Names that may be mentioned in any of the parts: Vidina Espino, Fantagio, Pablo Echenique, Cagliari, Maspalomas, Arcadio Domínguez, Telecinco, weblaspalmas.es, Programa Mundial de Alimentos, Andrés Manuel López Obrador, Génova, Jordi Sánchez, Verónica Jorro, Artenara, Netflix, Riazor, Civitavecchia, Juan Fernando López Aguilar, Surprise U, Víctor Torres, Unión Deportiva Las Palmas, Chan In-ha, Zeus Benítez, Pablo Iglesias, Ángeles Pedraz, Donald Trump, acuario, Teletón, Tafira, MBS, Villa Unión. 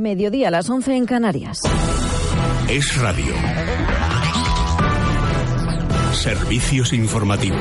Mediodía a las 11 en Canarias. Es radio. Servicios informativos.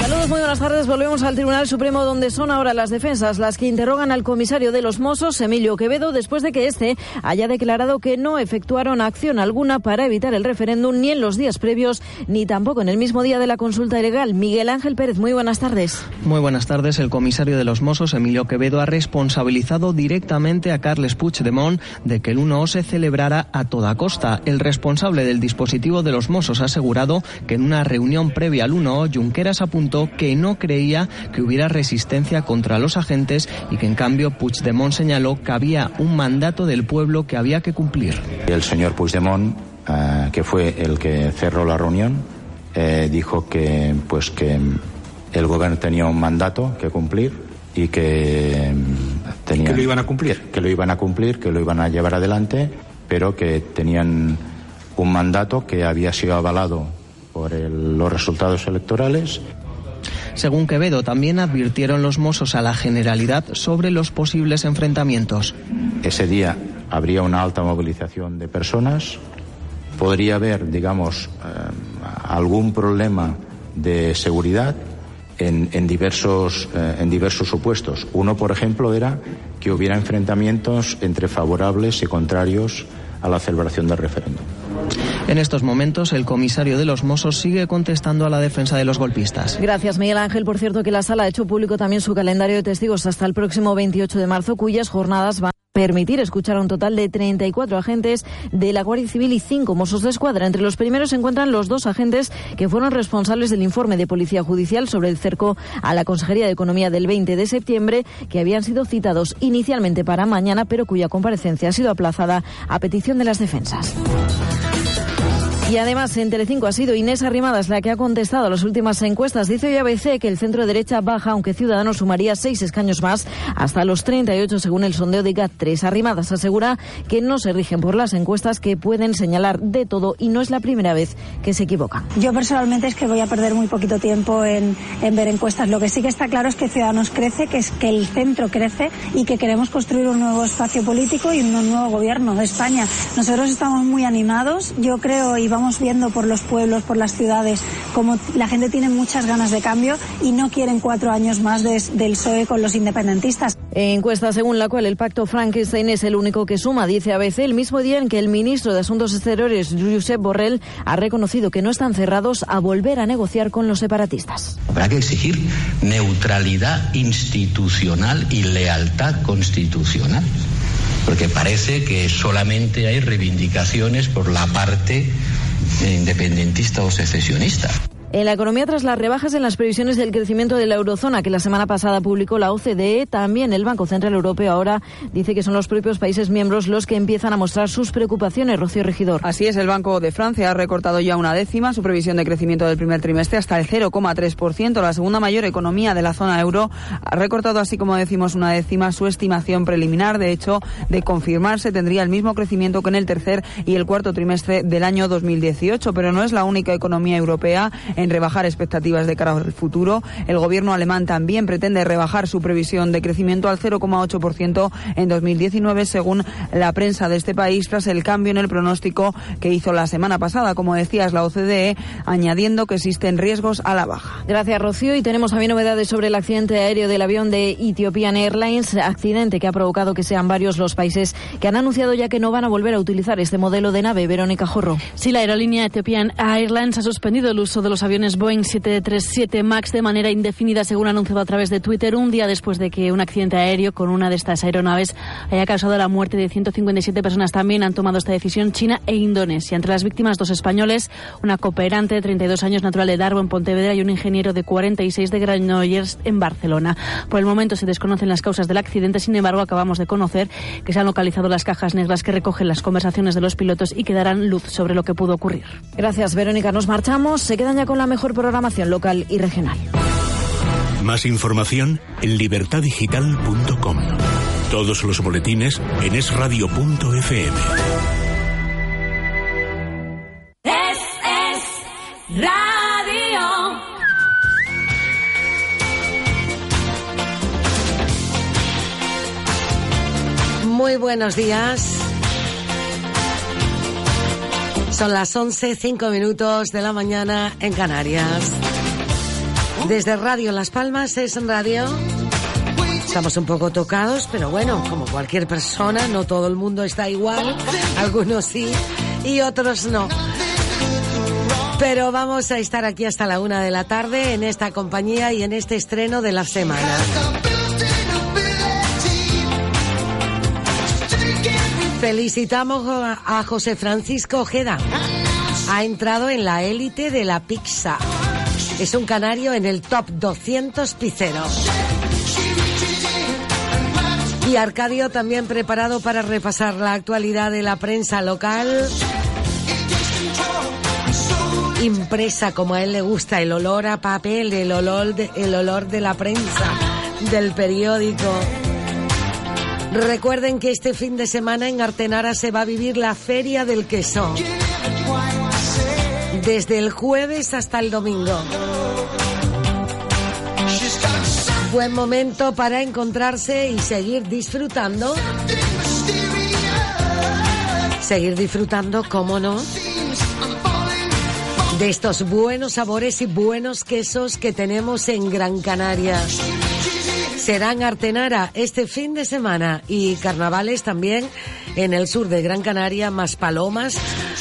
Saludos, muy buenas tardes. Volvemos al Tribunal Supremo, donde son ahora las defensas las que interrogan al comisario de los Mossos, Emilio Quevedo, después de que este haya declarado que no efectuaron acción alguna para evitar el referéndum ni en los días previos ni tampoco en el mismo día de la consulta ilegal. Miguel Ángel Pérez, muy buenas tardes. Muy buenas tardes. El comisario de los Mossos, Emilio Quevedo, ha responsabilizado directamente a Carles Puigdemont de que el 1O se celebrara a toda costa. El responsable del dispositivo de los Mossos ha asegurado que en una reunión previa al 1O, Junqueras apuntó que no creía que hubiera resistencia contra los agentes y que en cambio Puigdemont señaló que había un mandato del pueblo que había que cumplir. El señor Puigdemont, que fue el que cerró la reunión, dijo que, pues, que el gobierno tenía un mandato que cumplir y que tenían, que lo iban a cumplir, que lo iban a cumplir, que lo iban a llevar adelante, pero que tenían un mandato que había sido avalado por los resultados electorales. Según Quevedo, también advirtieron los Mossos a la Generalidad sobre los posibles enfrentamientos. Ese día habría una alta movilización de personas. Podría haber, digamos, algún problema de seguridad en diversos supuestos. Uno, por ejemplo, era que hubiera enfrentamientos entre favorables y contrarios a la celebración del referéndum. En estos momentos, el comisario de los Mossos sigue contestando a la defensa de los golpistas. Gracias, Miguel Ángel. Por cierto, que la sala ha hecho público también su calendario de testigos hasta el próximo 28 de marzo, cuyas jornadas van a permitir escuchar a un total de 34 agentes de la Guardia Civil y 5 Mossos de Escuadra. Entre los primeros se encuentran los 2 agentes que fueron responsables del informe de Policía Judicial sobre el cerco a la Consejería de Economía del 20 de septiembre, que habían sido citados inicialmente para mañana, pero cuya comparecencia ha sido aplazada a petición de las defensas. Y además en Telecinco ha sido Inés Arrimadas la que ha contestado a las últimas encuestas. Dice hoy ABC que el centro derecha baja, aunque Ciudadanos sumaría 6 escaños más, hasta los 38 según el sondeo de GAT3. Arrimadas asegura que no se rigen por las encuestas, que pueden señalar de todo y no es la primera vez que se equivocan. Yo personalmente es que voy a perder muy poquito tiempo en ver encuestas. Lo que sí que está claro es que Ciudadanos crece, que es que el centro crece y que queremos construir un nuevo espacio político y un nuevo gobierno de España. Nosotros estamos muy animados, yo creo, y vamos viendo por los pueblos, por las ciudades, como la gente tiene muchas ganas de cambio y no quieren 4 años más del PSOE con los independentistas. Encuesta según la cual el pacto Frankenstein es el único que suma, dice ABC, el mismo día en que el ministro de Asuntos Exteriores, Josep Borrell, ha reconocido que no están cerrados a volver a negociar con los separatistas. Habrá que exigir neutralidad institucional y lealtad constitucional, porque parece que solamente hay reivindicaciones por la parte independentista o secesionista. En la economía, tras las rebajas en las previsiones del crecimiento de la eurozona que la semana pasada publicó la OCDE, también el Banco Central Europeo ahora dice que son los propios países miembros los que empiezan a mostrar sus preocupaciones, Rocío Regidor. Así es, el Banco de Francia ha recortado ya 1/10 su previsión de crecimiento del primer trimestre hasta el 0,3%. La segunda mayor economía de la zona euro ha recortado, así como decimos 1/10, su estimación preliminar. De hecho, de confirmarse, tendría el mismo crecimiento que en el tercer y el cuarto trimestre del año 2018, pero no es la única economía europea en rebajar expectativas de cara al futuro. El gobierno alemán también pretende rebajar su previsión de crecimiento al 0,8% en 2019, según la prensa de este país, tras el cambio en el pronóstico que hizo la semana pasada, como decías, la OCDE, añadiendo que existen riesgos a la baja. Gracias, Rocío. Y tenemos también novedades sobre el accidente aéreo del avión de Ethiopian Airlines, accidente que ha provocado que sean varios los países que han anunciado ya que no van a volver a utilizar este modelo de nave. Verónica Jorro. Sí, la aerolínea Ethiopian Airlines ha suspendido el uso de los aviones Boeing 737 MAX de manera indefinida, según ha anunciado a través de Twitter, un día después de que un accidente aéreo con una de estas aeronaves haya causado la muerte de 157 personas. También han tomado esta decisión China e Indonesia. Entre las víctimas, 2 españoles, una cooperante de 32 años natural de Darbo, en Pontevedra, y un ingeniero de 46 de Granollers, en Barcelona. Por el momento se desconocen las causas del accidente, sin embargo acabamos de conocer que se han localizado las cajas negras que recogen las conversaciones de los pilotos y que darán luz sobre lo que pudo ocurrir. Gracias, Verónica. Nos marchamos. Se quedan ya con la mejor programación local y regional. Más información en libertaddigital.com. Todos los boletines en esradio.fm. Es radio. Muy buenos días. Son las 11:05 de la mañana en Canarias. Desde Radio Las Palmas es radio. Estamos un poco tocados, pero bueno, como cualquier persona, no todo el mundo está igual. Algunos sí y otros no. Pero vamos a estar aquí hasta la 1 de la tarde en esta compañía y en este estreno de la semana. Felicitamos a José Francisco Ojeda. Ha entrado en la élite de la pizza. Es un canario en el top 200 pizzeros. Y Arcadio también preparado para repasar la actualidad de la prensa local. Impresa, como a él le gusta, el olor a papel, el olor de la prensa, del periódico. Recuerden que este fin de semana en Artenara se va a vivir la Feria del Queso. Desde el jueves hasta el domingo. Buen momento para encontrarse y seguir disfrutando, cómo no, de estos buenos sabores y buenos quesos que tenemos en Gran Canaria. Será en Artenara este fin de semana y carnavales también en el sur de Gran Canaria. Maspalomas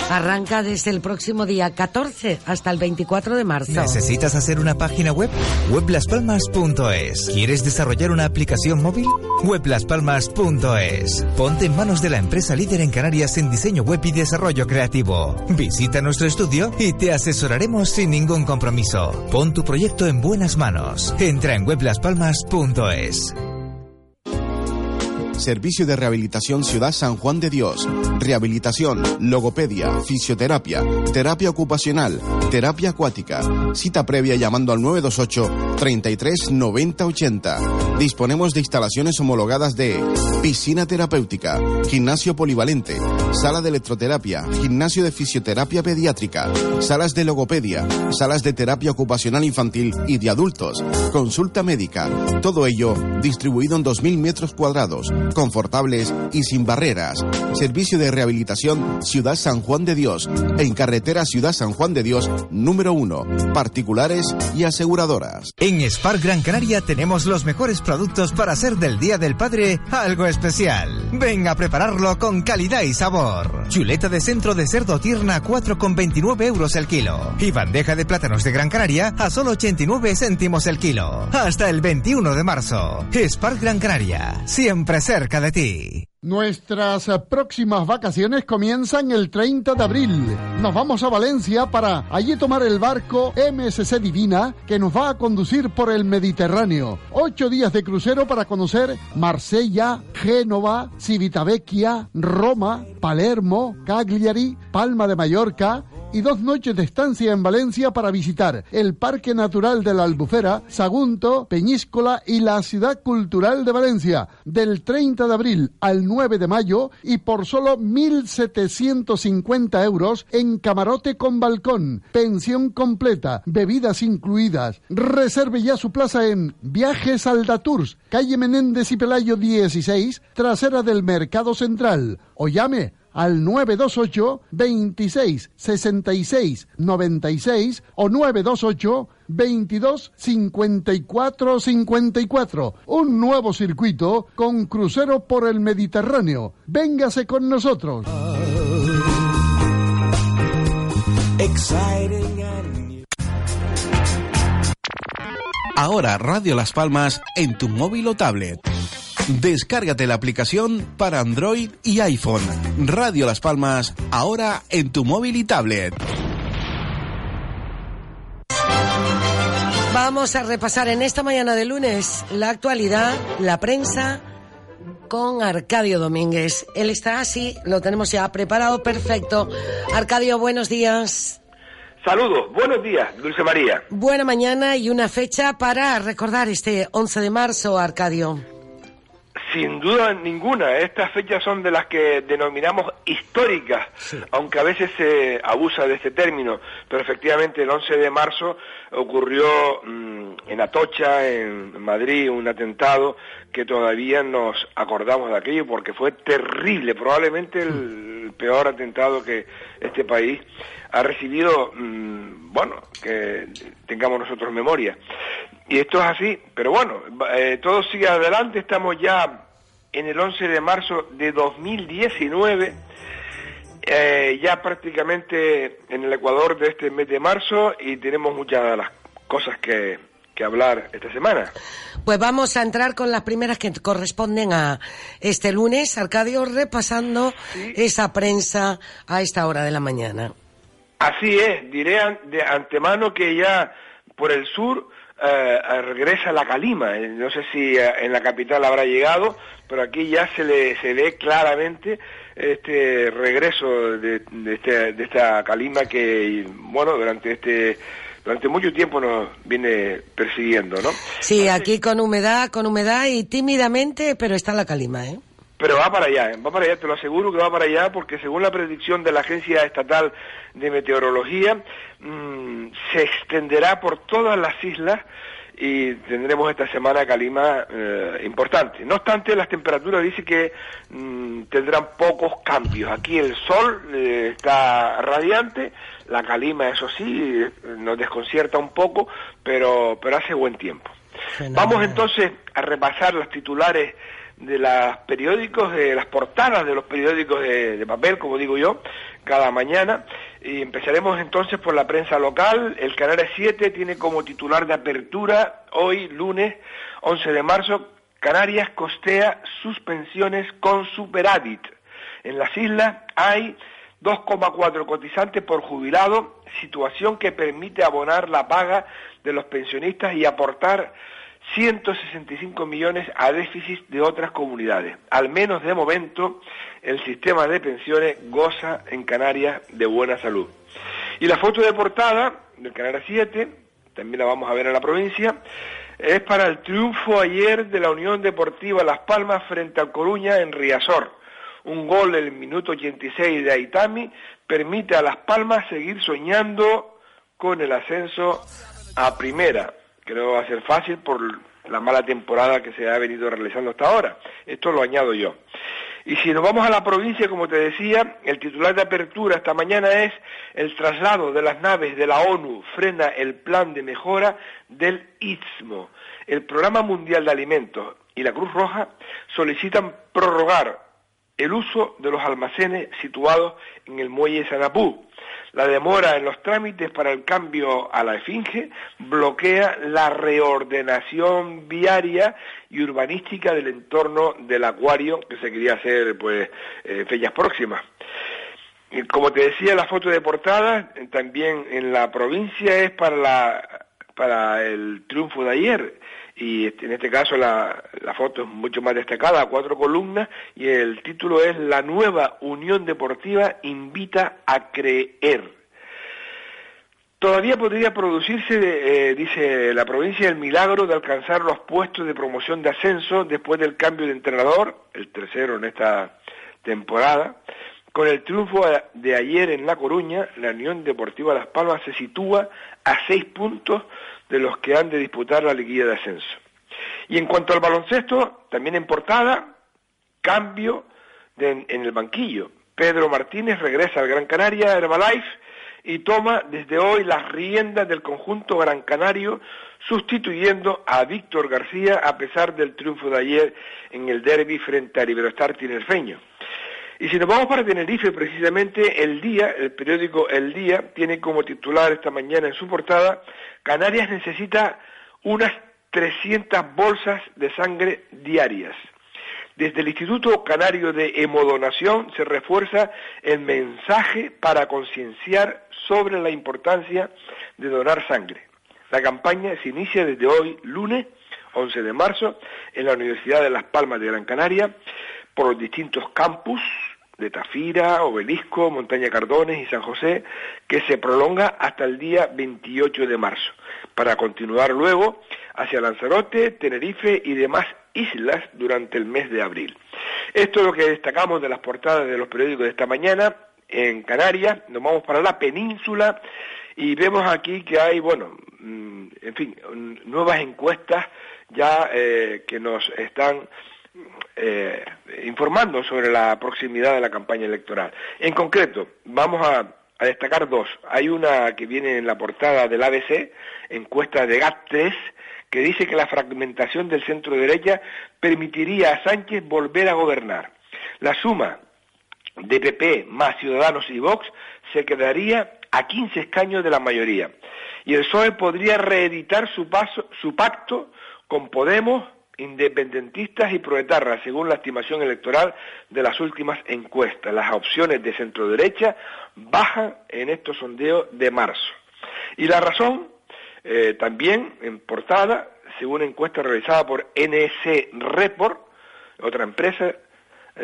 arranca desde el próximo día 14 hasta el 24 de marzo. ¿Necesitas hacer una página web? weblaspalmas.es. ¿Quieres desarrollar una aplicación móvil? weblaspalmas.es. Ponte en manos de la empresa líder en Canarias en diseño web y desarrollo creativo. Visita nuestro estudio y te asesoraremos sin ningún compromiso. Pon tu proyecto en buenas manos. Entra en weblaspalmas.es. Servicio de Rehabilitación Ciudad San Juan de Dios. Rehabilitación, logopedia, fisioterapia, terapia ocupacional, terapia acuática. Cita previa llamando al 928-339080. Disponemos de instalaciones homologadas de piscina terapéutica, gimnasio polivalente, sala de electroterapia, gimnasio de fisioterapia pediátrica, salas de logopedia, salas de terapia ocupacional infantil y de adultos, consulta médica. Todo ello distribuido en 2.000 metros cuadrados. Confortables y sin barreras. Servicio de Rehabilitación Ciudad San Juan de Dios, en carretera Ciudad San Juan de Dios número 1, particulares y aseguradoras. En SPAR Gran Canaria tenemos los mejores productos para hacer del Día del Padre algo especial. Ven a prepararlo con calidad y sabor. Chuleta de centro de cerdo tierna a 4,29 euros el kilo y bandeja de plátanos de Gran Canaria a solo 89 céntimos el kilo hasta el 21 de marzo. SPAR Gran Canaria, siempre cerca de ti. Nuestras próximas vacaciones comienzan el 30 de abril. Nos vamos a Valencia para allí tomar el barco MSC Divina, que nos va a conducir por el Mediterráneo. 8 días de crucero para conocer Marsella, Génova, Civitavecchia, Roma, Palermo, Cagliari, Palma de Mallorca, y 2 noches de estancia en Valencia para visitar el Parque Natural de la Albufera, Sagunto, Peñíscola y la Ciudad Cultural de Valencia, del 30 de abril al 9 de mayo y por solo 1.750 euros en camarote con balcón, pensión completa, bebidas incluidas. Reserve ya su plaza en Viajes Aldatours, calle Menéndez y Pelayo 16, trasera del Mercado Central, o llame al 928 26 66 96 o 928 22 54 54. Un nuevo circuito con crucero por el Mediterráneo. Véngase con nosotros. Ahora Radio Las Palmas en tu móvil o tablet. Descárgate la aplicación para Android y iPhone. Radio Las Palmas, ahora en tu móvil y tablet. Vamos a repasar en esta mañana de lunes la actualidad, la prensa, con Arcadio Domínguez. Él está así, lo tenemos ya preparado, perfecto. Arcadio, buenos días. Saludos, buenos días, Dulce María. Buena mañana y una fecha para recordar este 11 de marzo, Arcadio. Sin duda ninguna, estas fechas son de las que denominamos históricas, sí, aunque a veces se abusa de este término, pero efectivamente el 11 de marzo ocurrió en Atocha, en Madrid, un atentado que todavía nos acordamos de aquello porque fue terrible, probablemente el peor atentado que este país ha recibido, bueno, que tengamos nosotros memoria. Y esto es así, pero bueno, todo sigue adelante, estamos ya en el 11 de marzo de 2019, ya prácticamente en el Ecuador de este mes de marzo, y tenemos muchas de las cosas que hablar esta semana. Pues vamos a entrar con las primeras que corresponden a este lunes, Arcadio, repasando esa prensa a esta hora de la mañana. Así es, diré de antemano que ya por el sur... regresa la calima, no sé si en la capital habrá llegado, pero aquí ya se ve claramente este regreso de esta calima que, bueno, durante mucho tiempo nos viene persiguiendo, ¿no? Sí, aquí con humedad y tímidamente, pero está la calima, ¿eh? Pero va para allá, te lo aseguro que va para allá, porque según la predicción de la Agencia Estatal de Meteorología, se extenderá por todas las islas y tendremos esta semana calima importante. No obstante, las temperaturas dicen que tendrán pocos cambios. Aquí el sol está radiante, la calima, eso sí, nos desconcierta un poco, pero hace buen tiempo. Fenomenal. Vamos entonces a repasar los titulares de los periódicos, de las portadas de los periódicos de papel, como digo yo, cada mañana. Y empezaremos entonces por la prensa local. El Canarias 7 tiene como titular de apertura, hoy, lunes 11 de marzo, Canarias costea suspensiones con superávit. En las islas hay 2,4 cotizantes por jubilado, situación que permite abonar la paga de los pensionistas y aportar 165 millones a déficit de otras comunidades. Al menos de momento, el sistema de pensiones goza en Canarias de buena salud. Y la foto de portada del Canarias 7, también la vamos a ver en La Provincia, es para el triunfo ayer de la Unión Deportiva Las Palmas frente a Coruña en Riazor. Un gol en el minuto 86 de Aitami permite a Las Palmas seguir soñando con el ascenso a primera. Creo que va a ser fácil por la mala temporada que se ha venido realizando hasta ahora. Esto lo añado yo. Y si nos vamos a La Provincia, como te decía, el titular de apertura esta mañana es: el traslado de las naves de la ONU frena el plan de mejora del Istmo. El Programa Mundial de Alimentos y la Cruz Roja solicitan prorrogar el uso de los almacenes situados en el muelle Sanapú. La demora en los trámites para el cambio a la Esfinge bloquea la reordenación viaria y urbanística del entorno del acuario que se quería hacer, pues, fechas próximas. Como te decía, la foto de portada también en La Provincia es para el triunfo de ayer. Y en este caso la foto es mucho más destacada, 4 columnas, y el título es: La nueva Unión Deportiva invita a creer. Todavía podría producirse, dice La Provincia, el milagro de alcanzar los puestos de promoción de ascenso después del cambio de entrenador, el tercero en esta temporada. Con el triunfo de ayer en La Coruña, la Unión Deportiva Las Palmas se sitúa a 6 puntos de los que han de disputar la liguilla de ascenso. Y en cuanto al baloncesto, también en portada, cambio en el banquillo. Pedro Martínez regresa al Gran Canaria Herbalife y toma desde hoy las riendas del conjunto gran canario, sustituyendo a Víctor García a pesar del triunfo de ayer en el derbi frente al Iberostar tinerfeño. Y si nos vamos para Tenerife, precisamente, El Día, el periódico El Día, tiene como titular esta mañana en su portada: Canarias necesita unas 300 bolsas de sangre diarias. Desde el Instituto Canario de Hemodonación se refuerza el mensaje para concienciar sobre la importancia de donar sangre. La campaña se inicia desde hoy, lunes 11 de marzo, en la Universidad de Las Palmas de Gran Canaria, por los distintos campus de Tafira, Obelisco, Montaña Cardones y San José, que se prolonga hasta el día 28 de marzo, para continuar luego hacia Lanzarote, Tenerife y demás islas durante el mes de abril. Esto es lo que destacamos de las portadas de los periódicos de esta mañana. En Canarias nos vamos para la península y vemos aquí que hay, bueno, en fin, nuevas encuestas ya que nos están informando sobre la proximidad de la campaña electoral. En concreto, vamos a destacar dos. Hay una que viene en la portada del ABC, encuesta de GAT3, que dice que la fragmentación del centro derecha permitiría a Sánchez volver a gobernar. La suma de PP más Ciudadanos y Vox se quedaría a 15 escaños de la mayoría. Y el PSOE podría reeditar su pacto con Podemos, independentistas y proetarras, según la estimación electoral de las últimas encuestas. Las opciones de centro-derecha bajan en estos sondeos de marzo. Y La Razón, también en portada, según encuesta realizada por NSC Report, otra empresa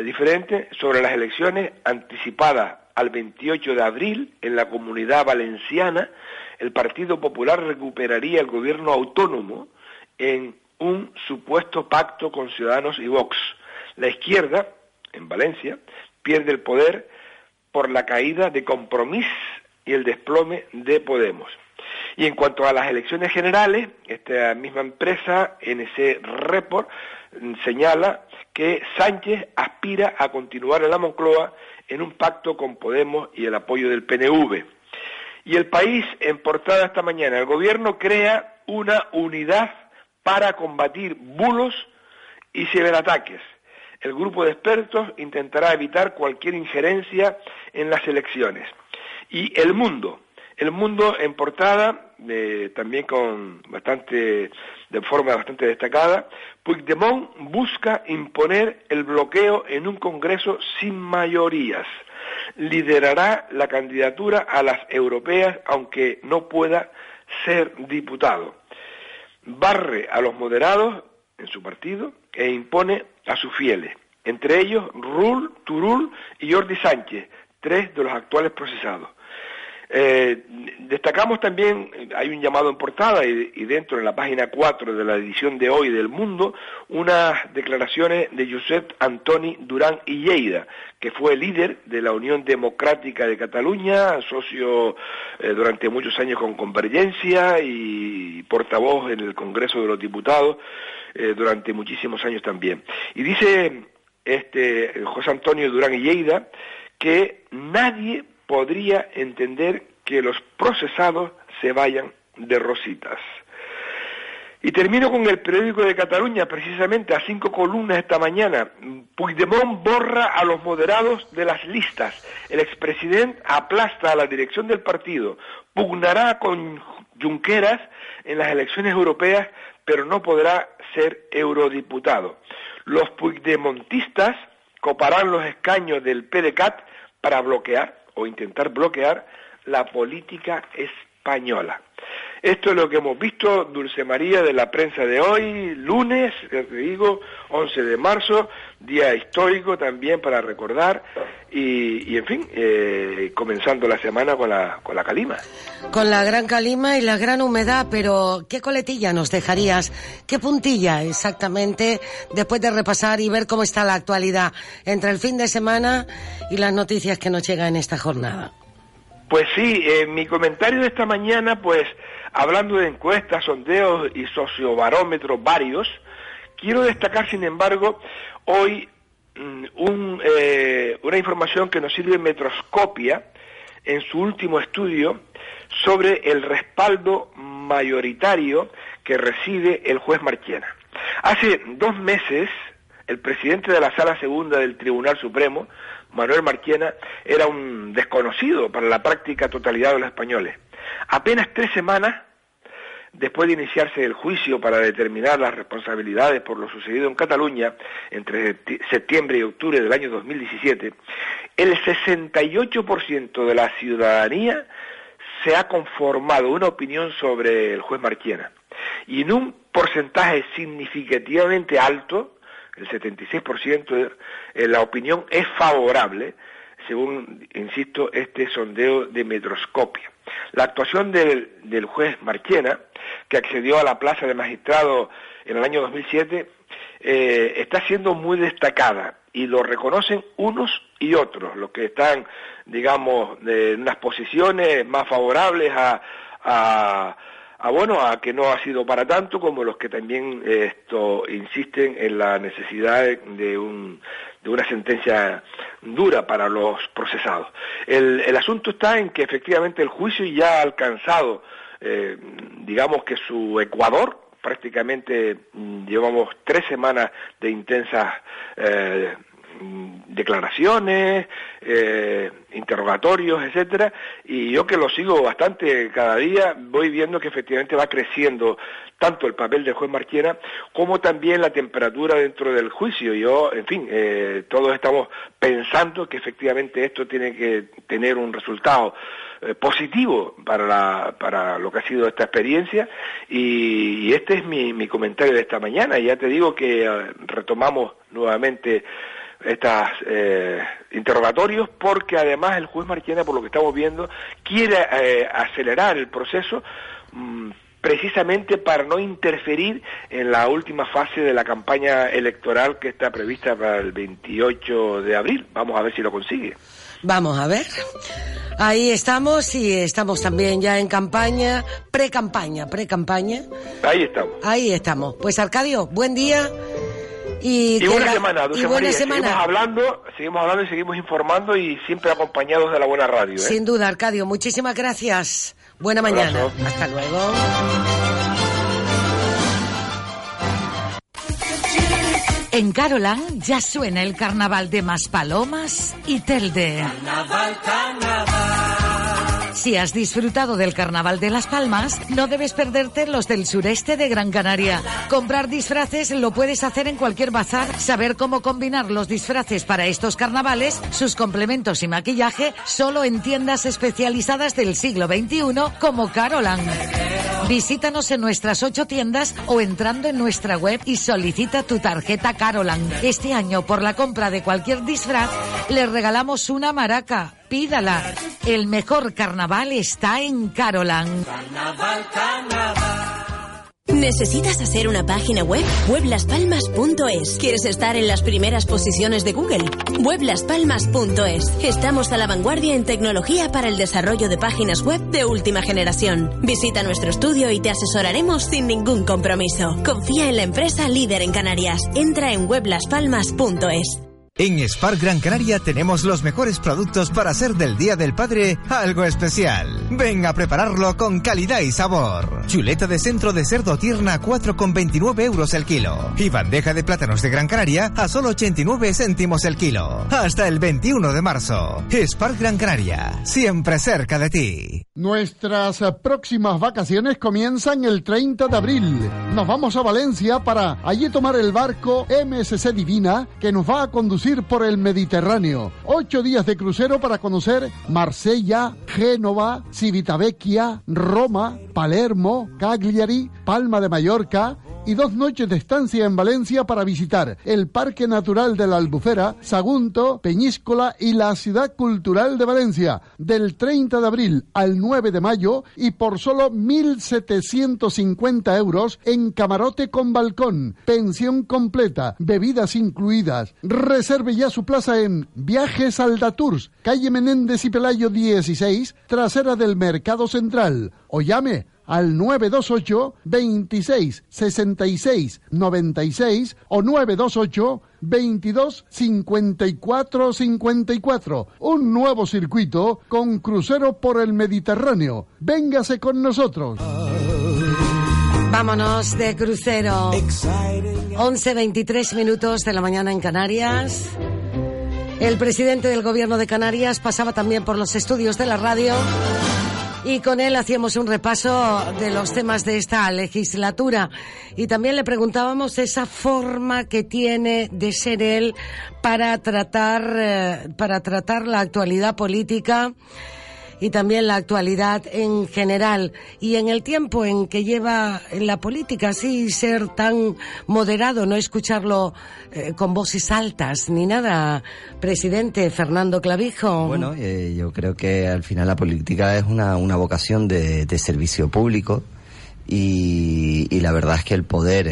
diferente, sobre las elecciones anticipadas al 28 de abril en la Comunidad Valenciana, el Partido Popular recuperaría el gobierno autónomo en un supuesto pacto con Ciudadanos y Vox. La izquierda, en Valencia, pierde el poder por la caída de Compromís y el desplome de Podemos. Y en cuanto a las elecciones generales, esta misma empresa, NC Report, señala que Sánchez aspira a continuar en la Moncloa en un pacto con Podemos y el apoyo del PNV. Y El País, en portada esta mañana, el gobierno crea una unidad para combatir bulos y ciberataques. El grupo de expertos intentará evitar cualquier injerencia en las elecciones. Y El Mundo. El Mundo en portada, también de forma bastante destacada, Puigdemont busca imponer el bloqueo en un Congreso sin mayorías. Liderará la candidatura a las europeas, aunque no pueda ser diputado. Barre a los moderados en su partido e impone a sus fieles, entre ellos Rull, Turull y Jordi Sánchez, tres de los actuales procesados. Destacamos también, hay un llamado en portada y dentro en la página 4 de la edición de hoy del Mundo, unas declaraciones de Josep Antoni Duran i Lleida, que fue líder de la Unión Democrática de Cataluña, socio durante muchos años con Convergencia y portavoz en el Congreso de los Diputados durante muchísimos años también. Y dice José Antonio Duran i Lleida que nadie podría entender que los procesados se vayan de rositas. Y termino con el periódico de Cataluña, precisamente a 5 columnas esta mañana. Puigdemont borra a los moderados de las listas. El expresidente aplasta a la dirección del partido. Pugnará con Junqueras en las elecciones europeas, pero no podrá ser eurodiputado. Los puigdemontistas coparán los escaños del PDeCAT para bloquear o intentar bloquear la política española. Esto es lo que hemos visto, Dulce María, de la prensa de hoy, lunes, te digo, 11 de marzo, día histórico también para recordar y en fin, comenzando la semana con la calima. Con la gran calima y la gran humedad, pero ¿qué coletilla nos dejarías? ¿Qué puntilla exactamente después de repasar y ver cómo está la actualidad entre el fin de semana y las noticias que nos llegan en esta jornada? Pues sí, mi comentario de esta mañana, pues hablando de encuestas, sondeos y sociobarómetros varios, quiero destacar, sin embargo, hoy una información que nos sirve Metroscopia en su último estudio sobre el respaldo mayoritario que recibe el juez Marchena. Hace 2 meses, el presidente de la Sala Segunda del Tribunal Supremo, Manuel Marchena, era un desconocido para la práctica totalidad de los españoles. Apenas 3 semanas después de iniciarse el juicio para determinar las responsabilidades por lo sucedido en Cataluña entre septiembre y octubre del año 2017, el 68% de la ciudadanía se ha conformado una opinión sobre el juez Marchena. Y en un porcentaje significativamente alto, el 76%, la opinión es favorable, según, insisto, este sondeo de Metroscopia. La actuación del juez Marchena, que accedió a la plaza de magistrado en el año 2007, está siendo muy destacada, y lo reconocen unos y otros, los que están, digamos, en unas posiciones más favorables a que no ha sido para tanto, como los que también insisten en la necesidad de una sentencia dura para los procesados. El asunto está en que efectivamente el juicio ya ha alcanzado, digamos que su ecuador. Prácticamente llevamos 3 semanas de intensas declaraciones, interrogatorios, etcétera, y yo que lo sigo bastante cada día, voy viendo que efectivamente va creciendo tanto el papel del juez Marchena como también la temperatura dentro del juicio. Yo, en fin, todos estamos pensando que efectivamente esto tiene que tener un resultado positivo para lo que ha sido esta experiencia, y este es mi comentario de esta mañana. Ya te digo que retomamos nuevamente estos interrogatorios, porque además el juez Marchena, por lo que estamos viendo, quiere acelerar el proceso precisamente para no interferir en la última fase de la campaña electoral que está prevista para el 28 de abril. Vamos a ver si lo consigue. Vamos a ver. Ahí estamos, y estamos también ya en campaña, pre-campaña. Ahí estamos. Pues Arcadio, buen día. Y buena semana, Dulce María. Seguimos hablando y seguimos informando, y siempre acompañados de la buena radio. Sin duda, Arcadio, muchísimas gracias. Buena mañana. Hasta luego. En Carolan ya suena el carnaval de Maspalomas y Telde. Carnaval, carnaval. Si has disfrutado del carnaval de Las Palmas, no debes perderte los del sureste de Gran Canaria. Comprar disfraces lo puedes hacer en cualquier bazar. Saber cómo combinar los disfraces para estos carnavales, sus complementos y maquillaje, solo en tiendas especializadas del siglo XXI como Carolan. Visítanos en nuestras 8 tiendas o entrando en nuestra web y solicita tu tarjeta Carolan. Este año, por la compra de cualquier disfraz, les regalamos una maraca. Pídala. El mejor carnaval está en Carolan. Carnaval, carnaval. ¿Necesitas hacer una página web? weblaspalmas.es. ¿Quieres estar en las primeras posiciones de Google? weblaspalmas.es. Estamos a la vanguardia en tecnología para el desarrollo de páginas web de última generación. Visita nuestro estudio y te asesoraremos sin ningún compromiso. Confía en la empresa líder en Canarias. Entra en weblaspalmas.es. En SPAR Gran Canaria tenemos los mejores productos para hacer del Día del Padre algo especial. Ven a prepararlo con calidad y sabor. Chuleta de centro de cerdo tierna a 4,29 euros el kilo. Y bandeja de plátanos de Gran Canaria a solo 89 céntimos el kilo. Hasta el 21 de marzo. SPAR Gran Canaria, siempre cerca de ti. Nuestras próximas vacaciones comienzan el 30 de abril. Nos vamos a Valencia para allí tomar el barco MSC Divina, que nos va a conducir por el Mediterráneo. 8 días de crucero para conocer Marsella, Génova, Civitavecchia, Roma, Palermo, Cagliari, Palma de Mallorca, y 2 noches de estancia en Valencia para visitar el Parque Natural de la Albufera, Sagunto, Peñíscola y la Ciudad Cultural de Valencia, del 30 de abril al 9 de mayo, y por solo 1.750 euros en camarote con balcón, pensión completa, bebidas incluidas. Reserve ya su plaza en Viajes Aldatours, calle Menéndez y Pelayo 16, trasera del Mercado Central, o llame al 928 26 66 96 o 928 22 54 54. Un nuevo circuito con crucero por el Mediterráneo. Véngase con nosotros. Vámonos de crucero. 11:23 de la mañana en Canarias. El presidente del gobierno de Canarias pasaba también por los estudios de la radio, y con él hacíamos un repaso de los temas de esta legislatura, y también le preguntábamos esa forma que tiene de ser él para tratar la actualidad política y también la actualidad en general, y en el tiempo en que lleva en la política, así ser tan moderado, no escucharlo con voces altas ni nada. Presidente Fernando Clavijo. Bueno, yo creo que al final la política es una vocación de servicio público, Y la verdad es que el poder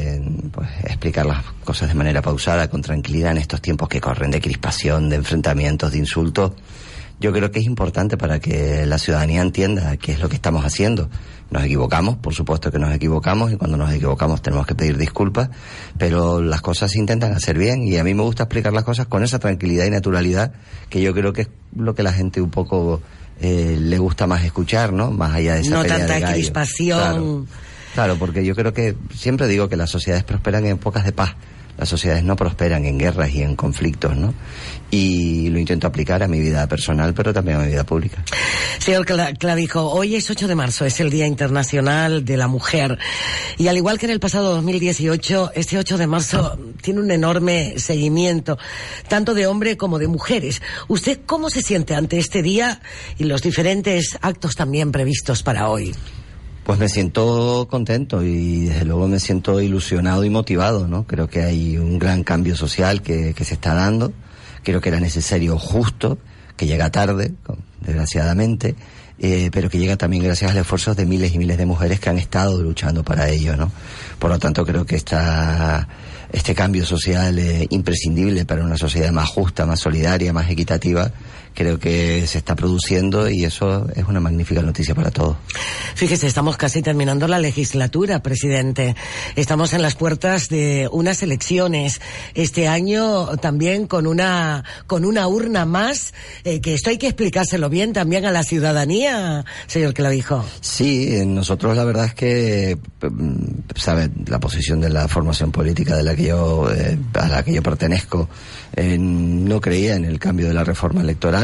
explicar las cosas de manera pausada, con tranquilidad, en estos tiempos que corren de crispación, de enfrentamientos, de insultos, yo creo que es importante para que la ciudadanía entienda qué es lo que estamos haciendo. Nos equivocamos, por supuesto que nos equivocamos, y cuando nos equivocamos tenemos que pedir disculpas, pero las cosas se intentan hacer bien, y a mí me gusta explicar las cosas con esa tranquilidad y naturalidad, que yo creo que es lo que la gente un poco le gusta más escuchar, ¿no? Más allá de esa pelea de gallo. No tanta crispación. Claro, porque yo creo que, siempre digo que las sociedades prosperan en épocas de paz. Las sociedades no prosperan en guerras y en conflictos, ¿no? Y lo intento aplicar a mi vida personal, pero también a mi vida pública. Señor Clavijo, hoy es 8 de marzo, es el Día Internacional de la Mujer. Y al igual que en el pasado 2018, este 8 de marzo tiene un enorme seguimiento, tanto de hombres como de mujeres. ¿Usted cómo se siente ante este día y los diferentes actos también previstos para hoy? Pues me siento contento y desde luego me siento ilusionado y motivado, ¿no? Creo que hay un gran cambio social que se está dando. Creo que era necesario, justo, que llega tarde, desgraciadamente, pero que llega también gracias al esfuerzo de miles y miles de mujeres que han estado luchando para ello, ¿no? Por lo tanto, creo que este cambio social imprescindible para una sociedad más justa, más solidaria, más equitativa, creo que se está produciendo, y eso es una magnífica noticia para todos. Fíjese, estamos casi terminando la legislatura, presidente. Estamos en las puertas de unas elecciones este año, también con una urna más, que esto hay que explicárselo bien también a la ciudadanía, señor Clavijo. Sí, nosotros la verdad es que, sabe, la posición de la formación política de la que yo a la que yo pertenezco, no creía en el cambio de la reforma electoral,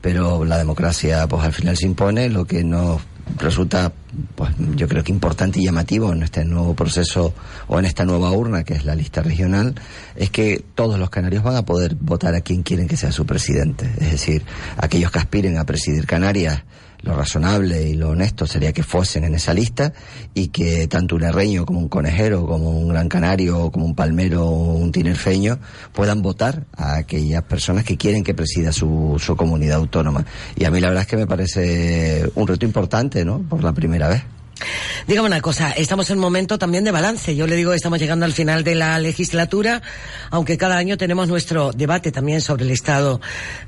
pero la democracia pues al final se impone. Lo que nos resulta, pues yo creo que importante y llamativo en este nuevo proceso, o en esta nueva urna que es la lista regional, es que todos los canarios van a poder votar a quien quieren que sea su presidente. Es decir, aquellos que aspiren a presidir Canarias, lo razonable y lo honesto sería que fuesen en esa lista, y que tanto un herreño como un conejero, como un gran canario, como un palmero o un tinerfeño, puedan votar a aquellas personas que quieren que presida su comunidad autónoma. Y a mí la verdad es que me parece un reto importante, ¿no? Por la primera vez. Dígame una cosa, estamos en un momento también de balance. Yo le digo, estamos llegando al final de la legislatura, aunque cada año tenemos nuestro debate también sobre el estado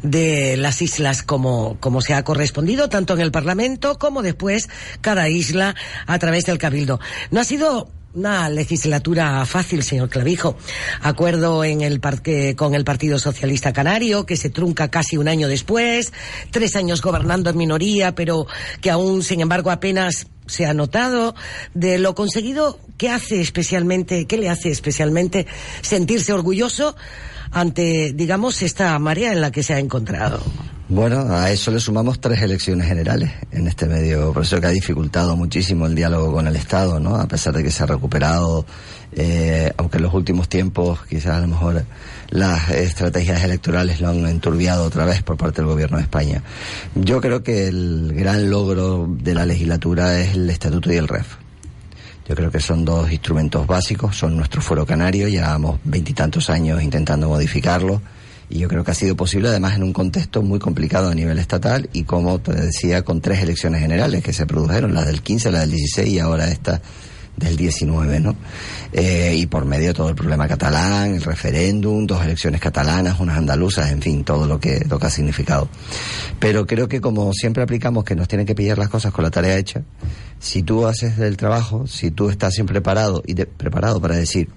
de las islas, como se ha correspondido, tanto en el Parlamento como después cada isla a través del Cabildo. No ha sido una legislatura fácil, señor Clavijo. Acuerdo en el parque con el Partido Socialista Canario, que se trunca casi un año después, 3 años gobernando en minoría, pero que aún, sin embargo, apenas se ha notado de lo conseguido. ¿Qué le hace especialmente sentirse orgulloso ante, digamos, esta marea en la que se ha encontrado? Bueno, a eso le sumamos 3 elecciones generales en este medio, por eso que ha dificultado muchísimo el diálogo con el Estado, ¿no? A pesar de que se ha recuperado, aunque en los últimos tiempos quizás a lo mejor las estrategias electorales lo han enturbiado otra vez por parte del gobierno de España. Yo creo que el gran logro de la legislatura es el estatuto y el REF. Yo creo que son 2 instrumentos básicos, son nuestro fuero canario, llevamos 20 y tantos años intentando modificarlo, y yo creo que ha sido posible, además, en un contexto muy complicado a nivel estatal, y como te decía, con 3 elecciones generales que se produjeron, las del 15, las del 16 y ahora esta del 19, ¿no? Y por medio de todo el problema catalán, el referéndum, 2 elecciones catalanas, unas andaluzas, en fin, todo lo que ha significado. Pero creo que, como siempre aplicamos, que nos tienen que pillar las cosas con la tarea hecha, si tú haces el trabajo, si tú estás siempre preparado para decir,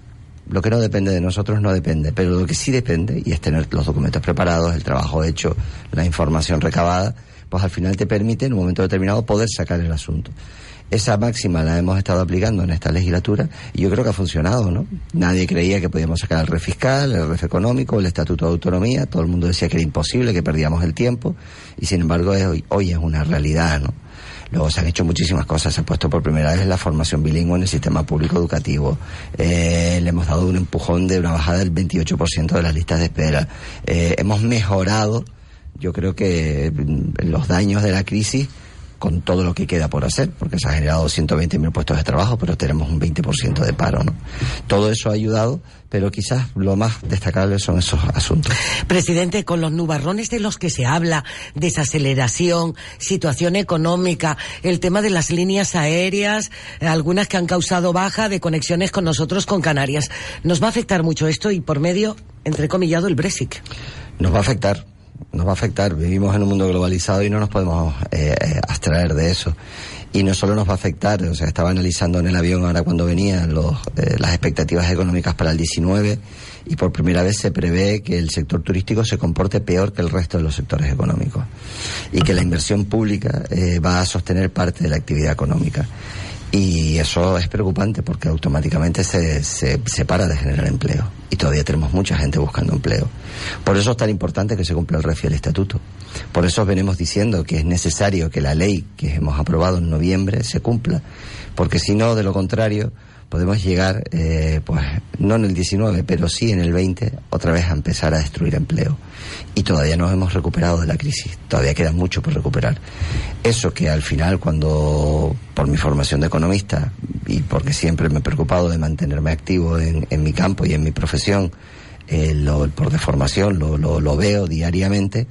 lo que no depende de nosotros no depende, pero lo que sí depende, y es tener los documentos preparados, el trabajo hecho, la información recabada, pues al final te permite, en un momento determinado, poder sacar el asunto. Esa máxima la hemos estado aplicando en esta legislatura y yo creo que ha funcionado, ¿no? Nadie creía que podíamos sacar el REF fiscal, el REF económico, el Estatuto de Autonomía. Todo el mundo decía que era imposible, que perdíamos el tiempo, y sin embargo hoy es una realidad, ¿no? Luego se han hecho muchísimas cosas, se ha puesto por primera vez la formación bilingüe en el sistema público educativo, le hemos dado un empujón de una bajada del 28% de las listas de espera, hemos mejorado, yo creo que los daños de la crisis con todo lo que queda por hacer, porque se han generado 120.000 puestos de trabajo, pero tenemos un 20% de paro, ¿no? Todo eso ha ayudado, pero quizás lo más destacable son esos asuntos. Presidente, con los nubarrones de los que se habla, desaceleración, situación económica, el tema de las líneas aéreas, algunas que han causado baja de conexiones con nosotros, con Canarias, ¿nos va a afectar mucho esto y por medio, entrecomillado, el Brexit? Nos va a afectar. Nos va a afectar, vivimos en un mundo globalizado y no nos podemos abstraer de eso. Y no solo nos va a afectar, o sea, estaba analizando en el avión ahora cuando venía las expectativas económicas para el 19, y por primera vez se prevé que el sector turístico se comporte peor que el resto de los sectores económicos y que la inversión pública va a sostener parte de la actividad económica. Y eso es preocupante porque automáticamente se para de generar empleo y todavía tenemos mucha gente buscando empleo. Por eso es tan importante que se cumpla el refi del estatuto. Por eso venimos diciendo que es necesario que la ley que hemos aprobado en noviembre se cumpla, porque si no, de lo contrario, podemos llegar, pues no en el 19, pero sí en el 20, otra vez a empezar a destruir empleo. Y todavía no hemos recuperado de la crisis, todavía queda mucho por recuperar. Eso que al final, cuando, por mi formación de economista, y porque siempre me he preocupado de mantenerme activo en mi campo y en mi profesión, por deformación lo veo diariamente.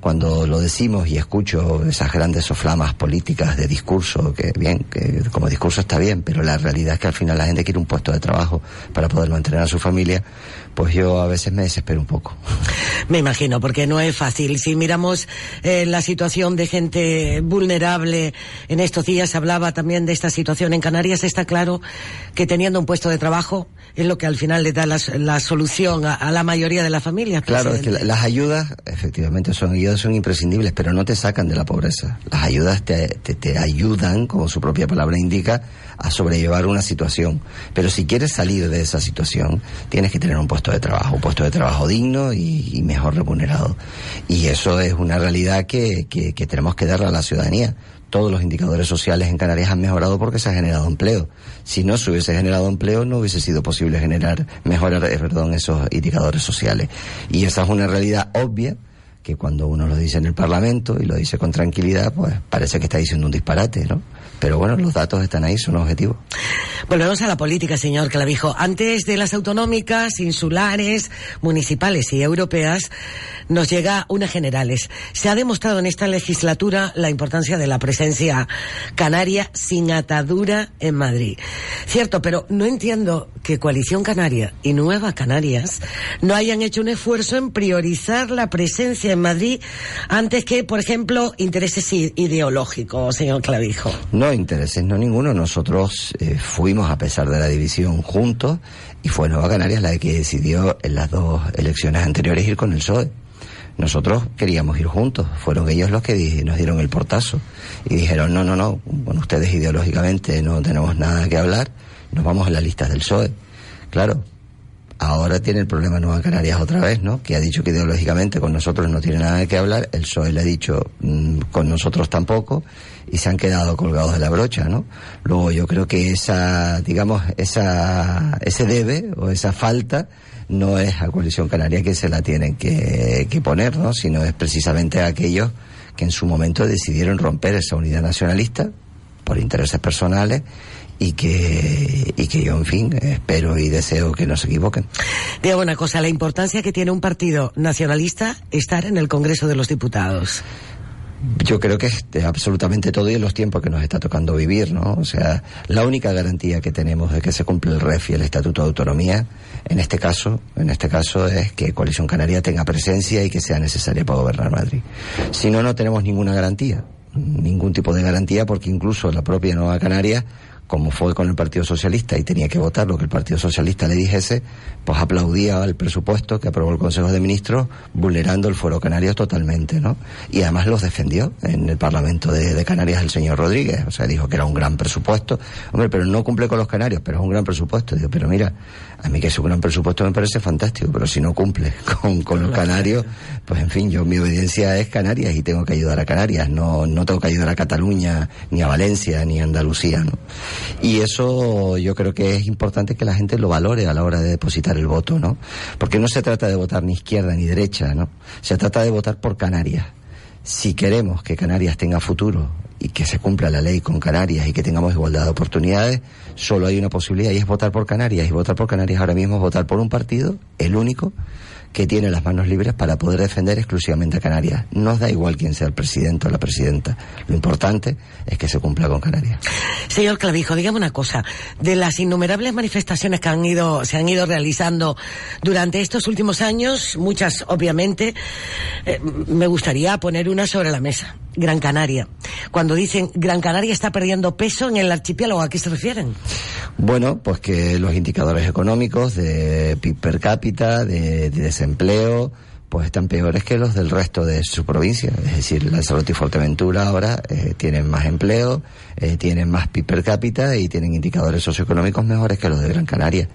Cuando lo decimos y escucho esas grandes soflamas políticas de discurso, que como discurso está bien, pero la realidad es que al final la gente quiere un puesto de trabajo para poder mantener a su familia, pues yo a veces me desespero un poco. Me imagino, porque no es fácil. Si miramos la situación de gente vulnerable, en estos días hablaba también de esta situación en Canarias, está claro que teniendo un puesto de trabajo es lo que al final le da la solución a la mayoría de las familias. Claro, es que las ayudas, efectivamente, son imprescindibles, pero no te sacan de la pobreza. Las ayudas te ayudan, como su propia palabra indica, a sobrellevar una situación. Pero si quieres salir de esa situación, tienes que tener un puesto de trabajo digno y mejor remunerado. Y eso es una realidad que tenemos que darle a la ciudadanía. Todos los indicadores sociales en Canarias han mejorado porque se ha generado empleo. Si no se hubiese generado empleo, no hubiese sido posible mejorar esos indicadores sociales. Y esa es una realidad obvia, que cuando uno lo dice en el Parlamento y lo dice con tranquilidad, pues parece que está diciendo un disparate, ¿no? Pero bueno, los datos están ahí, son objetivos. Volvemos a la política, señor Clavijo. Antes de las autonómicas, insulares, municipales y europeas, nos llega unas generales. Se ha demostrado en esta legislatura la importancia de la presencia canaria sin atadura en Madrid. Cierto, pero no entiendo que Coalición Canaria y Nueva Canarias no hayan hecho un esfuerzo en priorizar la presencia en Madrid antes que, por ejemplo, intereses ideológicos, señor Clavijo. No intereses, no ninguno. Nosotros fuimos, a pesar de la división, juntos, y fue Nueva Canarias la que decidió en las dos elecciones anteriores ir con el PSOE. Nosotros queríamos ir juntos, fueron ellos los que nos dieron el portazo y dijeron no, bueno, ustedes ideológicamente no tenemos nada que hablar, nos vamos a las listas del PSOE. Claro, ahora tiene el problema Nueva Canarias otra vez, ¿no? Que ha dicho que ideológicamente con nosotros no tiene nada que hablar, el PSOE le ha dicho con nosotros tampoco, y se han quedado colgados de la brocha, ¿no? Luego yo creo que ese debe o esa falta no es a Coalición Canaria que se la tienen que poner, ¿no? Sino es precisamente a aquellos que en su momento decidieron romper esa unidad nacionalista por intereses personales. Y que yo, en fin, espero y deseo que no se equivoquen. Digo una cosa, la importancia que tiene un partido nacionalista estar en el Congreso de los Diputados. Yo creo que es absolutamente todo, y en los tiempos que nos está tocando vivir, ¿no? O sea, la única garantía que tenemos de que se cumple el refi, el Estatuto de Autonomía, en este caso es que Coalición Canaria tenga presencia y que sea necesaria para gobernar Madrid. Si no, no tenemos ningún tipo de garantía, porque incluso la propia Nueva Canaria, como fue con el Partido Socialista y tenía que votar lo que el Partido Socialista le dijese, pues aplaudía el presupuesto que aprobó el Consejo de Ministros, vulnerando el fuero canario totalmente, ¿no? Y además los defendió en el Parlamento de Canarias el señor Rodríguez, o sea, dijo que era un gran presupuesto. Hombre, pero no cumple con los canarios, pero es un gran presupuesto. Digo, pero mira, a mí que es un gran presupuesto me parece fantástico, pero si no cumple con los canarios, pues en fin, yo, mi obediencia es Canarias y tengo que ayudar a Canarias, no tengo que ayudar a Cataluña, ni a Valencia, ni a Andalucía, ¿no? Y eso yo creo que es importante que la gente lo valore a la hora de depositar el voto, ¿no? Porque no se trata de votar ni izquierda ni derecha, ¿no? Se trata de votar por Canarias. Si queremos que Canarias tenga futuro y que se cumpla la ley con Canarias y que tengamos igualdad de oportunidades, solo hay una posibilidad y es votar por Canarias. Y votar por Canarias ahora mismo es votar por un partido, el único, que tiene las manos libres para poder defender exclusivamente a Canarias. Nos da igual quién sea el presidente o la presidenta. Lo importante es que se cumpla con Canarias. Señor Clavijo, dígame una cosa. De las innumerables manifestaciones que se han ido realizando durante estos últimos años, muchas obviamente, me gustaría poner una sobre la mesa. Gran Canaria. Cuando dicen Gran Canaria está perdiendo peso en el archipiélago, ¿a qué se refieren? Bueno, pues que los indicadores económicos de PIB per cápita, de desempleo, pues están peores que los del resto de su provincia. Es decir, Lanzarote y Fuerteventura ahora tienen más empleo, tienen más PIB per cápita y tienen indicadores socioeconómicos mejores que los de Gran Canaria.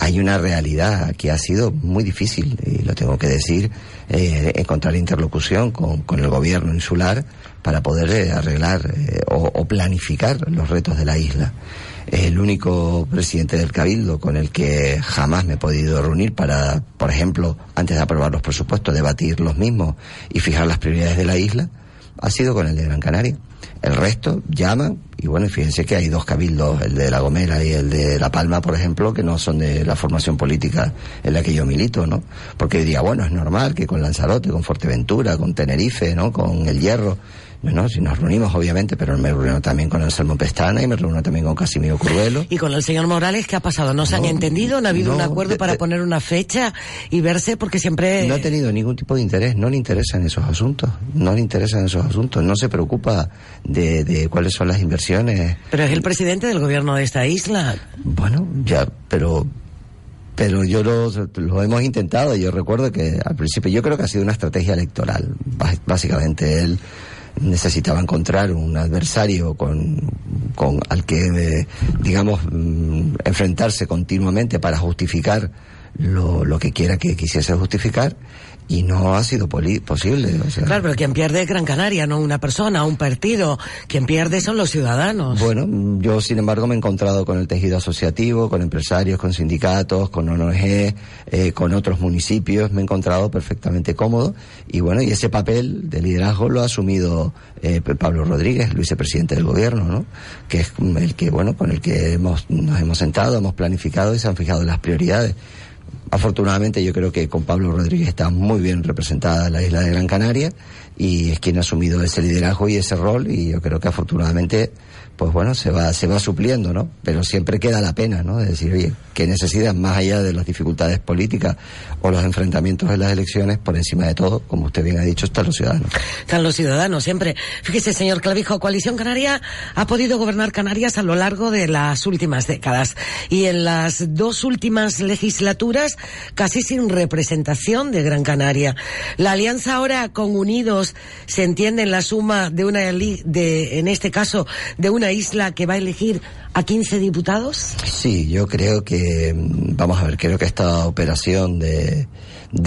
Hay una realidad que ha sido muy difícil, y lo tengo que decir, encontrar interlocución con el gobierno insular para poder arreglar o planificar los retos de la isla. El único presidente del Cabildo con el que jamás me he podido reunir para, por ejemplo, antes de aprobar los presupuestos, debatir los mismos y fijar las prioridades de la isla, ha sido con el de Gran Canaria. El resto llaman, y bueno, fíjense que hay dos cabildos, el de La Gomera y el de La Palma, por ejemplo, que no son de la formación política en la que yo milito, ¿no? Porque diría, bueno, es normal que con Lanzarote, con Fuerteventura, con Tenerife, ¿no?, con El Hierro, no, si nos reunimos, obviamente, pero me reúno también con Anselmo Pestana y me reúno también con Casimiro Curvelo. ¿Y con el señor Morales qué ha pasado? ¿No se han entendido? ¿No ha habido un acuerdo para poner una fecha y verse? Porque siempre... No ha tenido ningún tipo de interés, no le interesan esos asuntos, no se preocupa de cuáles son las inversiones. Pero es el presidente del gobierno de esta isla. Bueno, ya, pero yo lo hemos intentado. Yo recuerdo que al principio, yo creo que ha sido una estrategia electoral, básicamente él... necesitaba encontrar un adversario con al que digamos enfrentarse continuamente para justificar lo que quiera que quisiese justificar, y no ha sido posible. O sea, claro, pero quien pierde es Gran Canaria, no una persona, un partido. Quien pierde son los ciudadanos. Bueno, yo sin embargo me he encontrado con el tejido asociativo, con empresarios, con sindicatos, con ONG, con otros municipios. Me he encontrado perfectamente cómodo, y bueno, y ese papel de liderazgo lo ha asumido Pablo Rodríguez, el vicepresidente del gobierno, ¿no?, que es el que, bueno, con el que nos hemos sentado, hemos planificado y se han fijado las prioridades. Afortunadamente yo creo que con Pablo Rodríguez está muy bien representada la isla de Gran Canaria, y es quien ha asumido ese liderazgo y ese rol, y yo creo que afortunadamente pues bueno, se va supliendo, ¿no? Pero siempre queda la pena, ¿no?, de decir, oye, ¿qué necesidad más allá de las dificultades políticas o los enfrentamientos en las elecciones? Por encima de todo, como usted bien ha dicho, están los ciudadanos. Están los ciudadanos, siempre. Fíjese, señor Clavijo, Coalición Canaria ha podido gobernar Canarias a lo largo de las últimas décadas, y en las dos últimas legislaturas casi sin representación de Gran Canaria. La alianza ahora con Unidos se entiende en la suma de una isla que va a elegir a 15 diputados? Sí, yo creo que, vamos a ver, creo que esta operación de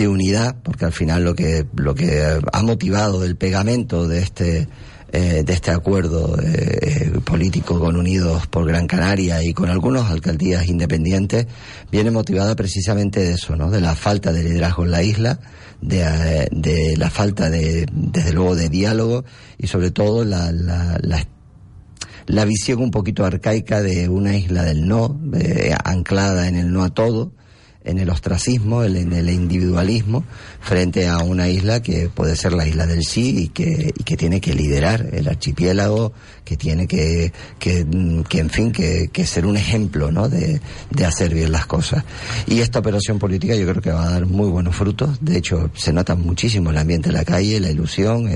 unidad, porque al final lo que ha motivado el pegamento de este acuerdo político con Unidos por Gran Canaria y con algunas alcaldías independientes, viene motivada precisamente de eso, ¿no?, de la falta de liderazgo en la isla, de la falta desde luego de diálogo, y sobre todo la visión un poquito arcaica de una isla del no, anclada en el no a todo, en el ostracismo, en el individualismo, frente a una isla que puede ser la isla del sí y que tiene que liderar el archipiélago, que tiene que ser un ejemplo, ¿no?, de hacer bien las cosas. Y esta operación política yo creo que va a dar muy buenos frutos. De hecho, se nota muchísimo el ambiente de la calle, la ilusión,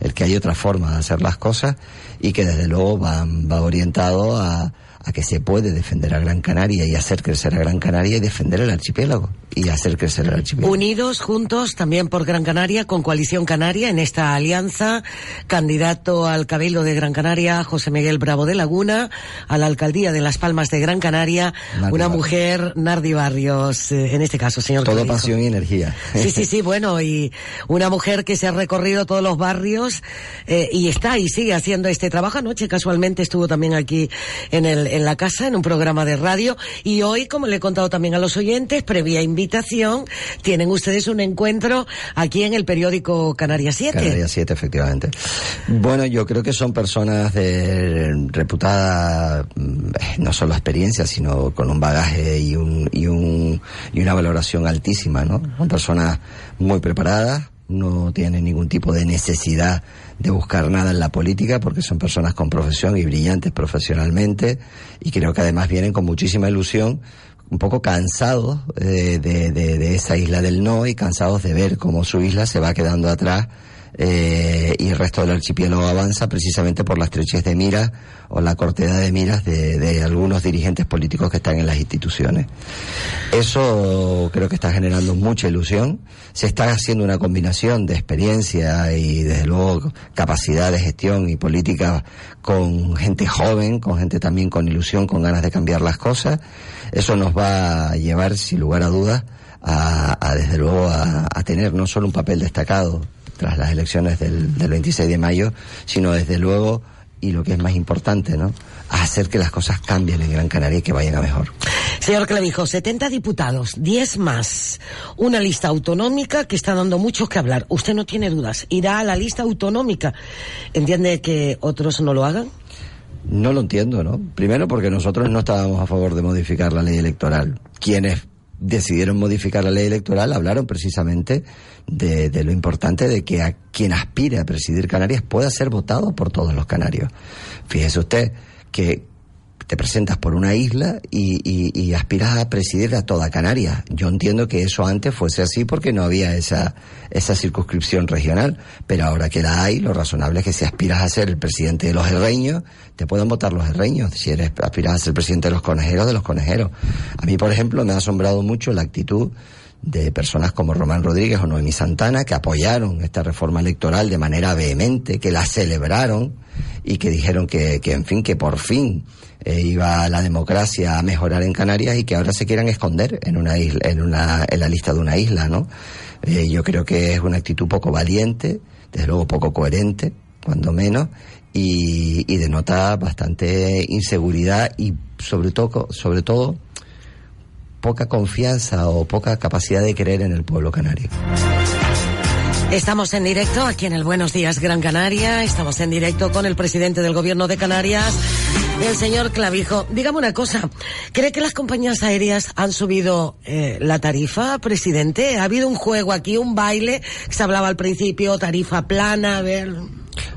el que hay otra forma de hacer las cosas, y que desde luego va orientado a que se puede defender a Gran Canaria y hacer crecer a Gran Canaria y defender el archipiélago y hacer crecer el archipiélago. Unidos, juntos, también por Gran Canaria, con Coalición Canaria en esta alianza. Candidato al Cabildo de Gran Canaria, José Miguel Bravo de Laguna; a la Alcaldía de Las Palmas de Gran Canaria, una mujer, Nardi Barrios, en este caso, señor. Todo pasión y energía. Sí, bueno, y una mujer que se ha recorrido todos los barrios y sigue haciendo este trabajo. Anoche, casualmente, estuvo también aquí en el en la casa, en un programa de radio, y hoy, como le he contado también a los oyentes, previa invitación, tienen ustedes un encuentro aquí en el periódico Canarias 7. Canarias 7, efectivamente. Bueno, yo creo que son personas de reputada, no solo experiencia, sino con un bagaje y una valoración altísima, ¿no? Son personas muy preparadas, no tienen ningún tipo de necesidad de buscar nada en la política, porque son personas con profesión y brillantes profesionalmente, y creo que además vienen con muchísima ilusión, un poco cansados de esa isla del no, y cansados de ver cómo su isla se va quedando atrás y el resto del archipiélago avanza, precisamente por la estrechez de miras o la cortedad de miras de algunos dirigentes políticos que están en las instituciones. Eso creo que está generando mucha ilusión. Se está haciendo una combinación de experiencia y, desde luego, capacidad de gestión y política con gente joven, con gente también con ilusión, con ganas de cambiar las cosas. Eso nos va a llevar, sin lugar a dudas, desde luego a tener no solo un papel destacado tras las elecciones del 26 de mayo, sino, desde luego, y lo que es más importante, ¿no?, a hacer que las cosas cambien en Gran Canaria y que vayan a mejor. Señor Clavijo, 70 diputados, 10 más, una lista autonómica que está dando mucho que hablar. Usted no tiene dudas, irá a la lista autonómica. ¿Entiende que otros no lo hagan? No lo entiendo, ¿no? Primero, porque nosotros no estábamos a favor de modificar la ley electoral. Quienes decidieron modificar la ley electoral hablaron precisamente de lo importante de que a quien aspire a presidir Canarias pueda ser votado por todos los canarios. Fíjese usted que te presentas por una isla y aspiras a presidir a toda Canarias. Yo entiendo que eso antes fuese así porque no había esa circunscripción regional, pero ahora que la hay, lo razonable es que si aspiras a ser el presidente de los herreños, te puedan votar los herreños. Si aspiras a ser presidente de los conejeros, de los conejeros. A mí, por ejemplo, me ha asombrado mucho la actitud de personas como Román Rodríguez o Noemí Santana, que apoyaron esta reforma electoral de manera vehemente, que la celebraron y que dijeron que por fin iba la democracia a mejorar en Canarias, y que ahora se quieran esconder en una isla, en la lista de una isla, ¿no? Yo creo que es una actitud poco valiente, desde luego poco coherente, cuando menos, y denota bastante inseguridad y sobre todo poca confianza o poca capacidad de creer en el pueblo canario. Estamos en directo aquí en el Buenos Días Gran Canaria, estamos en directo con el presidente del Gobierno de Canarias, el señor Clavijo. Dígame una cosa, ¿cree que las compañías aéreas han subido la tarifa, presidente? ¿Ha habido un juego aquí, un baile? Se hablaba al principio, tarifa plana, a ver...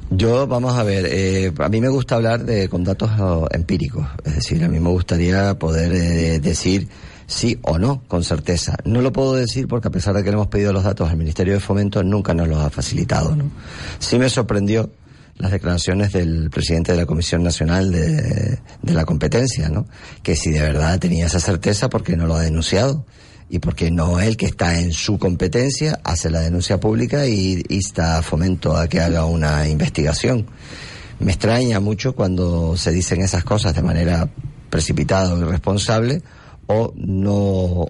Yo, vamos a ver, a mí me gusta hablar con datos empíricos, es decir, a mí me gustaría poder decir sí o no, con certeza. No lo puedo decir porque, a pesar de que le hemos pedido los datos al Ministerio de Fomento, nunca nos los ha facilitado, ¿no? Sí me sorprendió las declaraciones del presidente de la Comisión Nacional de la Competencia, ¿no? Que si de verdad tenía esa certeza, ¿por qué no lo ha denunciado? Y porque no él, que está en su competencia, hace la denuncia pública y insta a Fomento a que haga una investigación. Me extraña mucho cuando se dicen esas cosas de manera precipitada o irresponsable, o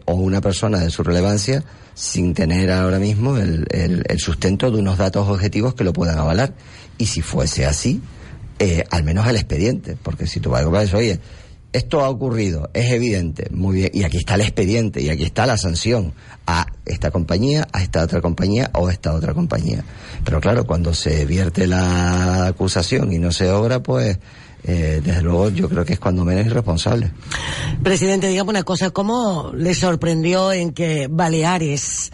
una persona de su relevancia sin tener ahora mismo el sustento de unos datos objetivos que lo puedan avalar. Y si fuese así, al menos el expediente, porque si tú vas a decir, oye, esto ha ocurrido, es evidente, muy bien, y aquí está el expediente, y aquí está la sanción a esta compañía, a esta otra compañía o a esta otra compañía. Pero claro, cuando se vierte la acusación y no se obra, pues... desde luego yo creo que es cuando menos irresponsable. Presidente, dígame una cosa, ¿cómo le sorprendió en que Baleares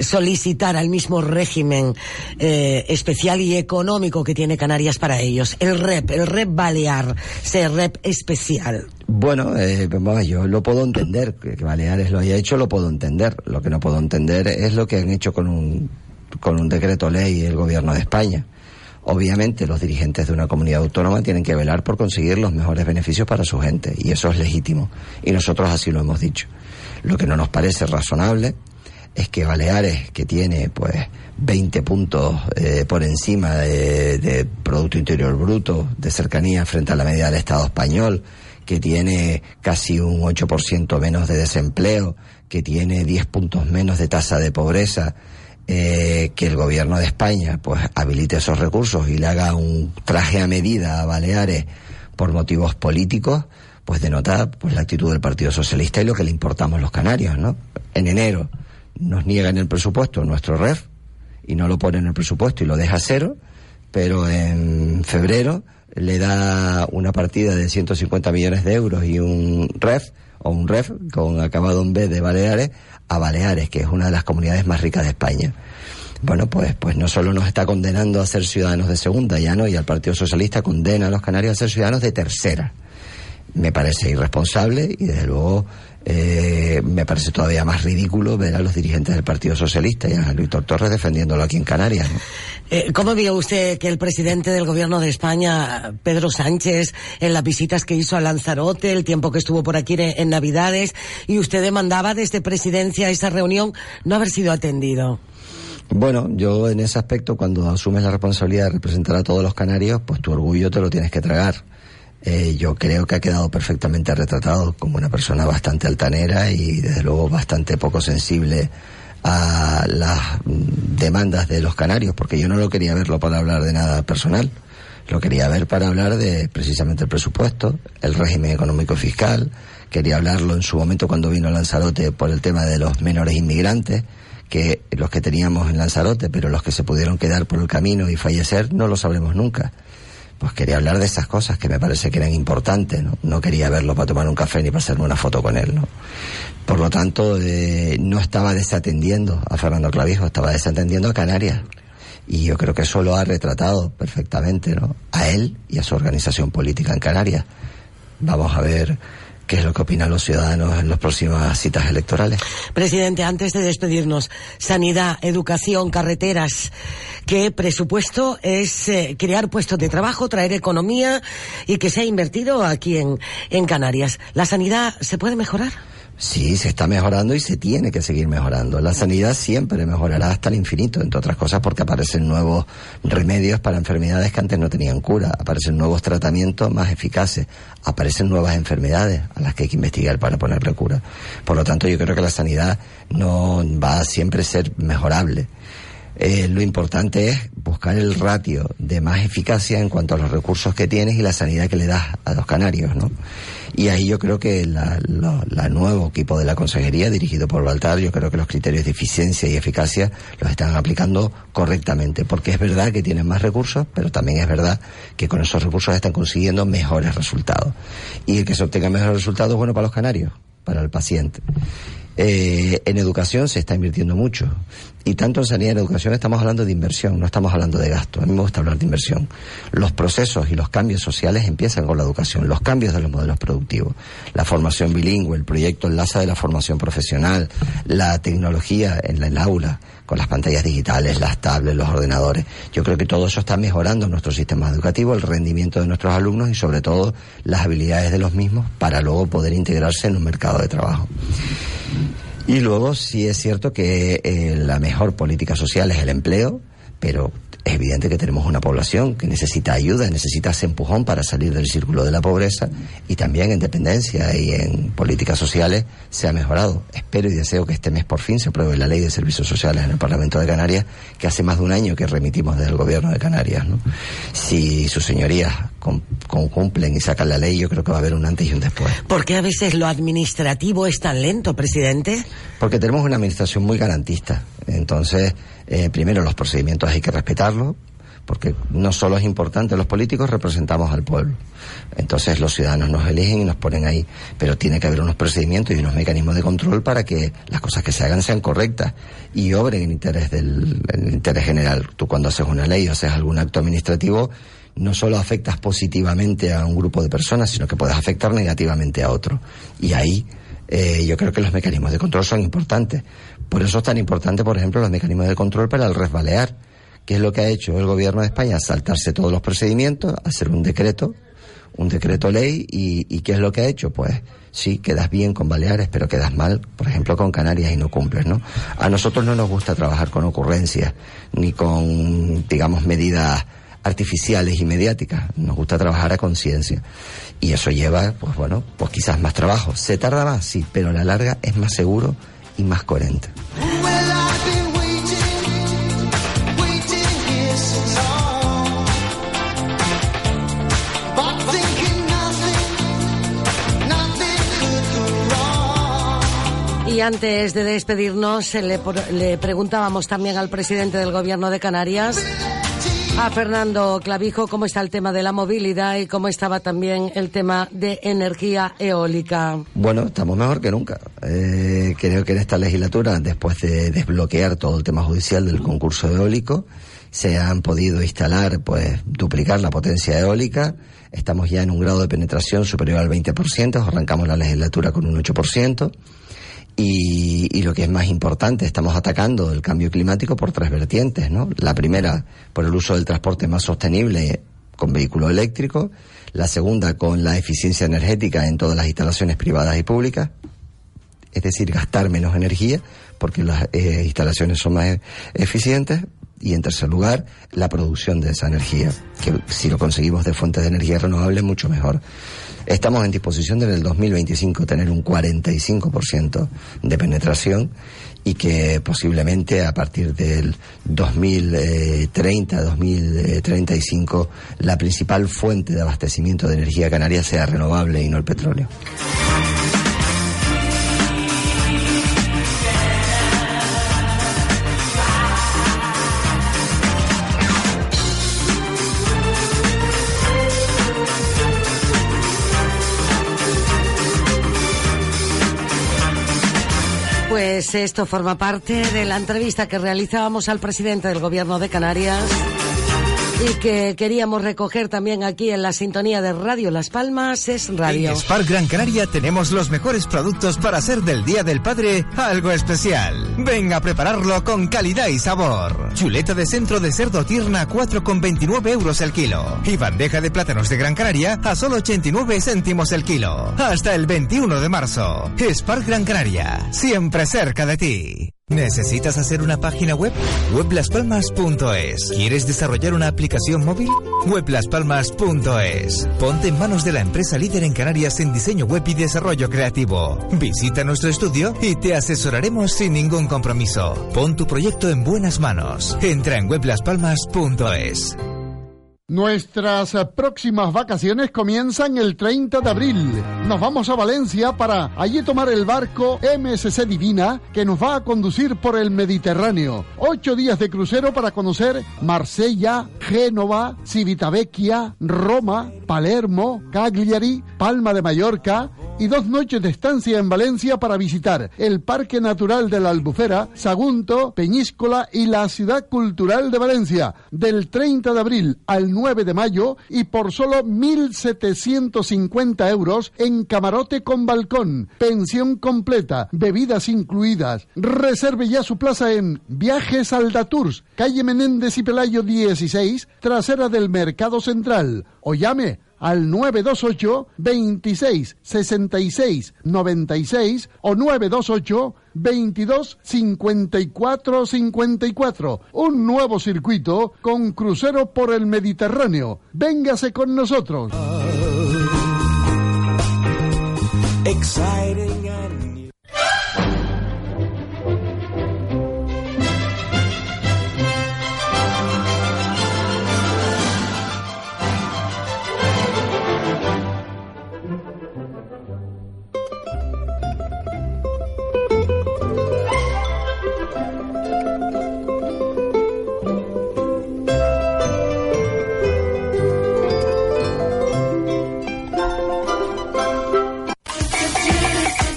solicitara el mismo régimen especial y económico que tiene Canarias para ellos? El REP Balear, ese REP especial. Bueno, yo lo puedo entender, que Baleares lo haya hecho, lo puedo entender. Lo que no puedo entender es lo que han hecho con un decreto ley el Gobierno de España. Obviamente, los dirigentes de una comunidad autónoma tienen que velar por conseguir los mejores beneficios para su gente, y eso es legítimo, y nosotros así lo hemos dicho. Lo que no nos parece razonable es que Baleares, que tiene pues 20 puntos por encima de Producto Interior Bruto, de cercanía frente a la media del Estado español, que tiene casi un 8% menos de desempleo, que tiene 10 puntos menos de tasa de pobreza, que el Gobierno de España pues habilite esos recursos y le haga un traje a medida a Baleares por motivos políticos, pues denota pues la actitud del Partido Socialista y lo que le importamos los canarios, ¿no? En enero nos niegan el presupuesto, nuestro REF, y no lo ponen en el presupuesto y lo deja cero, pero en febrero le da una partida de 150 millones de euros y un REF, o un REF con acabado en B de Baleares, a Baleares, que es una de las comunidades más ricas de España. Bueno, pues no solo nos está condenando a ser ciudadanos de segunda, ya no, y al Partido Socialista condena a los canarios a ser ciudadanos de tercera. Me parece irresponsable y, desde luego, me parece todavía más ridículo ver a los dirigentes del Partido Socialista y a Luis Torres defendiéndolo aquí en Canarias, ¿no? ¿Cómo vio usted que el presidente del Gobierno de España, Pedro Sánchez, en las visitas que hizo a Lanzarote, el tiempo que estuvo por aquí en Navidades, y usted demandaba desde Presidencia esa reunión no haber sido atendido? Bueno, yo en ese aspecto, cuando asumes la responsabilidad de representar a todos los canarios, pues tu orgullo te lo tienes que tragar. Yo creo que ha quedado perfectamente retratado como una persona bastante altanera y, desde luego, bastante poco sensible a las demandas de los canarios, porque yo no lo quería verlo para hablar de nada personal. Lo quería ver para hablar de, precisamente, el presupuesto, el régimen económico fiscal. Quería hablarlo en su momento cuando vino a Lanzarote por el tema de los menores inmigrantes, que los que teníamos en Lanzarote, pero los que se pudieron quedar por el camino y fallecer, no lo sabremos nunca. Pues quería hablar de esas cosas que me parece que eran importantes, ¿no? No quería verlo para tomar un café ni para hacerme una foto con él, ¿no? Por lo tanto, no estaba desatendiendo a Fernando Clavijo, estaba desatendiendo a Canarias. Y yo creo que eso lo ha retratado perfectamente, ¿no? A él y a su organización política en Canarias. Vamos a ver qué es lo que opinan los ciudadanos en las próximas citas electorales. Presidente, antes de despedirnos, sanidad, educación, carreteras, ¿qué presupuesto es crear puestos de trabajo, traer economía y que se ha invertido aquí en Canarias? ¿La sanidad se puede mejorar? Sí, se está mejorando y se tiene que seguir mejorando. La sanidad siempre mejorará hasta el infinito, entre otras cosas porque aparecen nuevos remedios para enfermedades que antes no tenían cura, aparecen nuevos tratamientos más eficaces, aparecen nuevas enfermedades a las que hay que investigar para ponerle cura. Por lo tanto, yo creo que la sanidad no va a siempre ser mejorable. Lo importante es buscar el ratio de más eficacia en cuanto a los recursos que tienes y la sanidad que le das a los canarios, ¿no? Y ahí yo creo que la nuevo equipo de la consejería, dirigido por Baltar, yo creo que los criterios de eficiencia y eficacia los están aplicando correctamente, porque es verdad que tienen más recursos, pero también es verdad que con esos recursos están consiguiendo mejores resultados. Y el que se obtenga mejores resultados es bueno para los canarios, para el paciente. En educación se está invirtiendo mucho, y tanto en sanidad y en educación estamos hablando de inversión, no estamos hablando de gasto. A mí me gusta hablar de inversión. Los procesos y los cambios sociales empiezan con la educación, los cambios de los modelos productivos, la formación bilingüe, el proyecto Enlaza de la formación profesional, la tecnología en el aula, con las pantallas digitales, las tablets, los ordenadores. Yo creo que todo eso está mejorando nuestro sistema educativo, el rendimiento de nuestros alumnos y, sobre todo, las habilidades de los mismos para luego poder integrarse en un mercado de trabajo. Y luego sí es cierto que la mejor política social es el empleo, pero es evidente que tenemos una población que necesita ayuda, necesita ese empujón para salir del círculo de la pobreza, y también en dependencia y en políticas sociales se ha mejorado. Espero y deseo que este mes por fin se apruebe la ley de servicios sociales en el Parlamento de Canarias, que hace más de un año que remitimos desde el Gobierno de Canarias, ¿no? Si sus señorías cumplen y sacan la ley, yo creo que va a haber un antes y un después. ¿Por qué a veces lo administrativo es tan lento, presidente? Porque tenemos una administración muy garantista. Entonces, primero, los procedimientos hay que respetarlos, porque no solo es importante, los políticos representamos al pueblo. Entonces, los ciudadanos nos eligen y nos ponen ahí, pero tiene que haber unos procedimientos y unos mecanismos de control para que las cosas que se hagan sean correctas y obren en interés general. Tú, cuando haces una ley o haces algún acto administrativo, no solo afectas positivamente a un grupo de personas, sino que puedes afectar negativamente a otro. Y ahí yo creo que los mecanismos de control son importantes. Por eso es tan importante, por ejemplo, los mecanismos de control para el REF Balear, que es lo que ha hecho el Gobierno de España: saltarse todos los procedimientos, hacer un decreto ley, y ¿qué es lo que ha hecho? Pues sí, quedas bien con Baleares, pero quedas mal, por ejemplo, con Canarias, y no cumples, ¿no? A nosotros no nos gusta trabajar con ocurrencias, ni con, digamos, medidas artificiales y mediáticas. Nos gusta trabajar a conciencia, y eso lleva, pues quizás más trabajo. ¿Se tarda más? Sí, pero a la larga es más seguro y más coherente. antes de despedirnos le preguntábamos también al presidente del Gobierno de Canarias, a Fernando Clavijo, cómo está el tema de la movilidad y cómo estaba también el tema de energía eólica. Bueno, estamos mejor que nunca. Creo que en esta legislatura, después de desbloquear todo el tema judicial del concurso eólico, se han podido instalar, pues, duplicar la potencia eólica. Estamos ya en un grado de penetración superior al 20%, arrancamos la legislatura con un 8%. Y lo que es más importante, estamos atacando el cambio climático por tres vertientes, ¿no? La primera, por el uso del transporte más sostenible con vehículo eléctrico. La segunda, con la eficiencia energética en todas las instalaciones privadas y públicas. Es decir, gastar menos energía porque las instalaciones son más eficientes. Y en tercer lugar, la producción de esa energía, que si lo conseguimos de fuentes de energía renovable, mucho mejor. Estamos en disposición de en el 2025 tener un 45% de penetración y que posiblemente a partir del 2030, 2035, la principal fuente de abastecimiento de energía canaria sea renovable y no el petróleo. Pues esto forma parte de la entrevista que realizábamos al presidente del Gobierno de Canarias y que queríamos recoger también aquí en la sintonía de Radio Las Palmas es Radio. En SPAR Gran Canaria tenemos los mejores productos para hacer del Día del Padre algo especial. Ven a prepararlo con calidad y sabor. Chuleta de centro de cerdo tierna 4,29 euros el kilo y bandeja de plátanos de Gran Canaria a solo 89 céntimos el kilo. Hasta el 21 de marzo. SPAR Gran Canaria, siempre cerca de ti. ¿Necesitas hacer una página web? weblaspalmas.es. ¿Quieres desarrollar una aplicación móvil? weblaspalmas.es. Ponte en manos de la empresa líder en Canarias en diseño web y desarrollo creativo. Visita nuestro estudio y te asesoraremos sin ningún compromiso. Pon tu proyecto en buenas manos. Entra en weblaspalmas.es. Nuestras próximas vacaciones comienzan el 30 de abril. Nos vamos a Valencia para allí tomar el barco MSC Divina, que nos va a conducir por el Mediterráneo. 8 días de crucero para conocer Marsella, Génova, Civitavecchia, Roma, Palermo, Cagliari, Palma de Mallorca y 2 noches de estancia en Valencia para visitar el Parque Natural de la Albufera, Sagunto, Peñíscola y la Ciudad Cultural de Valencia. Del 30 de abril al 9 de mayo y por solo 1.750 euros en camarote con balcón, pensión completa, bebidas incluidas. Reserve ya su plaza en Viajes Aldatours, calle Menéndez y Pelayo 16, trasera del Mercado Central, o llame al 928 26 66 96 o 928 22 54 54. Un nuevo circuito con crucero por el Mediterráneo. Véngase con nosotros.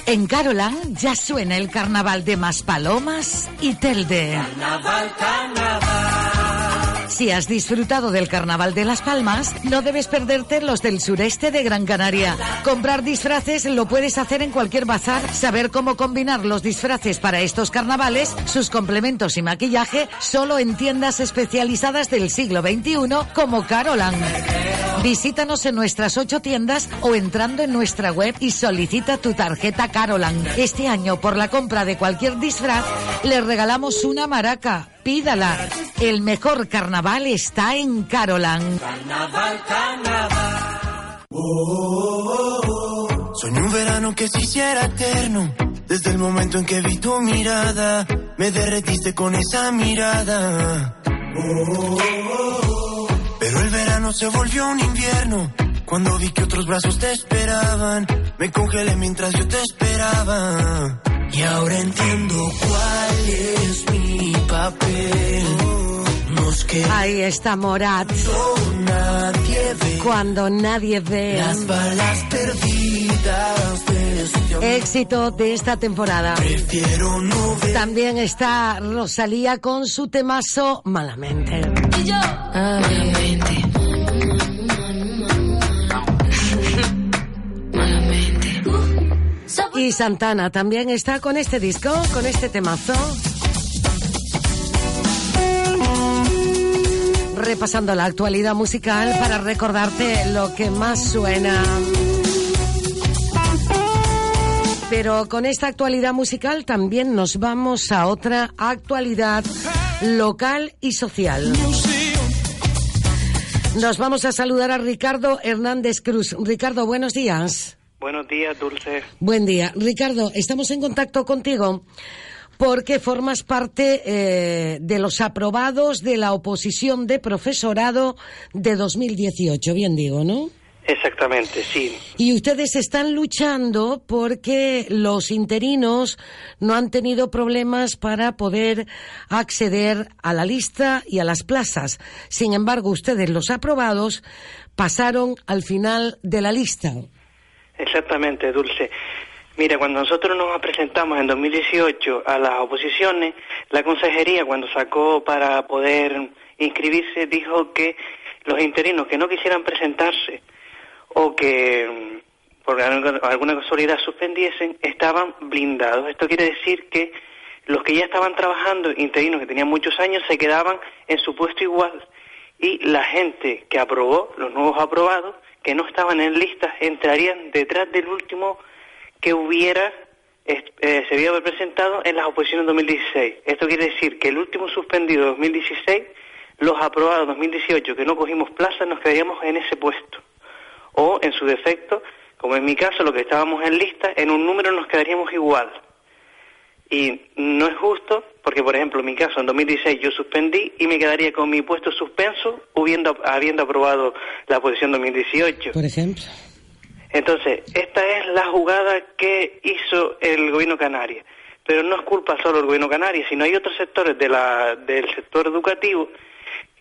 En Carolan ya suena el carnaval de Maspalomas y Telde. Carnaval, carnaval. Si has disfrutado del carnaval de Las Palmas, no debes perderte los del sureste de Gran Canaria. Comprar disfraces lo puedes hacer en cualquier bazar. Saber cómo combinar los disfraces para estos carnavales, sus complementos y maquillaje, solo en tiendas especializadas del siglo XXI como Carolan. Visítanos en nuestras 8 tiendas o entrando en nuestra web y solicita tu tarjeta Carolan. Este año, por la compra de cualquier disfraz, le regalamos una maraca. Pídala. El mejor carnaval está en Carolan. Carnaval, carnaval. Oh, oh, oh, oh. Soñé un verano que se hiciera eterno. Desde el momento en que vi tu mirada, me derretiste con esa mirada. Oh, oh, oh, oh. Pero el verano se volvió un invierno, cuando vi que otros brazos te esperaban, me congelé mientras yo te esperaba. Y ahora entiendo cuál es mi papel. Ahí está Morat. Cuando nadie ve. Las balas perdidas de éxito de esta temporada. Prefiero no ver. También está Rosalía con su temazo Malamente. Y yo. Malamente. Malamente. Y Santana también está con este disco, con este temazo. Repasando la actualidad musical para recordarte lo que más suena. Pero con esta actualidad musical también nos vamos a otra actualidad local y social. Nos vamos a saludar a Ricardo Hernández Cruz. Ricardo, buenos días. Buenos días, Dulce. Buen día. Ricardo, estamos en contacto contigo porque formas parte de los aprobados de la oposición de profesorado de 2018, bien digo, ¿no? Exactamente, sí. Y ustedes están luchando porque los interinos no han tenido problemas para poder acceder a la lista y a las plazas. Sin embargo, ustedes, los aprobados, pasaron al final de la lista. Exactamente, Dulce. Mira, cuando nosotros nos presentamos en 2018 a las oposiciones, la consejería cuando sacó para poder inscribirse dijo que los interinos que no quisieran presentarse o que por alguna casualidad suspendiesen estaban blindados. Esto quiere decir que los que ya estaban trabajando, interinos que tenían muchos años, se quedaban en su puesto igual y la gente que aprobó, los nuevos aprobados, que no estaban en listas, entrarían detrás del último que hubiera se había presentado en las oposiciones 2016. Esto quiere decir que el último suspendido de 2016, los aprobados 2018, que no cogimos plaza, nos quedaríamos en ese puesto. O, en su defecto, como en mi caso, lo que estábamos en lista, en un número nos quedaríamos igual. Y no es justo, porque, por ejemplo, en mi caso, en 2016 yo suspendí y me quedaría con mi puesto suspenso habiendo aprobado la oposición 2018. Por ejemplo. Entonces, esta es la jugada que hizo el gobierno canario. Pero no es culpa solo del gobierno canario, sino hay otros sectores del sector educativo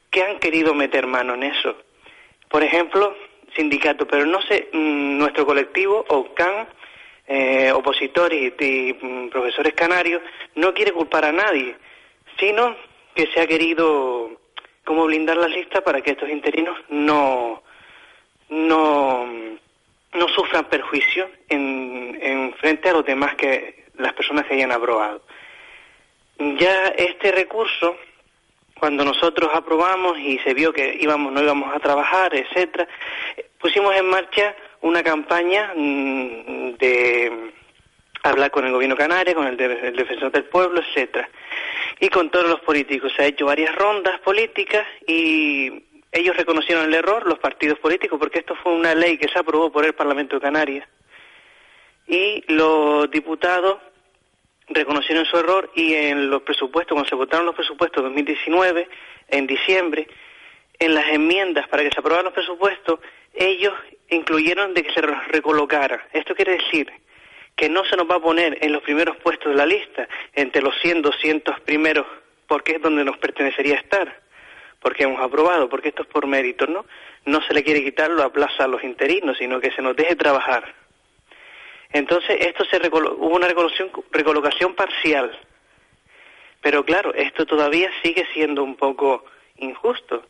que han querido meter mano en eso. Por ejemplo, sindicatos, pero no sé, nuestro colectivo, OCAN, opositores y profesores canarios, no quiere culpar a nadie, sino que se ha querido como blindar las listas para que estos interinos no sufran perjuicio en frente a los demás que las personas que hayan aprobado. Ya este recurso, cuando nosotros aprobamos y se vio que no íbamos a trabajar, etcétera, pusimos en marcha una campaña de hablar con el gobierno canario, con el defensor del pueblo, etcétera, y con todos los políticos. Se ha hecho varias rondas políticas y ellos reconocieron el error, los partidos políticos, porque esto fue una ley que se aprobó por el Parlamento de Canarias. Y los diputados reconocieron su error y en los presupuestos, cuando se votaron los presupuestos 2019, en diciembre, en las enmiendas para que se aprobaran los presupuestos, ellos incluyeron de que se recolocara. Esto quiere decir que no se nos va a poner en los primeros puestos de la lista, entre los 100, 200 primeros, porque es donde nos pertenecería estar. Porque hemos aprobado, porque esto es por mérito, ¿no? No se le quiere quitar la plaza a los interinos, sino que se nos deje trabajar. Entonces, esto hubo una recolocación parcial. Pero claro, esto todavía sigue siendo un poco injusto.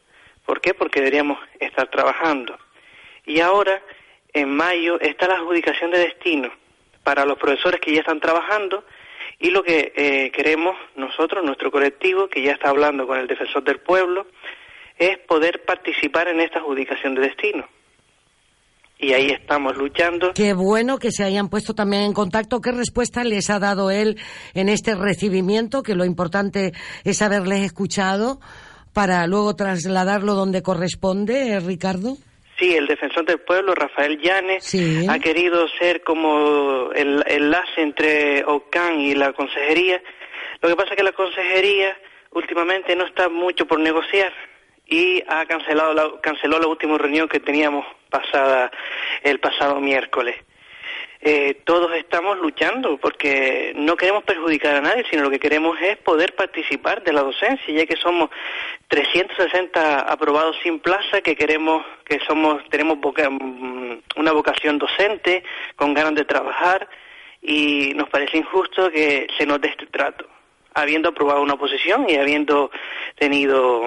¿Por qué? Porque deberíamos estar trabajando. Y ahora, en mayo, está la adjudicación de destino para los profesores que ya están trabajando. Y lo que queremos nosotros, nuestro colectivo, que ya está hablando con el defensor del pueblo, es poder participar en esta adjudicación de destino. Y ahí estamos luchando. Qué bueno que se hayan puesto también en contacto. ¿Qué respuesta les ha dado él en este recibimiento? Que lo importante es haberles escuchado para luego trasladarlo donde corresponde, Ricardo. Sí, el defensor del pueblo, Rafael Llanes, sí, ha querido ser como el enlace entre OCAN y la consejería. Lo que pasa es que la consejería últimamente no está mucho por negociar y ha canceló la última reunión que teníamos el pasado miércoles. todos estamos luchando porque no queremos perjudicar a nadie, sino lo que queremos es poder participar de la docencia, ya que somos 360 aprobados sin plaza, que queremos, que somos, tenemos una vocación docente, con ganas de trabajar, y nos parece injusto que se nos dé este trato, habiendo aprobado una oposición y habiendo tenido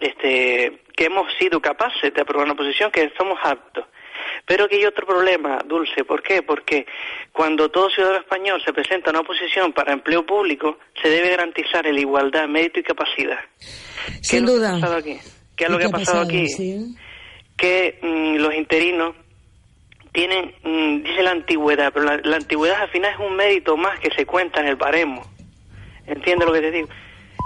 que hemos sido capaces de aprobar una oposición, que somos aptos. Pero que hay otro problema, Dulce. ¿Por qué? Porque cuando todo ciudadano español se presenta a una oposición para empleo público, se debe garantizar la igualdad, mérito y capacidad. Sin duda. ¿Qué es lo que ha pasado aquí? Que los interinos tienen, dice la antigüedad, pero la antigüedad al final es un mérito más que se cuenta en el baremo. ¿Entiendes lo que te digo?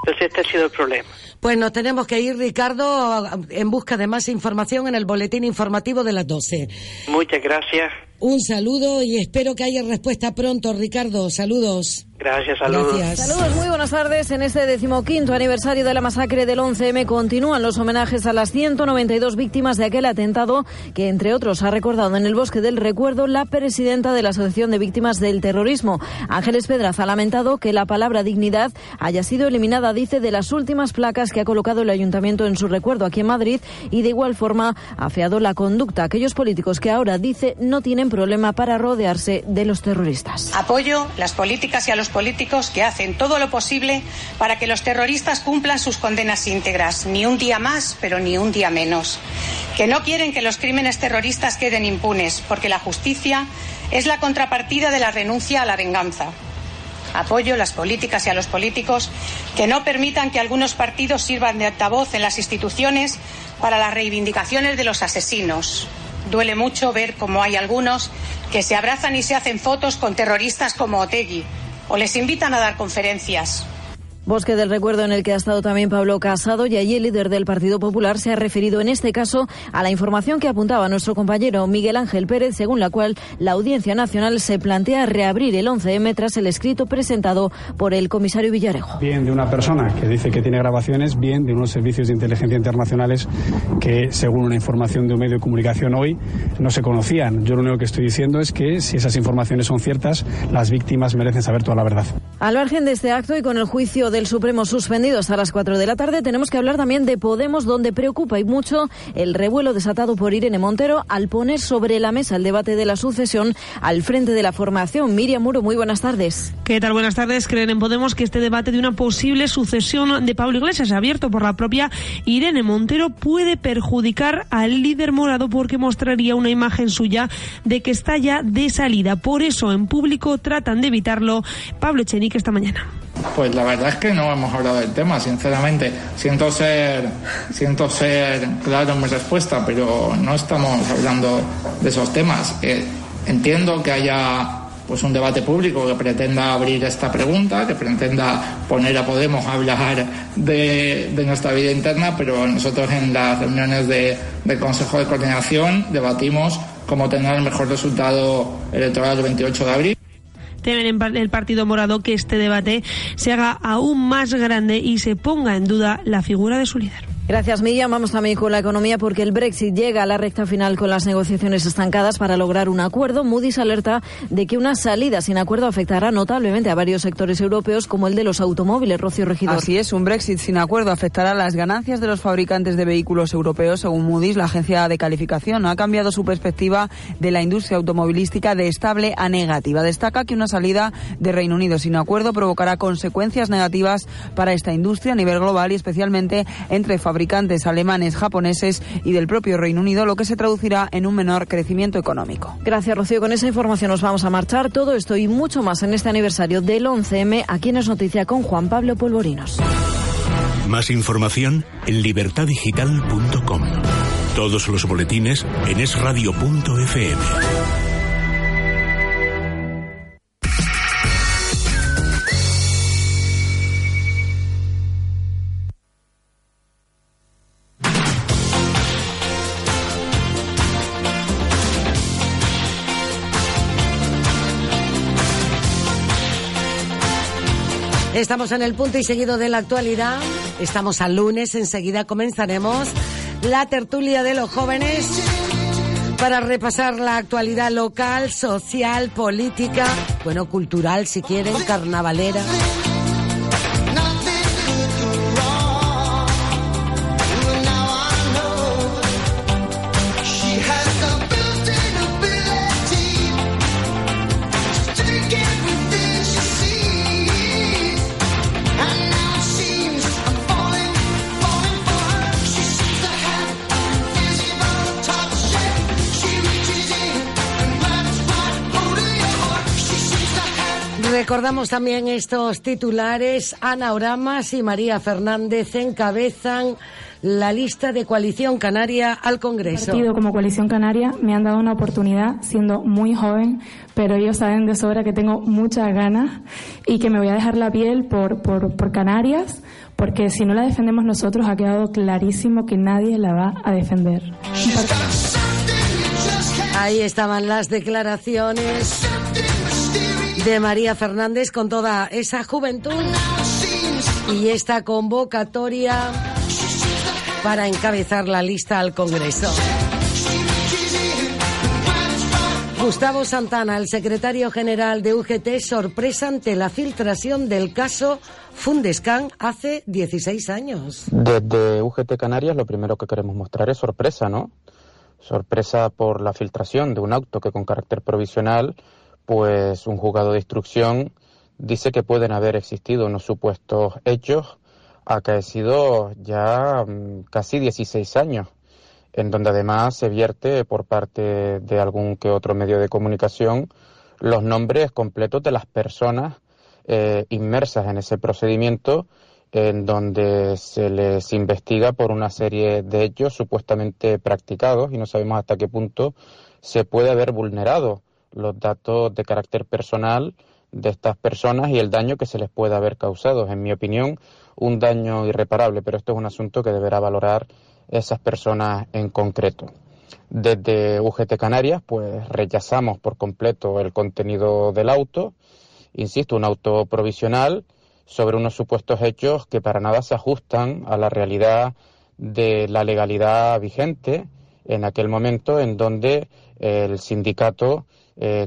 Entonces este ha sido el problema. Pues nos tenemos que ir, Ricardo, en busca de más información en el boletín informativo de las 12. Muchas gracias. Un saludo y espero que haya respuesta pronto, Ricardo. Saludos. Gracias, saludos. Gracias. Saludos, muy buenas tardes. En este 15º aniversario de la masacre del 11M continúan los homenajes a las 192 víctimas de aquel atentado que, entre otros, ha recordado en el Bosque del Recuerdo la presidenta de la Asociación de Víctimas del Terrorismo. Ángeles Pedraz ha lamentado que la palabra dignidad haya sido eliminada, dice, de las últimas placas que ha colocado el Ayuntamiento en su recuerdo aquí en Madrid, y de igual forma ha afeado la conducta a aquellos políticos que ahora, dice, no tienen problema para rodearse de los terroristas. Apoyo las políticas y a los políticos que hacen todo lo posible para que los terroristas cumplan sus condenas íntegras, ni un día más, pero ni un día menos. Que no quieren que los crímenes terroristas queden impunes, porque la justicia es la contrapartida de la renuncia a la venganza. Apoyo las políticas y a los políticos que no permitan que algunos partidos sirvan de altavoz en las instituciones para las reivindicaciones de los asesinos. Duele mucho ver cómo hay algunos que se abrazan y se hacen fotos con terroristas como Otegui, o les invitan a dar conferencias. Bosque del Recuerdo en el que ha estado también Pablo Casado, y allí el líder del Partido Popular se ha referido en este caso a la información que apuntaba nuestro compañero Miguel Ángel Pérez, según la cual la Audiencia Nacional se plantea reabrir el 11M tras el escrito presentado por el comisario Villarejo. Bien de una persona que dice que tiene grabaciones, bien de unos servicios de inteligencia internacionales que, según una información de un medio de comunicación hoy, no se conocían. Yo lo único que estoy diciendo es que, si esas informaciones son ciertas, las víctimas merecen saber toda la verdad. Al margen de este acto y con el juicio del Supremo suspendido hasta las 4 de la tarde, tenemos que hablar también de Podemos, donde preocupa y mucho el revuelo desatado por Irene Montero al poner sobre la mesa el debate de la sucesión al frente de la formación. Miriam Muro, muy buenas tardes. ¿Qué tal? Buenas tardes. Creen en Podemos que este debate de una posible sucesión de Pablo Iglesias, abierto por la propia Irene Montero, puede perjudicar al líder morado porque mostraría una imagen suya de que está ya de salida. Por eso, en público tratan de evitarlo. Pablo Echenique esta mañana. Pues la verdad es que no hemos hablado del tema, sinceramente. Siento ser claro en mi respuesta, pero no estamos hablando de esos temas. Entiendo que haya pues un debate público que pretenda abrir esta pregunta, que pretenda poner a Podemos a hablar de nuestra vida interna, pero nosotros en las reuniones de Consejo de Coordinación debatimos cómo tener el mejor resultado electoral el 28 de abril. Temen en el Partido Morado que este debate se haga aún más grande y se ponga en duda la figura de su líder. Gracias, Miriam. Vamos también con la economía, porque el Brexit llega a la recta final con las negociaciones estancadas para lograr un acuerdo. Moody's alerta de que una salida sin acuerdo afectará notablemente a varios sectores europeos, como el de los automóviles. Rocío Regidor. Así es, un Brexit sin acuerdo afectará las ganancias de los fabricantes de vehículos europeos. Según Moody's, la agencia de calificación ha cambiado su perspectiva de la industria automovilística de estable a negativa. Destaca que una salida de Reino Unido sin acuerdo provocará consecuencias negativas para esta industria a nivel global y especialmente entre fabricantes alemanes, japoneses y del propio Reino Unido, lo que se traducirá en un menor crecimiento económico. Gracias, Rocío. Con esa información nos vamos a marchar. Todo esto y mucho más en este aniversario del 11M, aquí en Es Noticia con Juan Pablo Polvorinos. Más información en libertaddigital.com. Todos los boletines en esradio.fm. Estamos en el punto y seguido de la actualidad. Estamos al lunes, enseguida comenzaremos la tertulia de los jóvenes para repasar la actualidad local, social, política, bueno, cultural si quieren, carnavalera. Recordamos también estos titulares. Ana Oramas y María Fernández encabezan la lista de Coalición Canaria al Congreso. Partido como Coalición Canaria me han dado una oportunidad siendo muy joven, pero ellos saben de sobra que tengo muchas ganas y que me voy a dejar la piel por Canarias, porque si no la defendemos nosotros ha quedado clarísimo que nadie la va a defender. Ahí estaban las declaraciones de María Fernández con toda esa juventud y esta convocatoria para encabezar la lista al Congreso. Gustavo Santana, el secretario general de UGT, sorpresa ante la filtración del caso Fundescan hace 16 años. Desde UGT Canarias lo primero que queremos mostrar es sorpresa, ¿no? Sorpresa por la filtración de un auto que con carácter provisional pues un juzgado de instrucción dice que pueden haber existido unos supuestos hechos acaecidos ya casi 16 años, en donde además se vierte por parte de algún que otro medio de comunicación los nombres completos de las personas inmersas en ese procedimiento, en donde se les investiga por una serie de hechos supuestamente practicados y no sabemos hasta qué punto se puede haber vulnerado los datos de carácter personal de estas personas y el daño que se les puede haber causado. En mi opinión, un daño irreparable, pero esto es un asunto que deberá valorar esas personas en concreto. Desde UGT Canarias, pues rechazamos por completo el contenido del auto, insisto, un auto provisional sobre unos supuestos hechos que para nada se ajustan a la realidad de la legalidad vigente en aquel momento en donde el sindicato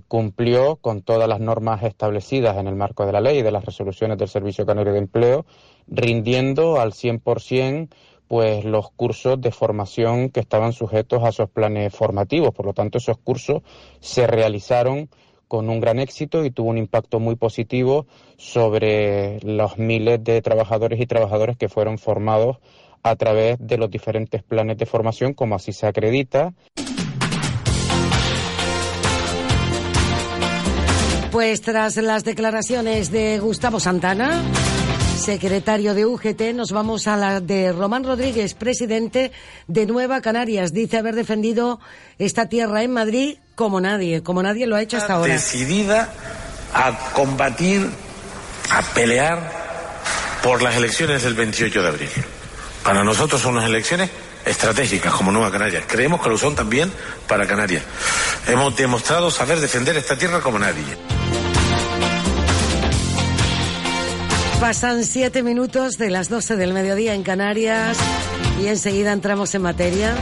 cumplió con todas las normas establecidas en el marco de la ley y de las resoluciones del Servicio Canario de Empleo, rindiendo al 100% pues, los cursos de formación que estaban sujetos a esos planes formativos. Por lo tanto, esos cursos se realizaron con un gran éxito y tuvo un impacto muy positivo sobre los miles de trabajadores y trabajadoras que fueron formados a través de los diferentes planes de formación, como así se acredita. Pues tras las declaraciones de Gustavo Santana, secretario de UGT, nos vamos a la de Román Rodríguez, presidente de Nueva Canarias. Dice haber defendido esta tierra en Madrid como nadie lo ha hecho hasta ahora. Decidida a combatir, a pelear por las elecciones del 28 de abril. Para nosotros son unas elecciones estratégicas como Nueva Canarias. Creemos que lo son también para Canarias. Hemos demostrado saber defender esta tierra como nadie. Pasan 7 minutos de las 12 del mediodía en Canarias y enseguida entramos en materia.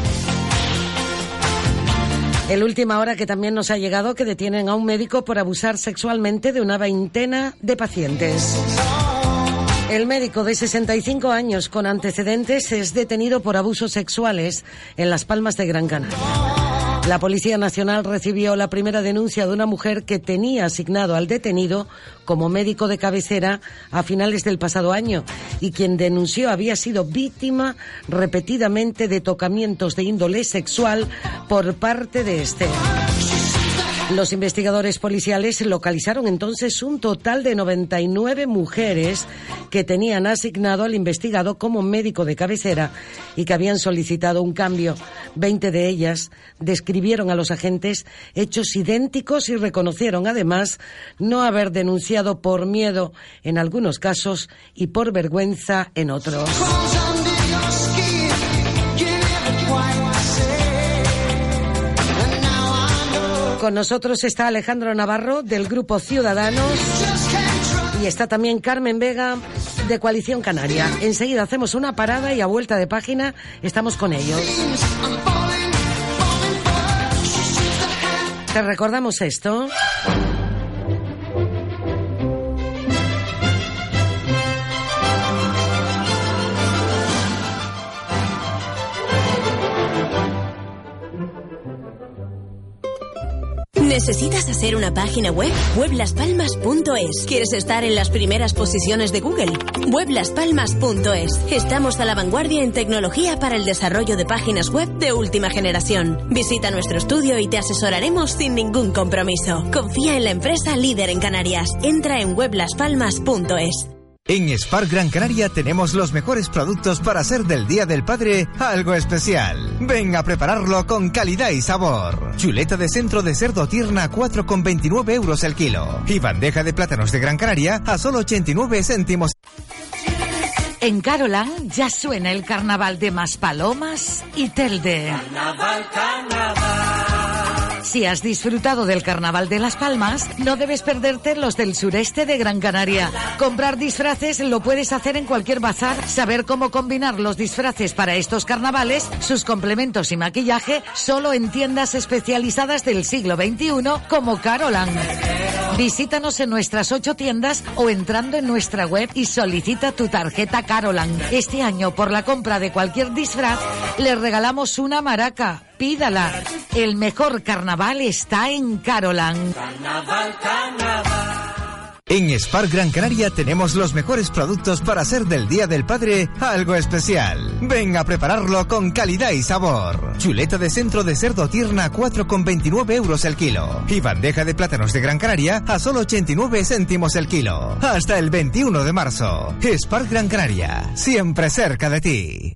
El última hora que también nos ha llegado, que detienen a un médico por abusar sexualmente de una veintena de pacientes. El médico de 65 años con antecedentes es detenido por abusos sexuales en Las Palmas de Gran Canaria. La Policía Nacional recibió la primera denuncia de una mujer que tenía asignado al detenido como médico de cabecera a finales del pasado año y quien denunció había sido víctima repetidamente de tocamientos de índole sexual por parte de este. Los investigadores policiales localizaron entonces un total de 99 mujeres que tenían asignado al investigado como médico de cabecera y que habían solicitado un cambio. 20 de ellas describieron a los agentes hechos idénticos y reconocieron además no haber denunciado por miedo en algunos casos y por vergüenza en otros. Con nosotros está Alejandro Navarro, del Grupo Ciudadanos, y está también Carmen Vega, de Coalición Canaria. Enseguida hacemos una parada y a vuelta de página estamos con ellos. Te recordamos esto. ¿Necesitas hacer una página web? weblaspalmas.es. ¿Quieres estar en las primeras posiciones de Google? weblaspalmas.es. Estamos a la vanguardia en tecnología para el desarrollo de páginas web de última generación. Visita nuestro estudio y te asesoraremos sin ningún compromiso. Confía en la empresa líder en Canarias. Entra en weblaspalmas.es. En SPAR Gran Canaria tenemos los mejores productos para hacer del Día del Padre algo especial. Ven a prepararlo con calidad y sabor. Chuleta de centro de cerdo tierna a 4,29 euros el kilo. Y bandeja de plátanos de Gran Canaria a solo 89 céntimos. En Carolan ya suena el carnaval de Maspalomas y Telde. Carnaval, carnaval. Si has disfrutado del carnaval de Las Palmas, no debes perderte los del sureste de Gran Canaria. Comprar disfraces lo puedes hacer en cualquier bazar. Saber cómo combinar los disfraces para estos carnavales, sus complementos y maquillaje, solo en tiendas especializadas del siglo XXI como Carolan. Visítanos en nuestras 8 tiendas o entrando en nuestra web y solicita tu tarjeta Carolan. Este año, por la compra de cualquier disfraz, le regalamos una maraca. Pídala. El mejor carnaval está en Carolan. Carnaval, carnaval. En SPAR Gran Canaria tenemos los mejores productos para hacer del Día del Padre algo especial. Ven a prepararlo con calidad y sabor. Chuleta de centro de cerdo tierna a 4,29 euros el kilo. Y bandeja de plátanos de Gran Canaria a solo 89 céntimos el kilo. Hasta el 21 de marzo. SPAR Gran Canaria. Siempre cerca de ti.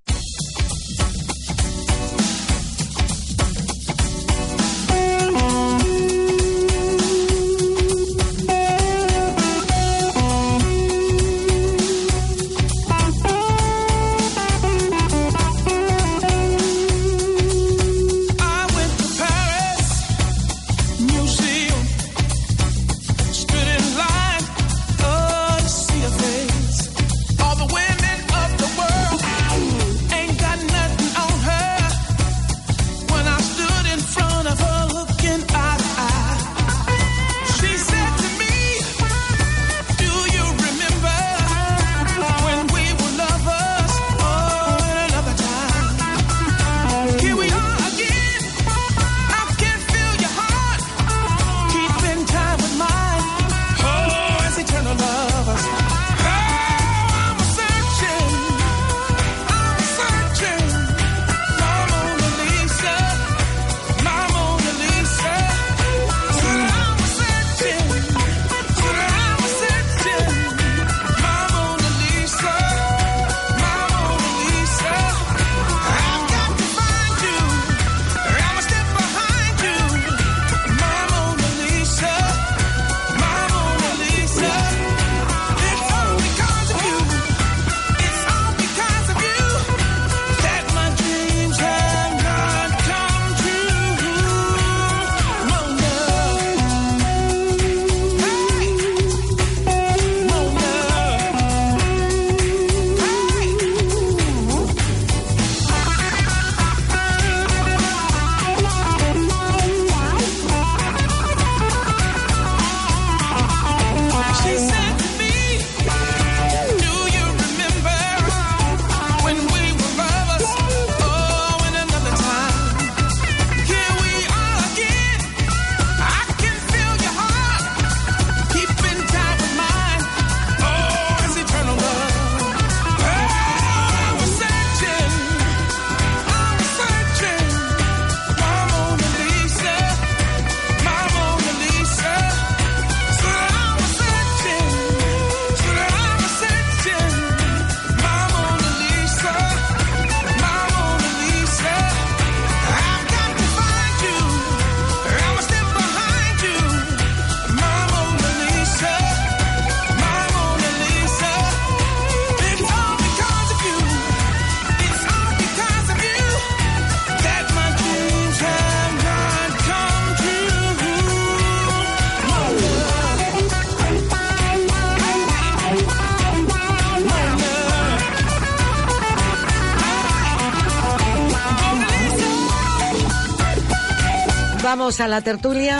vamos a la tertulia .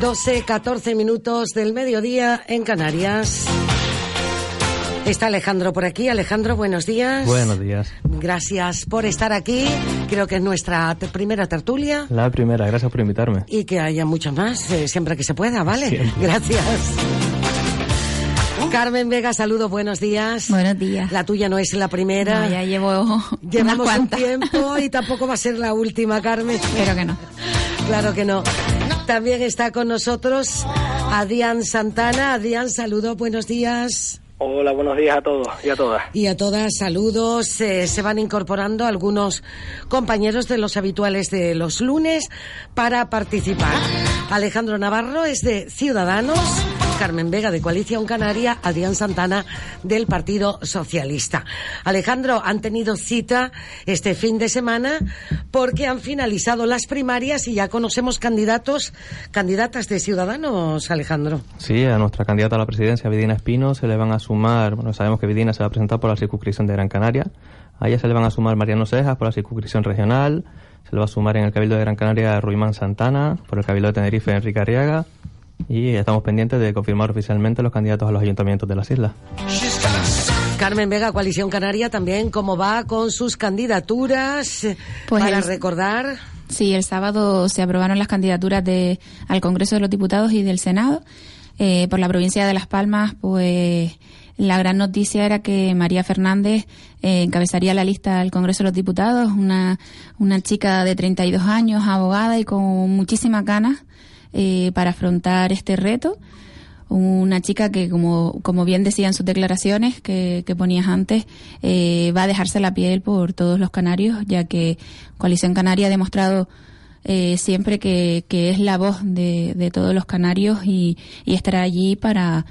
12:14 minutos del mediodía en Canarias. Está Alejandro por aquí. Alejandro, buenos días. Buenos días. Gracias por estar aquí. Creo que es nuestra primera tertulia. La primera, gracias por invitarme. Y que haya muchas más, siempre que se pueda, ¿vale? Siempre. Gracias. Carmen Vega, saludos, buenos días. Buenos días. La tuya no es la primera. No, ya llevamos un tiempo y tampoco va a ser la última, Carmen. Pero que no. Claro que no. También está con nosotros Adrián Santana. Adrián, saludos, buenos días. Hola, buenos días a todos y a todas. Y a todas, saludos. Se van incorporando algunos compañeros de los habituales de los lunes para participar. Alejandro Navarro es de Ciudadanos, Carmen Vega de Coalición Canaria, Adrián Santana del Partido Socialista. Alejandro, han tenido cita este fin de semana porque han finalizado las primarias y ya conocemos candidatas de Ciudadanos, Alejandro. Sí, a nuestra candidata a la presidencia, Vidina Espino, se le van a sumar, bueno, sabemos que Vidina se va a presentar por la circunscripción de Gran Canaria, a ella se le van a sumar Mariano Cejas por la circunscripción regional, se le va a sumar en el Cabildo de Gran Canaria Ruimán Santana, por el Cabildo de Tenerife Enrique Arriaga, y estamos pendientes de confirmar oficialmente los candidatos a los ayuntamientos de las islas. Carmen Vega, Coalición Canaria, también, ¿cómo va con sus candidaturas? Pues para recordar... Sí, el sábado se aprobaron las candidaturas al Congreso de los Diputados y del Senado. Por la provincia de Las Palmas, pues la gran noticia era que María Fernández encabezaría la lista al Congreso de los Diputados, una chica de 32 años, abogada y con muchísimas ganas para afrontar este reto. Una chica que, como bien decían sus declaraciones que ponías antes, va a dejarse la piel por todos los canarios, ya que Coalición Canaria ha demostrado siempre que es la voz de todos los canarios y estará allí para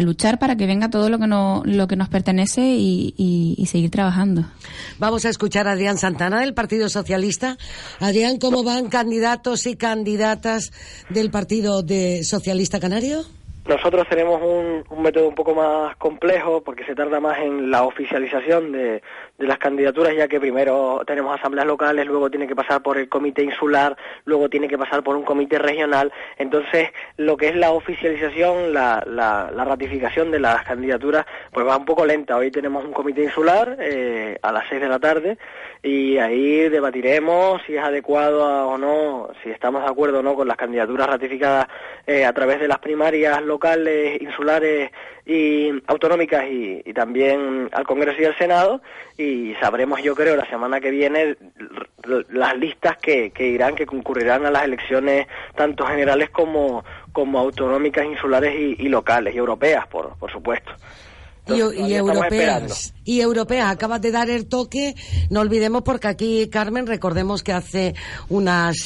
luchar para que venga todo lo que nos pertenece y seguir trabajando. Vamos a escuchar a Adrián Santana del Partido Socialista. Adrián, ¿cómo van candidatos y candidatas del Partido Socialista Canario? Nosotros tenemos un método un poco más complejo porque se tarda más en la oficialización de las candidaturas, ya que primero tenemos asambleas locales, luego tiene que pasar por el comité insular, luego tiene que pasar por un comité regional. Entonces, lo que es la oficialización, la ratificación de las candidaturas, pues va un poco lenta. Hoy tenemos un comité insular a las 6 de la tarde y ahí debatiremos si es adecuado o no, si estamos de acuerdo o no con las candidaturas ratificadas a través de las primarias locales, insulares y autonómicas y también al Congreso y al Senado, y sabremos, yo creo, la semana que viene las listas que concurrirán a las elecciones tanto generales como autonómicas, insulares y locales y europeas, por supuesto. Entonces, y europeas, acabas de dar el toque, no olvidemos, porque aquí, Carmen, recordemos que hace unas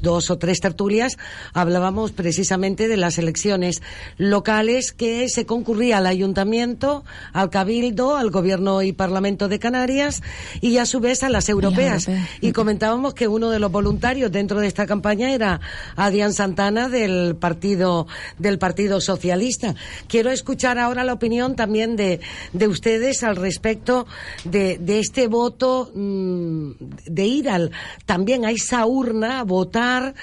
2 o 3 tertulias hablábamos precisamente de las elecciones locales, que se concurría al ayuntamiento, al cabildo, al gobierno y parlamento de Canarias y a su vez a las europeas, y comentábamos que uno de los voluntarios dentro de esta campaña era Adrián Santana del Partido Socialista. Quiero escuchar ahora la opinión también de ustedes al respecto de este voto, de ir también a esa urna a votar.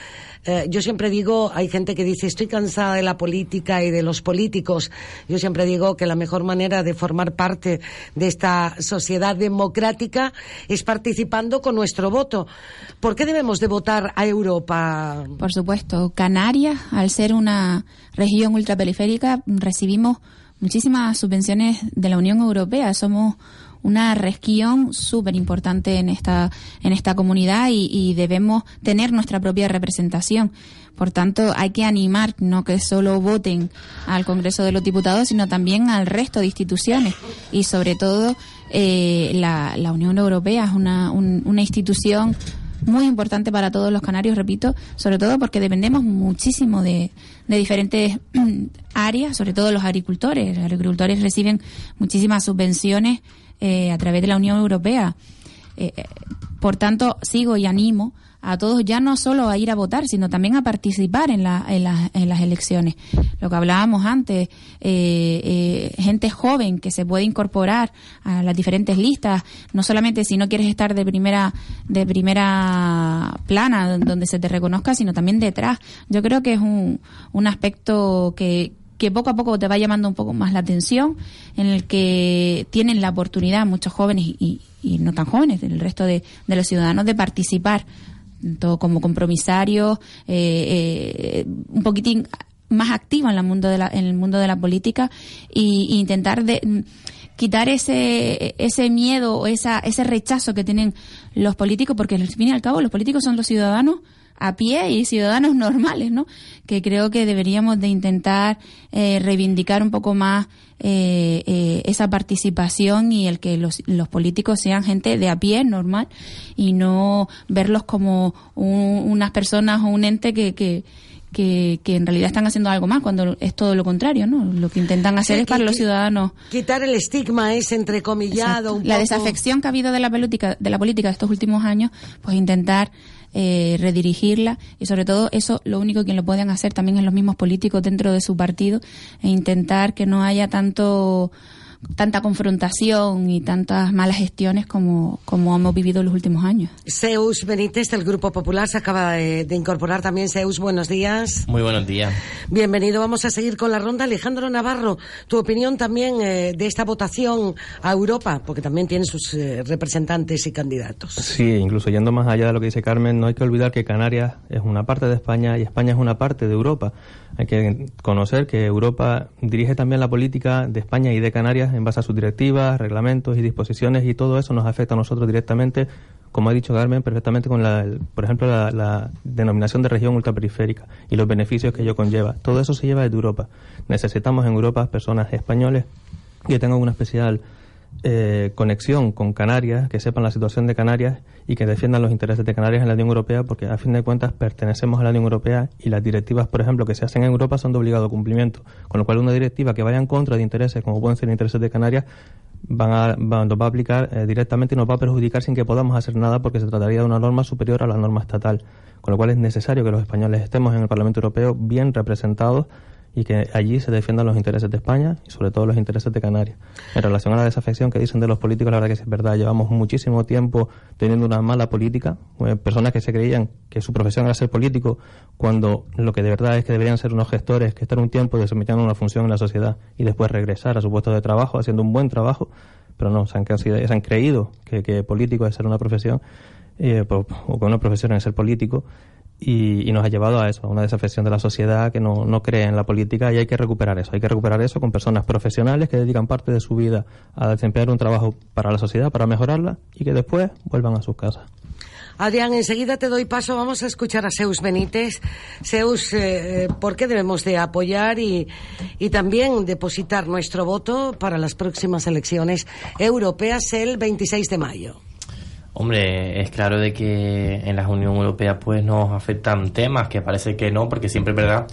Yo siempre digo, hay gente que dice estoy cansada de la política y de los políticos. Yo siempre digo que la mejor manera de formar parte de esta sociedad democrática es participando con nuestro voto. ¿Por qué debemos de votar a Europa? Por supuesto, Canarias, al ser una región ultraperiférica, recibimos muchísimas subvenciones de la Unión Europea. Somos una región súper importante en esta comunidad y debemos tener nuestra propia representación. Por tanto, hay que animar, no que solo voten al Congreso de los Diputados, sino también al resto de instituciones. Y sobre todo, la Unión Europea es una institución muy importante para todos los canarios, repito, sobre todo porque dependemos muchísimo de diferentes áreas, sobre todo los agricultores. Los agricultores reciben muchísimas subvenciones a través de la Unión Europea. Por tanto, sigo y animo a todos, ya no solo a ir a votar, sino también a participar en las elecciones. Lo que hablábamos antes, gente joven que se puede incorporar a las diferentes listas, no solamente si no quieres estar de primera plana donde se te reconozca, sino también detrás. Yo creo que es un aspecto que poco a poco te va llamando un poco más la atención, en el que tienen la oportunidad muchos jóvenes y no tan jóvenes, el resto de los ciudadanos, de participar tanto como compromisarios, un poquitín más activos en el mundo de la política, e intentar quitar ese miedo o ese rechazo que tienen los políticos, porque al fin y al cabo los políticos son los ciudadanos a pie y ciudadanos normales, ¿no? Que creo que deberíamos de intentar reivindicar un poco más esa participación, y el que los políticos sean gente de a pie, normal, y no verlos como unas personas o un ente que en realidad están haciendo algo más, cuando es todo lo contrario, ¿no? Lo que intentan hacer, o sea, es para los ciudadanos quitar el estigma ese entrecomillado. Un poco. La desafección que ha habido de la política de estos últimos años, pues intentar redirigirla, y sobre todo eso lo único que lo pueden hacer también es los mismos políticos dentro de su partido, e intentar que no haya tanta confrontación y tantas malas gestiones como hemos vivido en los últimos años. Zeus Benítez, del Grupo Popular, se acaba de incorporar también. Zeus, buenos días. Muy buenos días. Bienvenido. Vamos a seguir con la ronda. Alejandro Navarro, tu opinión también de esta votación a Europa, porque también tiene sus representantes y candidatos. Sí, incluso yendo más allá de lo que dice Carmen, no hay que olvidar que Canarias es una parte de España y España es una parte de Europa. Hay que conocer que Europa dirige también la política de España y de Canarias en base a sus directivas, reglamentos y disposiciones, y todo eso nos afecta a nosotros directamente, como ha dicho Carmen perfectamente, con por ejemplo la denominación de región ultraperiférica y los beneficios que ello conlleva. Todo eso se lleva desde Europa. Necesitamos en Europa personas españoles que tengan una especial conexión con Canarias, que sepan la situación de Canarias y que defiendan los intereses de Canarias en la Unión Europea, porque a fin de cuentas pertenecemos a la Unión Europea y las directivas, por ejemplo, que se hacen en Europa son de obligado cumplimiento, con lo cual una directiva que vaya en contra de intereses, como pueden ser intereses de Canarias, nos va a aplicar directamente y nos va a perjudicar sin que podamos hacer nada, porque se trataría de una norma superior a la norma estatal, con lo cual es necesario que los españoles estemos en el Parlamento Europeo bien representados y que allí se defiendan los intereses de España y sobre todo los intereses de Canarias. En relación a la desafección que dicen de los políticos, la verdad que es verdad, llevamos muchísimo tiempo teniendo una mala política, personas que se creían que su profesión era ser político, cuando lo que de verdad es que deberían ser unos gestores que estar un tiempo desempeñando una función en la sociedad y después regresar a su puesto de trabajo haciendo un buen trabajo, pero no, se han creído que político es ser una profesión, o que una profesión es ser político, y nos ha llevado a eso, a una desafección de la sociedad que no cree en la política, y hay que recuperar eso con personas profesionales que dedican parte de su vida a desempeñar un trabajo para la sociedad, para mejorarla, y que después vuelvan a sus casas. Adrián, enseguida te doy paso, vamos a escuchar a Zeus Benítez. Zeus, ¿por qué debemos de apoyar y también depositar nuestro voto para las próximas elecciones europeas el 26 de mayo? Hombre, es claro de que en la Unión Europea pues nos afectan temas que parece que no, porque siempre es verdad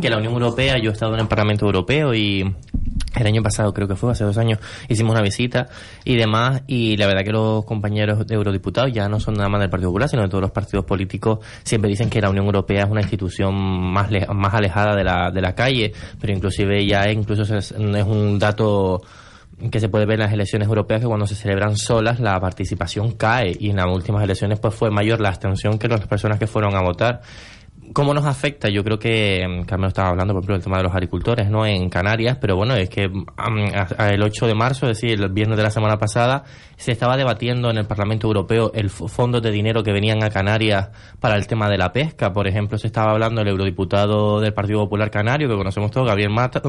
que la Unión Europea, yo he estado en el Parlamento Europeo y el año pasado, creo que fue, hace 2 años, hicimos una visita y demás, y la verdad que los compañeros de eurodiputados ya no son nada más del Partido Popular, sino de todos los partidos políticos, siempre dicen que la Unión Europea es una institución más alejada de la calle, pero inclusive es un dato que se puede ver en las elecciones europeas, que cuando se celebran solas la participación cae, y en las últimas elecciones pues fue mayor la abstención que las personas que fueron a votar. ¿Cómo nos afecta? Yo creo que Carmen estaba hablando, por ejemplo, del tema de los agricultores, ¿no?, en Canarias, pero bueno, es que el 8 de marzo, es decir, el viernes de la semana pasada, se estaba debatiendo en el Parlamento Europeo el fondo de dinero que venían a Canarias para el tema de la pesca. Por ejemplo, se estaba hablando el eurodiputado del Partido Popular Canario, que conocemos todos, Gabriel Matos,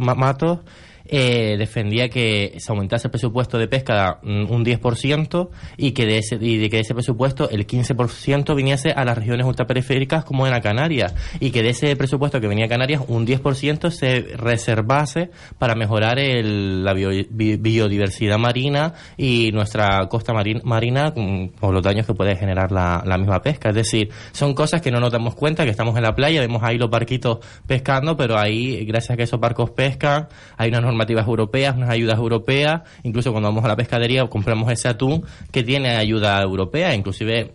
defendía que se aumentase el presupuesto de pesca un 10% y de que ese presupuesto el 15% viniese a las regiones ultraperiféricas como era Canarias, y que de ese presupuesto que venía a Canarias un 10% se reservase para mejorar la biodiversidad marina y nuestra costa marina por los daños que puede generar la misma pesca. Es decir, son cosas que no nos damos cuenta, que estamos en la playa, vemos ahí los barquitos pescando, pero ahí, gracias a que esos barcos pescan, hay una norma normativas europeas, unas ayudas europeas, incluso cuando vamos a la pescadería compramos ese atún que tiene ayuda europea, inclusive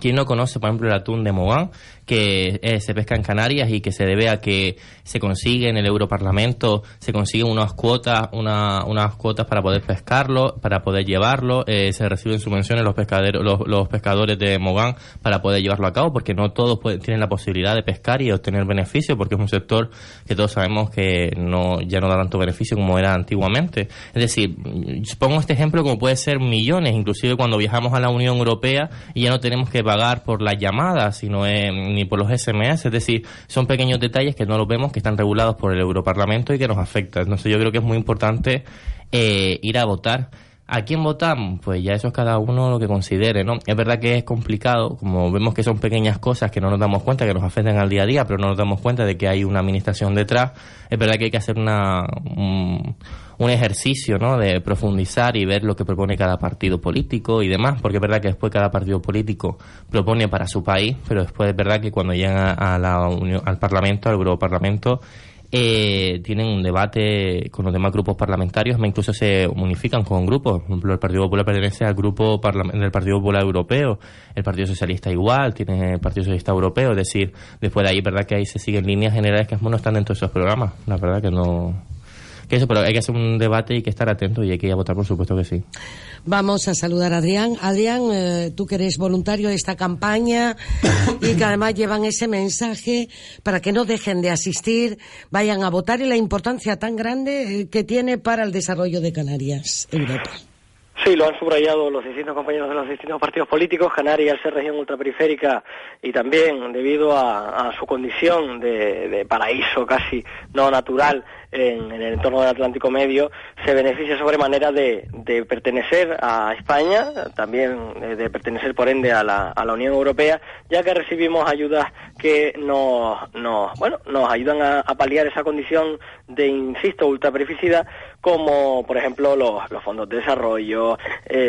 ¿Quién no conoce, por ejemplo, el atún de Mogán, que se pesca en Canarias y que se debe a que se consigue en el Europarlamento, se consiguen unas cuotas para poder pescarlo, para poder llevarlo, se reciben subvenciones los pescadores de Mogán para poder llevarlo a cabo, porque no todos tienen la posibilidad de pescar y obtener beneficio, porque es un sector que todos sabemos que ya no da tanto beneficio como era antiguamente. Es decir, pongo este ejemplo como puede ser millones, inclusive cuando viajamos a la Unión Europea y ya no tenemos que pagar por las llamadas, sino ni por los SMS, es decir, son pequeños detalles que no los vemos, que están regulados por el Europarlamento y que nos afectan. Entonces yo creo que es muy importante ir a votar. ¿A quién votamos? Pues ya eso es cada uno lo que considere, ¿no? Es verdad que es complicado, como vemos que son pequeñas cosas que no nos damos cuenta, que nos afectan al día a día, pero no nos damos cuenta de que hay una administración detrás. Es verdad que hay que hacer un ejercicio, ¿no?, de profundizar y ver lo que propone cada partido político y demás, porque es verdad que después cada partido político propone para su país, pero después es verdad que cuando llegan al Parlamento, al Europarlamento, tienen un debate con los demás grupos parlamentarios, incluso se unifican con grupos. Por ejemplo, el Partido Popular pertenece al grupo del Partido Popular Europeo, el Partido Socialista igual, tiene el Partido Socialista Europeo, es decir, después de ahí, verdad que ahí se siguen líneas generales que no están dentro de esos programas, la verdad que no... Que eso, pero hay que hacer un debate y que estar atento y hay que ir a votar, por supuesto que sí. Vamos a saludar a Adrián. Adrián, tú que eres voluntario de esta campaña y que además llevan ese mensaje para que no dejen de asistir, vayan a votar, y la importancia tan grande que tiene para el desarrollo de Canarias, Europa. Sí, lo han subrayado los distintos compañeros de los distintos partidos políticos. Canarias, al ser región ultraperiférica y también debido a su condición de paraíso casi no natural en el entorno del Atlántico Medio, se beneficia sobremanera de pertenecer a España, también de pertenecer por ende a la Unión Europea, ya que recibimos ayudas que nos ayudan a paliar esa condición de, insisto, ultraperificidad, como por ejemplo los fondos de desarrollo,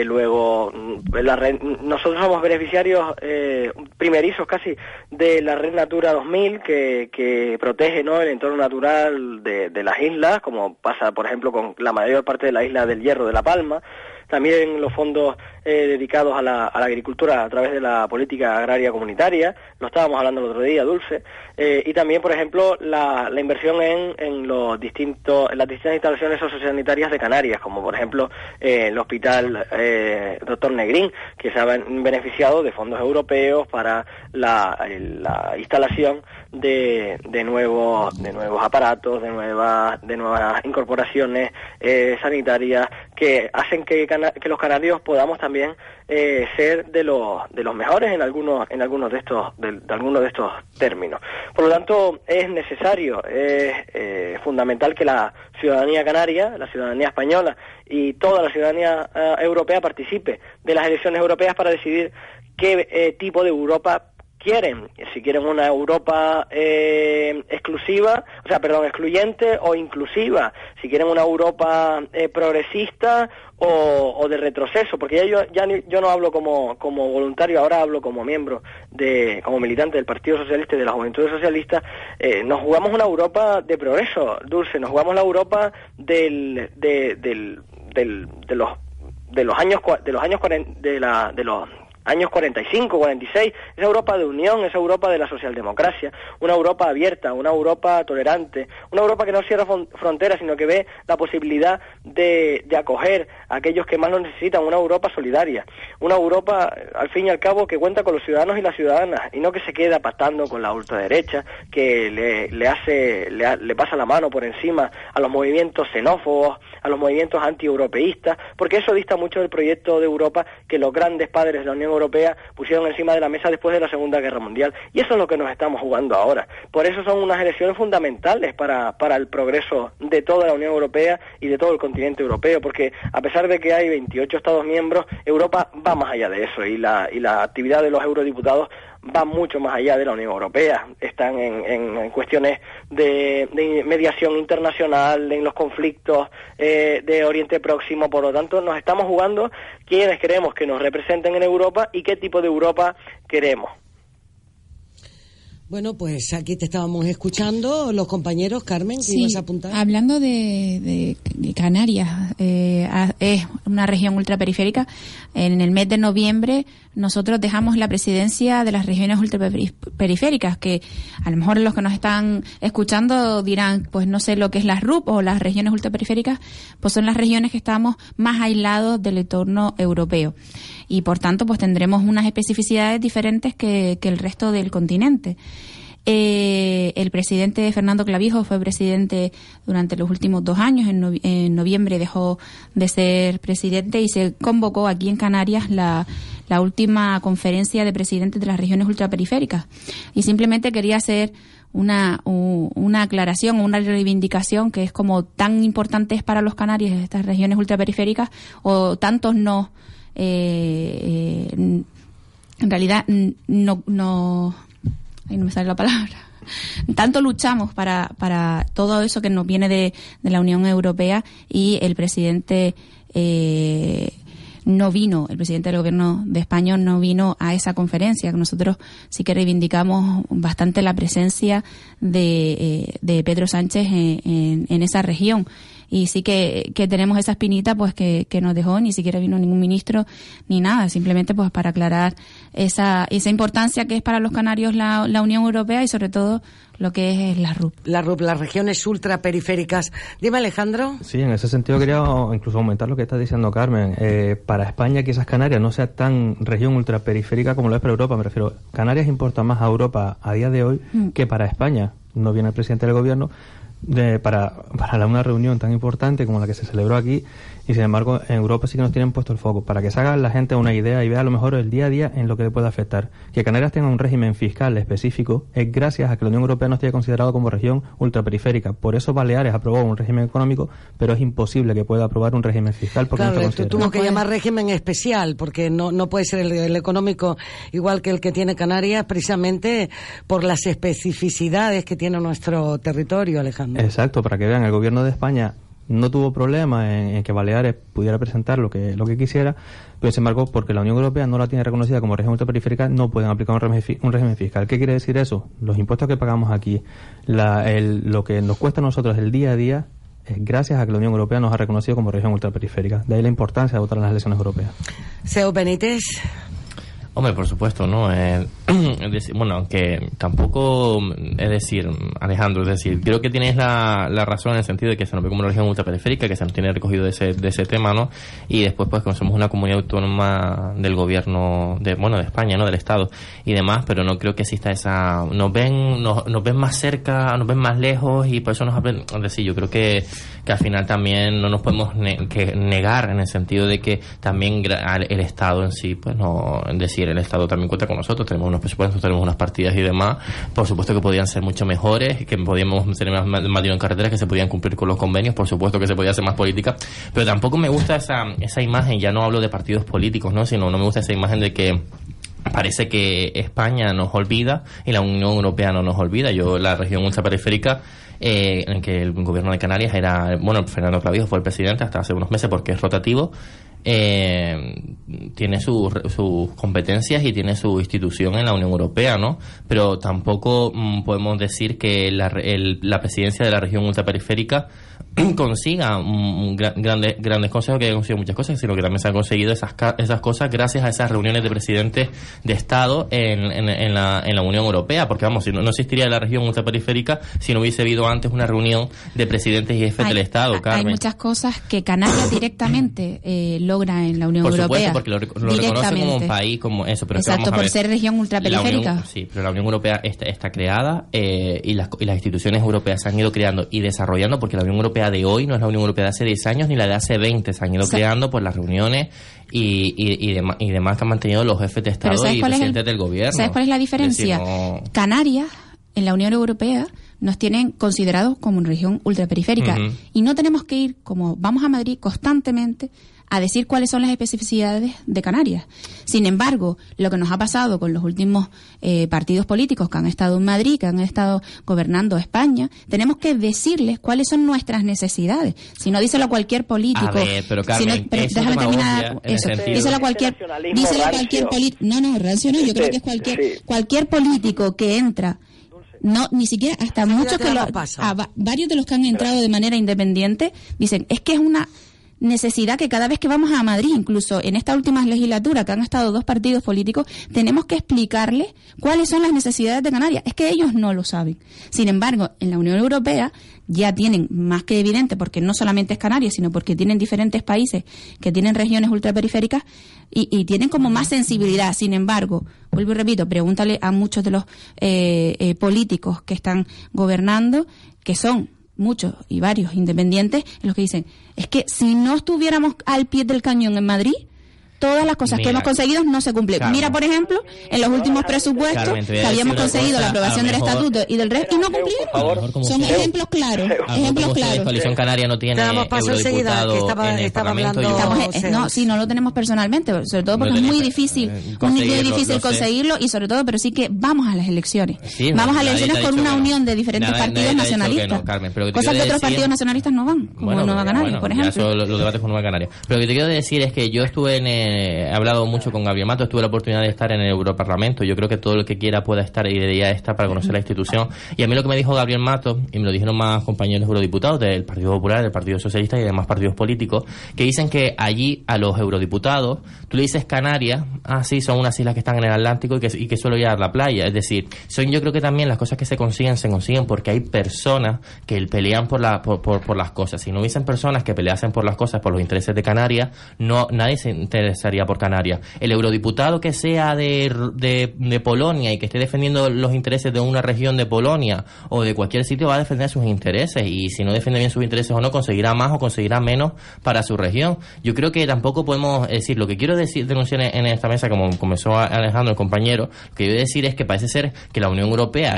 luego la red. Nosotros somos beneficiarios primerizos casi de la red Natura 2000 que protege, ¿no?, el entorno natural de las islas, como pasa por ejemplo con la mayor parte de la isla del Hierro de La Palma. También los fondos dedicados a la agricultura a través de la política agraria comunitaria, lo estábamos hablando el otro día, Dulce, y también, por ejemplo, la inversión en las distintas instalaciones sociosanitarias de Canarias, como por ejemplo el hospital Dr. Negrín, que se ha beneficiado de fondos europeos para la instalación de nuevos aparatos, de nuevas incorporaciones sanitarias, que hacen que los canarios podamos también ser de los mejores en algunos de estos términos. Por lo tanto, es necesario, es fundamental que la ciudadanía canaria, la ciudadanía española y toda la ciudadanía europea participe de las elecciones europeas para decidir qué tipo de Europa quieren, si quieren una Europa excluyente o inclusiva, si quieren una Europa progresista o de retroceso, porque yo no hablo como voluntario, ahora hablo como miembro, como militante del Partido Socialista y de la Juventud Socialista. Nos jugamos una Europa de progreso, Dulce, nos jugamos la Europa de los años 45, 46, esa Europa de unión, esa Europa de la socialdemocracia, una Europa abierta, una Europa tolerante, una Europa que no cierra fronteras, sino que ve la posibilidad de acoger a aquellos que más lo necesitan, una Europa solidaria, una Europa, al fin y al cabo, que cuenta con los ciudadanos y las ciudadanas, y no que se queda pactando con la ultraderecha, que le pasa la mano por encima a los movimientos xenófobos, a los movimientos antieuropeístas, porque eso dista mucho del proyecto de Europa que los grandes padres de la Unión Europea pusieron encima de la mesa después de la Segunda Guerra Mundial, y eso es lo que nos estamos jugando ahora. Por eso son unas elecciones fundamentales para el progreso de toda la Unión Europea y de todo el continente europeo, porque a pesar de que hay 28 Estados miembros, Europa va más allá de eso, y la actividad de los eurodiputados va mucho más allá de la Unión Europea. Están en cuestiones de mediación internacional, en los conflictos de Oriente Próximo. Por lo tanto, nos estamos jugando quiénes queremos que nos representen en Europa y qué tipo de Europa queremos. Bueno, pues aquí te estábamos escuchando, los compañeros. Carmen, ¿qué ibas a apuntar? Hablando de Canarias, es una región ultraperiférica. En el mes de noviembre nosotros dejamos la presidencia de las regiones ultraperiféricas, que a lo mejor los que nos están escuchando dirán, pues no sé lo que es las RUP o las regiones ultraperiféricas, pues son las regiones que estamos más aislados del entorno europeo y por tanto pues tendremos unas especificidades diferentes que el resto del continente. El presidente Fernando Clavijo fue presidente durante los últimos 2 años. En noviembre dejó de ser presidente y se convocó aquí en Canarias la última conferencia de presidentes de las regiones ultraperiféricas. Y simplemente quería hacer una aclaración, una reivindicación, que es como tan importante es para los canarios estas regiones ultraperiféricas, o tantos no. En realidad no ay, no me sale la palabra. Tanto luchamos para todo eso que nos viene de la Unión Europea, y el presidente no vino, el presidente del gobierno de España no vino a esa conferencia. Nosotros sí que reivindicamos bastante la presencia de Pedro Sánchez en esa región. Y sí que tenemos esa espinita pues que nos dejó, ni siquiera vino ningún ministro ni nada, simplemente pues para aclarar esa importancia que es para los canarios la Unión Europea y sobre todo lo que es la RUP. La RUP, las regiones ultraperiféricas. Dime, Alejandro. Sí, en ese sentido quería incluso aumentar lo que está diciendo Carmen. Para España quizás Canarias no sea tan región ultraperiférica como lo es para Europa, me refiero. Canarias importa más a Europa a día de hoy que para España. No viene el presidente del gobierno para una reunión tan importante como la que se celebró aquí, y sin embargo en Europa sí que nos tienen puesto el foco para que se haga la gente una idea y vea a lo mejor el día a día en lo que le puede afectar. Que Canarias tenga un régimen fiscal específico es gracias a que la Unión Europea no esté considerado como región ultraperiférica. Por eso Baleares aprobó un régimen económico, pero es imposible que pueda aprobar un régimen fiscal porque claro, no está considerado. Tuvo que llamar régimen especial porque no puede ser el económico igual que el que tiene Canarias, precisamente por las especificidades que tiene nuestro territorio, Alejandro. Exacto, para que vean, el gobierno de España no tuvo problema en que Baleares pudiera presentar lo que quisiera, pero sin embargo, porque la Unión Europea no la tiene reconocida como región ultraperiférica, no pueden aplicar un régimen fiscal. ¿Qué quiere decir eso? Los impuestos que pagamos aquí, lo que nos cuesta a nosotros el día a día, gracias a que la Unión Europea nos ha reconocido como región ultraperiférica. De ahí la importancia de votar en las elecciones europeas. Seo Benítez. Hombre, por supuesto, ¿no? Aunque tampoco, Alejandro, creo que tienes la razón en el sentido de que se nos ve como una región ultraperiférica, que se nos tiene recogido de ese tema, ¿no? Y después, pues, somos una comunidad autónoma del gobierno, de España, ¿no? Del Estado y demás, pero no creo que exista esa... Nos ven más cerca, nos ven más lejos y por eso nos hablan... yo creo que al final también no nos podemos negar en el sentido de que también el Estado en sí, pues, no... el Estado también cuenta con nosotros, tenemos unos presupuestos, tenemos unas partidas y demás, por supuesto que podían ser mucho mejores, que podíamos tener más dinero en carreteras, que se podían cumplir con los convenios, por supuesto que se podía hacer más política, pero tampoco me gusta esa imagen, ya no hablo de partidos políticos, ¿no? Sino no me gusta esa imagen de que parece que España nos olvida y la Unión Europea no nos olvida. La región ultraperiférica, en que el gobierno de Canarias era, Fernando Clavijo fue el presidente hasta hace unos meses porque es rotativo, tiene sus competencias y tiene su institución en la Unión Europea, ¿no? Pero tampoco podemos decir que la presidencia de la región ultraperiférica consiga grandes consejos, que hayan conseguido muchas cosas, sino que también se han conseguido esas cosas gracias a esas reuniones de presidentes de Estado en la Unión Europea, porque vamos, si no existiría la región ultraperiférica si no hubiese habido antes una reunión de presidentes y jefes del Estado, Carmen. Hay muchas cosas que Canarias directamente logra en la Unión Europea. Por supuesto, porque lo reconoce como un país, como eso. Pero exacto, por ser región ultraperiférica. Sí, pero la Unión Europea está creada y las instituciones europeas se han ido creando y desarrollando, porque la Unión Europea de hoy no es la Unión Europea de hace 10 años ni la de hace 20, se han ido creando por las reuniones y demás que han mantenido los jefes de Estado y presidentes del gobierno. ¿Sabes cuál es la diferencia? Canarias, en la Unión Europea, nos tienen considerados como una región ultraperiférica y no tenemos que ir, como vamos a Madrid constantemente, a decir cuáles son las especificidades de Canarias. Sin embargo, lo que nos ha pasado con los últimos partidos políticos que han estado en Madrid, que han estado gobernando España, tenemos que decirles cuáles son nuestras necesidades. Si no, díselo a cualquier político. A ver, pero Carmen, déjame terminar eso. Díselo a cualquier político. No, Rancio no, yo creo que es cualquier político que entra. No, ni siquiera, hasta muchos varios de los que han entrado de manera independiente dicen, es que es una necesidad que cada vez que vamos a Madrid, incluso en estas últimas legislaturas que han estado dos partidos políticos, tenemos que explicarles cuáles son las necesidades de Canarias. Es que ellos no lo saben. Sin embargo, en la Unión Europea ya tienen más que evidente, porque no solamente es Canarias, sino porque tienen diferentes países que tienen regiones ultraperiféricas y tienen como más sensibilidad. Sin embargo, vuelvo y repito, pregúntale a muchos de los políticos que están gobernando, que son muchos y varios independientes, en los que dicen, es que si no estuviéramos al pie del cañón en Madrid, todas las cosas que hemos conseguido no se cumplen. Carmen, mira, por ejemplo, en los últimos presupuestos, Carmen, que habíamos conseguido la aprobación del estatuto y del resto, y no cumplimos. Son ejemplos claros. Ejemplos claros. Coalición Canaria no tiene eurodiputado en el Parlamento. No, sí, no lo tenemos personalmente, sobre todo porque es muy difícil conseguirlo, y sobre todo, pero sí que vamos a las elecciones. Vamos a las elecciones con una unión de diferentes partidos nacionalistas. Cosas que otros partidos nacionalistas no van, como Nueva Canaria, por ejemplo. Los debates con Nueva Canaria. Pero lo que te quiero decir es que yo estuve en... He hablado mucho con Gabriel Mato, tuve la oportunidad de estar en el Europarlamento. Yo creo que todo el que quiera pueda estar y debería estar para conocer la institución. Y a mí lo que me dijo Gabriel Mato, y me lo dijeron más compañeros eurodiputados del Partido Popular, del Partido Socialista y demás partidos políticos, que dicen que allí a los eurodiputados, tú le dices Canarias, sí, son unas islas que están en el Atlántico y que suelo ir a la playa. Es decir, son, yo creo que también las cosas que se consiguen porque hay personas que pelean por las cosas. Si no hubiesen personas que peleasen por las cosas, por los intereses de Canarias, no, nadie se interesa sería por Canarias. El eurodiputado que sea de Polonia y que esté defendiendo los intereses de una región de Polonia o de cualquier sitio va a defender sus intereses, y si no defiende bien sus intereses o no, conseguirá más o conseguirá menos para su región. Yo creo que tampoco podemos decir, lo que quiero decir, denunciar en esta mesa, como comenzó Alejandro, el compañero, lo que yo voy a decir es que parece ser que la Unión Europea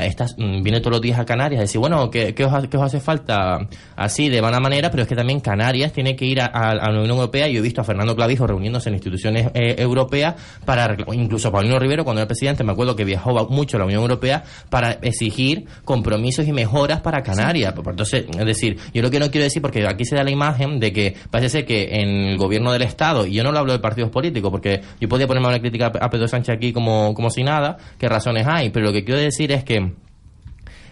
viene todos los días a Canarias a decir, bueno, ¿qué os hace falta? Así, de vana manera, pero es que también Canarias tiene que ir a la Unión Europea. Yo he visto a Fernando Clavijo reuniéndose en instituciones europeas, para incluso Paulino Rivero, cuando era presidente, me acuerdo que viajó mucho a la Unión Europea para exigir compromisos y mejoras para Canarias. Sí. Entonces, es decir, yo lo que no quiero decir, porque aquí se da la imagen de que parece que en el gobierno del Estado, y yo no lo hablo de partidos políticos, porque yo podía ponerme una crítica a Pedro Sánchez aquí como si nada, qué razones hay, pero lo que quiero decir es que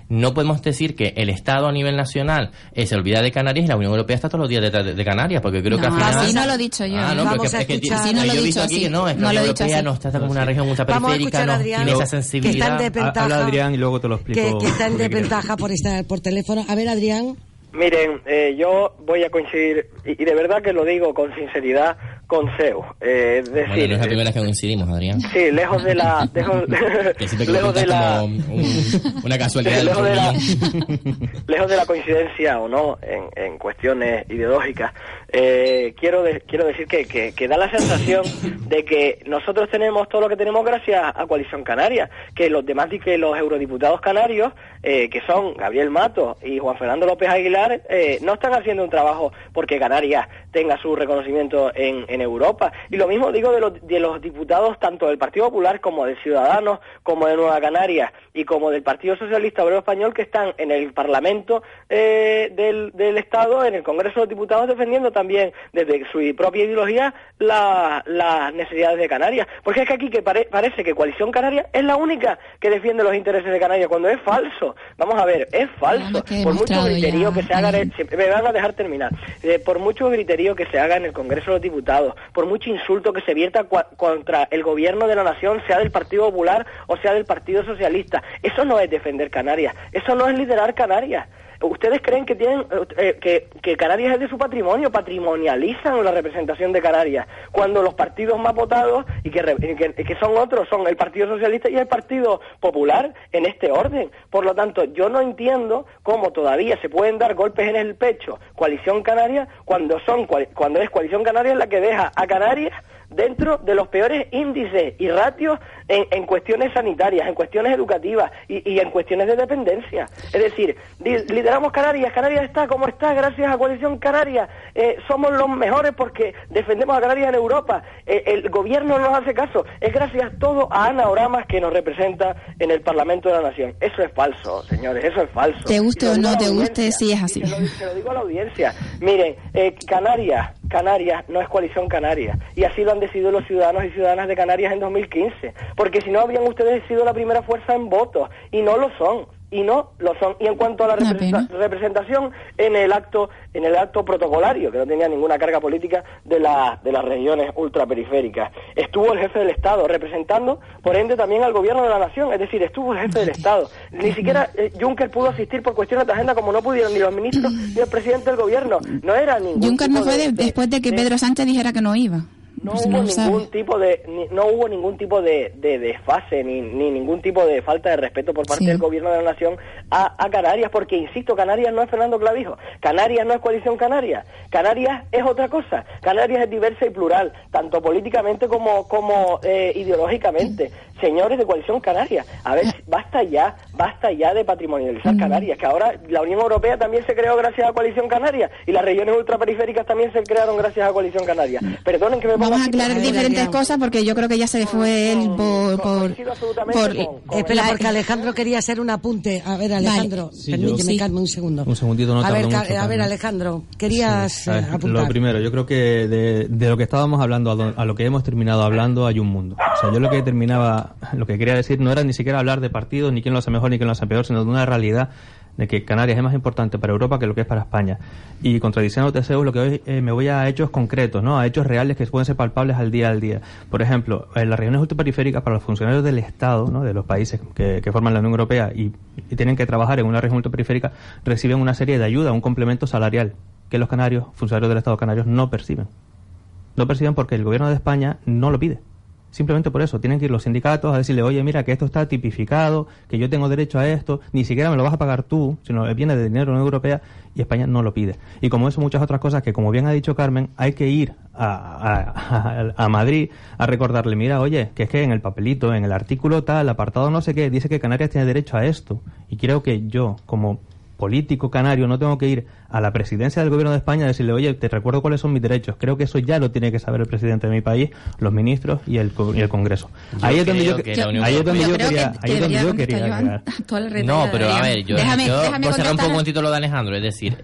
no podemos decir que el Estado a nivel nacional se olvida de Canarias y la Unión Europea está todos los días de Canarias, porque creo que al final... así no lo he dicho yo. No lo he dicho así. No está como una región ultraperiférica, no tiene esa sensibilidad. Habla Adrián y luego te lo explico. Que está en desventaja por estar por teléfono. A ver, Adrián. Miren, yo voy a coincidir, y de verdad que lo digo con sinceridad, con Zeus. Es decir, bueno, no es la primera vez que coincidimos, Adrián. Sí, lejos de la... lejos de la... una casualidad. Sí, lejos de la coincidencia o no, en cuestiones ideológicas, quiero decir que da la sensación de que nosotros tenemos todo lo que tenemos gracias a Coalición Canaria, que los eurodiputados canarios, que son Gabriel Mato y Juan Fernando López Aguilar, no están haciendo un trabajo porque Canarias tenga su reconocimiento en Europa. Y lo mismo digo de los diputados tanto del Partido Popular como de Ciudadanos, como de Nueva Canaria y como del Partido Socialista Obrero Español, que están en el Parlamento del Estado, en el Congreso de los Diputados, defendiendo también desde su propia ideología las necesidades de Canarias. Porque es que aquí parece que Coalición Canaria es la única que defiende los intereses de Canarias, cuando es falso. Vamos a ver, es falso. Por mucho griterío que se haga... me van a dejar terminar. Por mucho griterío que se haga en el Congreso de los Diputados, por mucho insulto que se vierta contra el gobierno de la nación, sea del Partido Popular o sea del Partido Socialista, eso no es defender Canarias, eso no es liderar Canarias. ¿Ustedes creen que tienen que Canarias es de su patrimonio? Patrimonializan la representación de Canarias, cuando los partidos más votados, y que son otros, son el Partido Socialista y el Partido Popular, en este orden. Por lo tanto, yo no entiendo cómo todavía se pueden dar golpes en el pecho Coalición Canaria, cuando es Coalición Canaria la que deja a Canarias dentro de los peores índices y ratios en cuestiones sanitarias, en cuestiones educativas y en cuestiones de dependencia. Es decir, lideramos Canarias, Canarias está como está gracias a Coalición Canaria, somos los mejores porque defendemos a Canarias en Europa, el gobierno no nos hace caso, es gracias todo a Ana Oramas que nos representa en el Parlamento de la Nación. Eso es falso, señores, eso es falso. Te guste o no te guste, sí es así. Se lo digo a la audiencia. Miren, Canarias no es Coalición Canaria, y así lo han decidido los ciudadanos y ciudadanas de Canarias en 2015, porque si no habrían ustedes sido la primera fuerza en votos, y no lo son. y no lo son. Y en cuanto a la representación en el acto protocolario, que no tenía ninguna carga política de las regiones ultraperiféricas, estuvo el jefe del Estado representando, por ende, también al gobierno de la nación, es decir, estuvo el jefe del Estado. Ni siquiera Juncker pudo asistir por cuestiones de agenda, como no pudieron ni los ministros ni el presidente del gobierno. No era ningún... Juncker no fue después de que Pedro Sánchez dijera que no iba. No hubo ningún tipo de desfase ni ningún tipo de falta de respeto por parte del gobierno de la nación a Canarias, porque insisto, Canarias no es Fernando Clavijo, Canarias no es Coalición Canaria, Canarias es otra cosa, Canarias es diversa y plural, tanto políticamente como ideológicamente. Señores de Coalición Canaria, a ver, basta ya de patrimonializar Canarias, que ahora la Unión Europea también se creó gracias a Coalición Canaria y las regiones ultraperiféricas también se crearon gracias a Coalición Canaria. Perdonen que me ponga... Vamos a aclarar diferentes cosas porque yo creo que ya se fue él porque Alejandro quería hacer un apunte. A ver, Alejandro, vale. Permíteme, Carmen, un segundo. Un segundito, no tardo mucho. A ver, Alejandro, querías apuntar. Lo primero, yo creo que de lo que estábamos hablando a lo que hemos terminado hablando hay un mundo. O sea, yo lo que quería decir no era ni siquiera hablar de partidos, ni quién lo hace mejor, ni quién lo hace peor, sino de una realidad de que Canarias es más importante para Europa que lo que es para España. Y contradiciendo Teseus, lo que hoy me voy a hechos concretos, ¿no? A hechos reales que pueden ser palpables al día. Por ejemplo, en las regiones ultraperiféricas, para los funcionarios del Estado, ¿no?, de los países que forman la Unión Europea y tienen que trabajar en una región ultraperiférica, reciben una serie de ayuda, un complemento salarial que los canarios, funcionarios del Estado canarios, no perciben. No perciben porque el gobierno de España no lo pide. Simplemente por eso, tienen que ir los sindicatos a decirle, oye, mira, que esto está tipificado, que yo tengo derecho a esto, ni siquiera me lo vas a pagar tú, sino viene de dinero de la Unión Europea, y España no lo pide. Y como eso, muchas otras cosas que, como bien ha dicho Carmen, hay que ir a Madrid a recordarle, mira, oye, que es que en el papelito, en el artículo tal, apartado no sé qué, dice que Canarias tiene derecho a esto. Y creo que yo, como político canario, no tengo que ir a la presidencia del gobierno de España a decirle, oye, te recuerdo cuáles son mis derechos. Creo que eso ya lo tiene que saber el presidente de mi país, los ministros y el Congreso. Ahí es donde yo quería. No, pero a ver, déjame cerrar un poco un título de Alejandro. Es decir,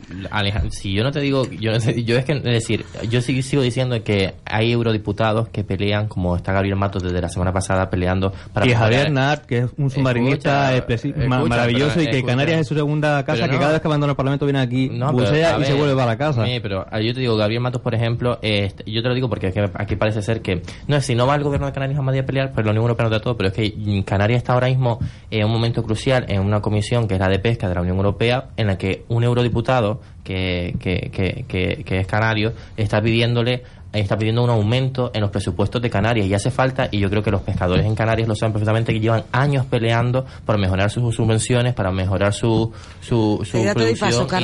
si yo no te digo, yo sigo diciendo que hay eurodiputados que pelean, como está Gabriel Matos desde la semana pasada peleando para... Y Javier Nart, que es un submarinista maravilloso y que Canarias es su segunda casa, que cada vez que abandona el Parlamento viene aquí, bucea y se vuelve para la casa. Pero yo te digo, Gabriel Matos, por ejemplo, yo te lo digo porque es que aquí parece ser que no es... Si no va el gobierno de Canarias a Madrid a pelear, pues la Unión Europea no trata todo, pero es que Canarias está ahora mismo en un momento crucial en una comisión que es la de pesca de la Unión Europea, en la que un eurodiputado que es canario está pidiendo un aumento en los presupuestos de Canarias, y hace falta, y yo creo que los pescadores en Canarias lo saben perfectamente, que llevan años peleando por mejorar sus subvenciones, para mejorar su producción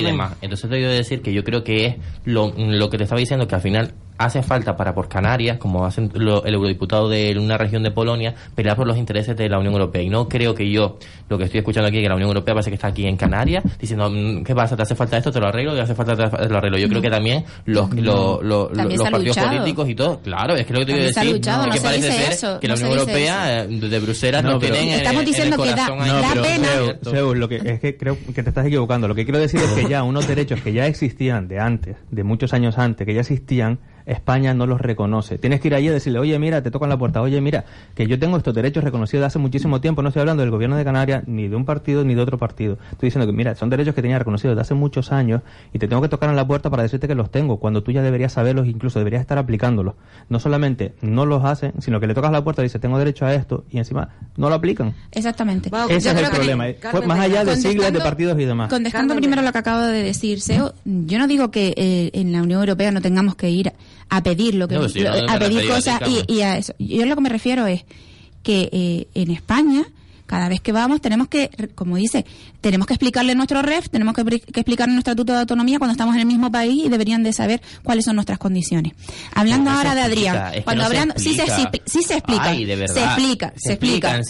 y demás. Entonces te voy a decir que yo creo que es lo que te estaba diciendo, que al final hace falta para por Canarias, como hacen el eurodiputado de una región de Polonia, pelear por los intereses de la Unión Europea. Y no creo que yo, lo que estoy escuchando aquí, que la Unión Europea parece que está aquí en Canarias, diciendo, ¿qué pasa? ¿Te hace falta esto? ¿Te lo arreglo? ¿Te hace falta? Te lo arreglo. Yo creo que también los partidos políticos y todo, claro, es que lo que te quiero decir, luchado, no, que parece ser eso, que la Unión Europea desde Bruselas no tienen... Estamos diciendo que da pena. Lo que es que creo que te estás equivocando. Lo que quiero decir es que ya unos derechos que ya existían de antes, de muchos años antes, que ya existían, España no los reconoce. Tienes que ir allí a decirle, oye, mira, te tocan la puerta, oye, mira, que yo tengo estos derechos reconocidos de hace muchísimo tiempo. No estoy hablando del gobierno de Canarias, ni de un partido, ni de otro partido. Estoy diciendo que, mira, son derechos que tenía reconocidos de hace muchos años y te tengo que tocar en la puerta para decirte que los tengo, cuando tú ya deberías saberlos, incluso deberías estar aplicándolos. No solamente no los hacen, sino que le tocas la puerta y dices, tengo derecho a esto, y encima no lo aplican. Exactamente. Wow, ese es el problema. Fue más allá de siglas, de partidos y demás. Contestando primero lo que acabo de decir, Seo, yo no digo que en la Unión Europea no tengamos que ir a pedir lo que a pedir cosas y a eso. Yo lo que me refiero es que en España cada vez que vamos tenemos que, como dice, tenemos que explicarle nuestro REF, tenemos que explicar nuestro estatuto de autonomía cuando estamos en el mismo país, y deberían de saber cuáles son nuestras condiciones. Hablando ahora de Adrián, cuando hablando sí se explica. Ay, de verdad, se explica.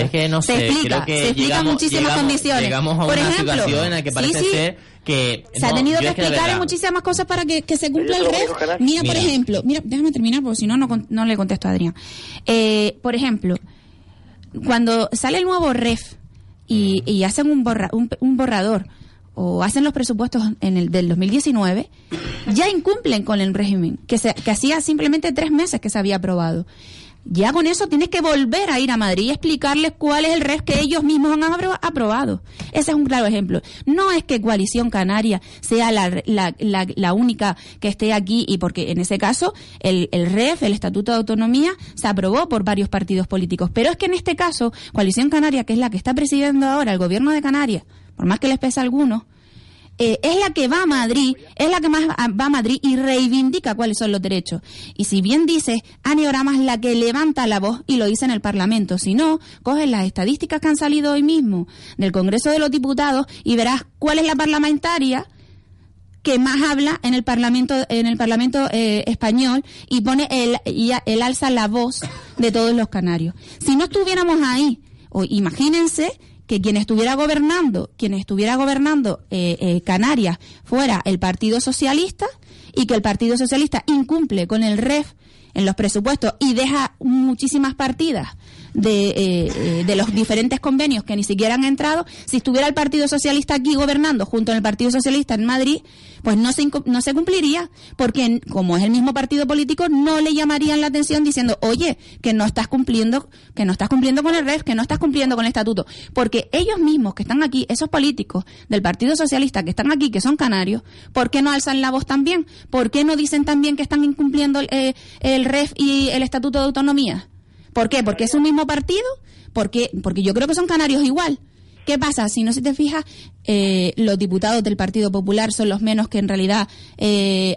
Es que no sé, creo que se explican muchísimas condiciones. Llegamos a una situación en la que parece ser que se ha tenido que explicar muchísimas cosas para que se cumpla el REF. Mira, por ejemplo, déjame terminar porque si no, no le contesto a Adrián. Por ejemplo, cuando sale el nuevo REF y hacen un borrador o hacen los presupuestos del 2019, ya incumplen con el régimen que hacía simplemente 3 meses que se había aprobado. ya con eso tienes que volver a ir a Madrid y explicarles cuál es el REF que ellos mismos han aprobado. Ese es un claro ejemplo. No es que Coalición Canaria sea la única que esté aquí, y porque en ese caso el REF, el Estatuto de Autonomía, se aprobó por varios partidos políticos. Pero es que en este caso, Coalición Canaria, que es la que está presidiendo ahora el gobierno de Canarias, por más que les pese a algunos, es la que va a Madrid, es la que más va a Madrid y reivindica cuáles son los derechos. Y si bien dices, Aniorama es la que levanta la voz y lo dice en el Parlamento. Si no, coges las estadísticas que han salido hoy mismo del Congreso de los Diputados y verás cuál es la parlamentaria que más habla en el Parlamento español y pone el alza la voz de todos los canarios. Si no estuviéramos ahí, imagínense que quien estuviera gobernando Canarias fuera el Partido Socialista, y que el Partido Socialista incumple con el REF en los presupuestos y deja muchísimas partidas de los diferentes convenios que ni siquiera han entrado. Si estuviera el Partido Socialista aquí gobernando junto con el Partido Socialista en Madrid, pues no se cumpliría, porque como es el mismo partido político, no le llamarían la atención diciendo, oye, que no estás cumpliendo con el REF, que no estás cumpliendo con el estatuto, porque ellos mismos que están aquí, esos políticos del Partido Socialista que están aquí, que son canarios, ¿por qué no alzan la voz también? ¿Por qué no dicen también que están incumpliendo el REF y el Estatuto de Autonomía? ¿Por qué? ¿Porque es un mismo partido? Porque yo creo que son canarios igual. ¿Qué pasa? Si no, si te fijas, los diputados del Partido Popular son los menos que en realidad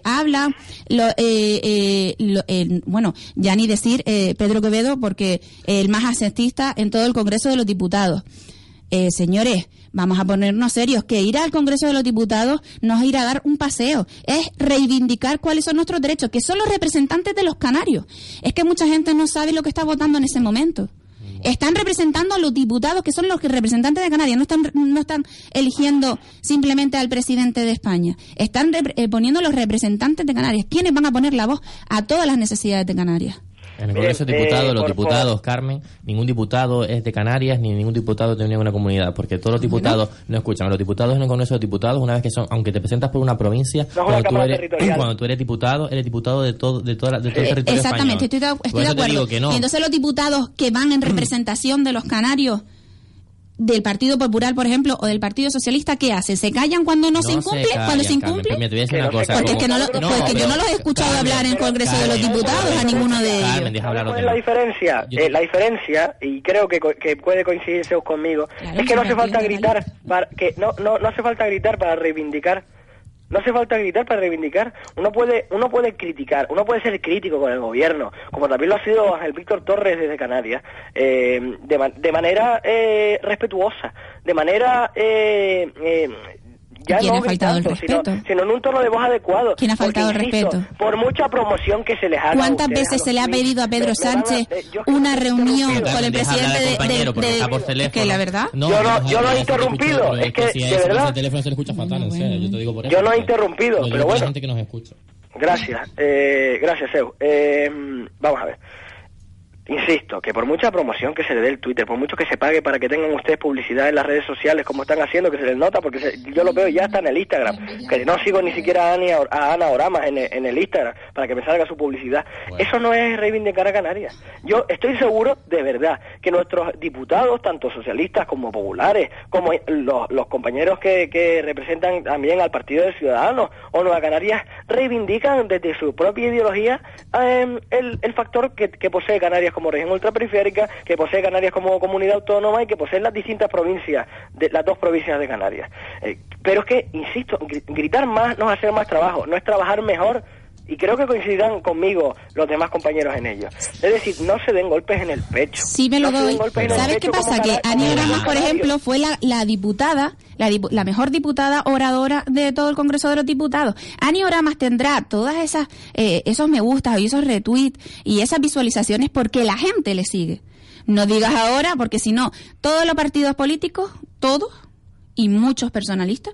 hablan. Ya ni decir Pedro Quevedo, porque el más asentista en todo el Congreso de los Diputados. Señores, vamos a ponernos serios, que ir al Congreso de los Diputados no es ir a dar un paseo, es reivindicar cuáles son nuestros derechos, que son los representantes de los canarios. Es que mucha gente no sabe lo que está votando en ese momento. Están representando a los diputados, que son los representantes de Canarias, no están eligiendo simplemente al presidente de España. Están poniendo los representantes de Canarias, quienes van a poner la voz a todas las necesidades de Canarias. En el Congreso de Diputados, los diputados, Carmen, ningún diputado es de Canarias ni ningún diputado de ninguna comunidad, porque todos los diputados no escuchan. Los diputados en el Congreso de Diputados, una vez que son, aunque te presentas por una provincia, no, cuando tú eres diputado, eres diputado de todo el territorio español. Exactamente, estoy de acuerdo. Que no. Y entonces los diputados que van en representación de los canarios, del Partido Popular, por ejemplo, o del Partido Socialista, ¿qué hacen? ¿Se callan cuando no se incumple? Carmen, te voy a decir una cosa. Porque yo no los he escuchado hablar en el Congreso de los Diputados a ninguno de ellos. ¿Cuál es la diferencia? La diferencia, y creo que puede coincidirse conmigo, claro, es que no hace falta gritar para reivindicar. Uno puede criticar, uno puede ser crítico con el gobierno, como también lo ha sido el Víctor Torres desde Canarias, de manera respetuosa, de manera ya no gritando, sino en un tono de voz adecuado. ¿Quién ha faltado el respeto? Por mucha promoción que se les haga. ¿Cuántas veces se le ha pedido a Pedro Sánchez una reunión con el presidente de que la verdad? Yo no he interrumpido. Es que de verdad el teléfono se le escucha fatal, en serio. Yo te digo por eso. Yo no he interrumpido, pero bueno. Gente que nos escucha. Gracias, Seu. Vamos a ver. Insisto, que por mucha promoción que se le dé el Twitter, por mucho que se pague para que tengan ustedes publicidad en las redes sociales, como están haciendo, que se les nota, porque yo lo veo ya hasta en el Instagram, que no sigo ni siquiera a Ana Oramas en el Instagram, para que me salga su publicidad. Bueno. Eso no es reivindicar a Canarias. Yo estoy seguro, de verdad, que nuestros diputados, tanto socialistas como populares, como los compañeros que representan también al Partido de Ciudadanos o Nueva Canarias, reivindican desde su propia ideología el factor que posee Canarias como región ultraperiférica, que posee Canarias como comunidad autónoma y que posee las distintas provincias, las dos provincias de Canarias. Pero es que, insisto, gritar más no es hacer más trabajo, no es trabajar mejor, y creo que coincidirán conmigo los demás compañeros en ello. Es decir, no se den golpes en el pecho. Sí, me lo doy. ¿Sabes qué pasa? Que Aniorama, por ejemplo, fue la diputada, la mejor diputada oradora de todo el Congreso de los Diputados. Aniorama tendrá todas esas esos me gustas y esos retweets y esas visualizaciones porque la gente le sigue. No digas ahora, porque si no, todos los partidos políticos, todos, y muchos personalistas,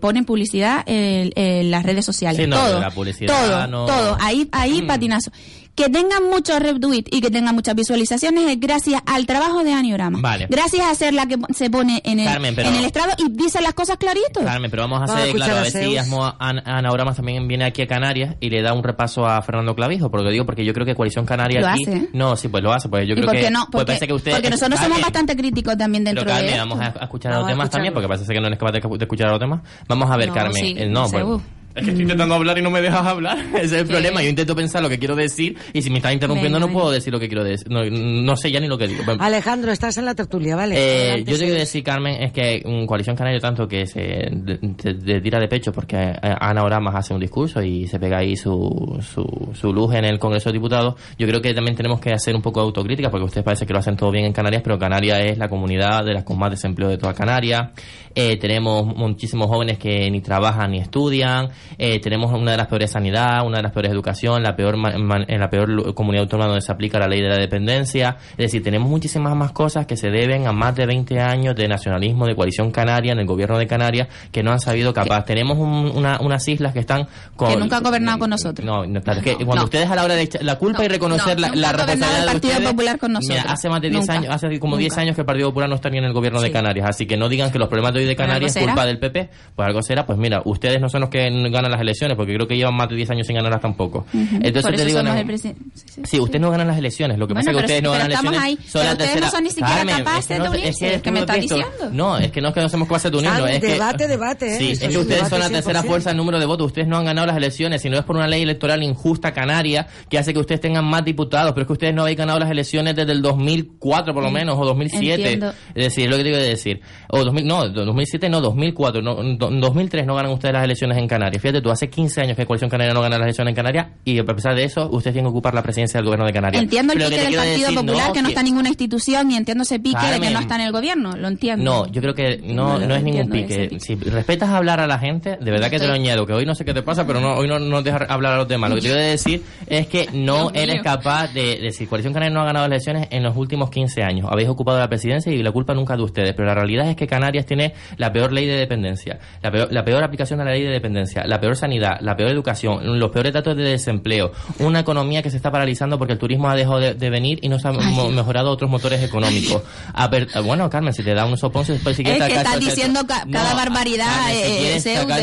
ponen publicidad en las redes sociales. Sí, no, todo, la publicidad, todo, no. Todo. Ahí patinazo. que tengan muchos retweets y que tengan muchas visualizaciones es gracias al trabajo de Aniorama. Vale. Gracias a ser la que se pone en el estrado y dice las cosas clarito. Carmen, pero vamos a hacer, claro, a ver si Anaurama también viene aquí a Canarias y le da un repaso a Fernando Clavijo, porque yo creo que Coalición Canaria lo aquí... hace. No, sí, pues lo hace, pues yo creo que... No, porque, que usted, porque nosotros somos bastante críticos también dentro de esto. Vamos a escuchar a los demás también, porque parece que no eres capaz de escuchar a los demás. Vamos a ver, no, Carmen. Sí, no, seguro. Pues, es que estoy intentando hablar y no me dejas hablar. Ese es el problema. Yo intento pensar lo que quiero decir y si me estás interrumpiendo no puedo decir lo que quiero decir. No sé ya ni lo que digo. Alejandro, estás en la tertulia, ¿vale? Yo te quiero decir, Carmen, es que Coalición Canaria tanto que se tira de pecho porque Ana Oramas hace un discurso y se pega ahí su luz en el Congreso de Diputados. Yo creo que también tenemos que hacer un poco de autocrítica porque ustedes parece que lo hacen todo bien en Canarias, pero Canarias es la comunidad de las con más desempleo de toda Canarias. Tenemos muchísimos jóvenes que ni trabajan ni estudian. Tenemos una de las peores sanidad, una de las peores educación, la peor comunidad autónoma donde se aplica la ley de la dependencia. Es decir, tenemos muchísimas más cosas que se deben a más de 20 años de nacionalismo, de Coalición Canaria, en el gobierno de Canarias, que no han sabido capaz. Tenemos unas islas que están con... Que nunca han gobernado con nosotros. No, claro, es que cuando ustedes a la hora de echar la culpa y reconocer la responsabilidad del Partido Popular con nosotros. Mira, hace más de 10 años, hace como 10 años que el Partido Popular no está ni en el gobierno de Canarias, así que no digan que los problemas de hoy de Canarias es culpa del PP. Pues algo será, pues mira, ustedes no son los que ganan las elecciones, porque creo que llevan más de 10 años sin ganarlas tampoco. Uh-huh. Entonces te digo, sí, ustedes no ganan las elecciones, lo que pasa es que ustedes no ganan las elecciones. Son la tercera. No son ni siquiera capaces de unirse, es que me está diciendo. No, es que no somos capaces de unirnos, es que debate. Sí, es que ustedes son la tercera fuerza en número de votos, ustedes no han ganado las elecciones, si no es por una ley electoral injusta canaria que hace que ustedes tengan más diputados, pero es que ustedes no habéis ganado las elecciones desde el 2004 por lo menos o 2007. Entiendo. Es decir, lo que digo de decir, 2004, no, 2003 no ganan ustedes las elecciones en Canarias. Fíjate tú, hace 15 años que Coalición Canaria no gana las elecciones en Canarias y a pesar de eso, ustedes tienen que ocupar la presidencia del gobierno de Canarias. Entiendo el pique del Partido Popular, que no está en ninguna institución, y entiendo ese pique, Carmen, de que no está en el gobierno, lo entiendo. No, yo creo que no es ningún pique. Si respetas hablar a la gente, de verdad que te lo añado, que hoy no sé qué te pasa, pero no, hoy no dejas hablar a los demás. Lo que te voy a decir es que no eres capaz de decir, Coalición Canaria no ha ganado las elecciones en los últimos 15 años. Habéis ocupado la presidencia y la culpa nunca de ustedes, pero la realidad es que Canarias tiene la peor ley de dependencia, la peor aplicación de la ley de dependencia, la peor sanidad, la peor educación, los peores datos de desempleo, una economía que se está paralizando porque el turismo ha dejado de venir y no se han mejorado otros motores económicos. Bueno, Carmen, si te da un sopón, después si quieres... Es que estás diciendo cada barbaridad, Carmen, si de verdad,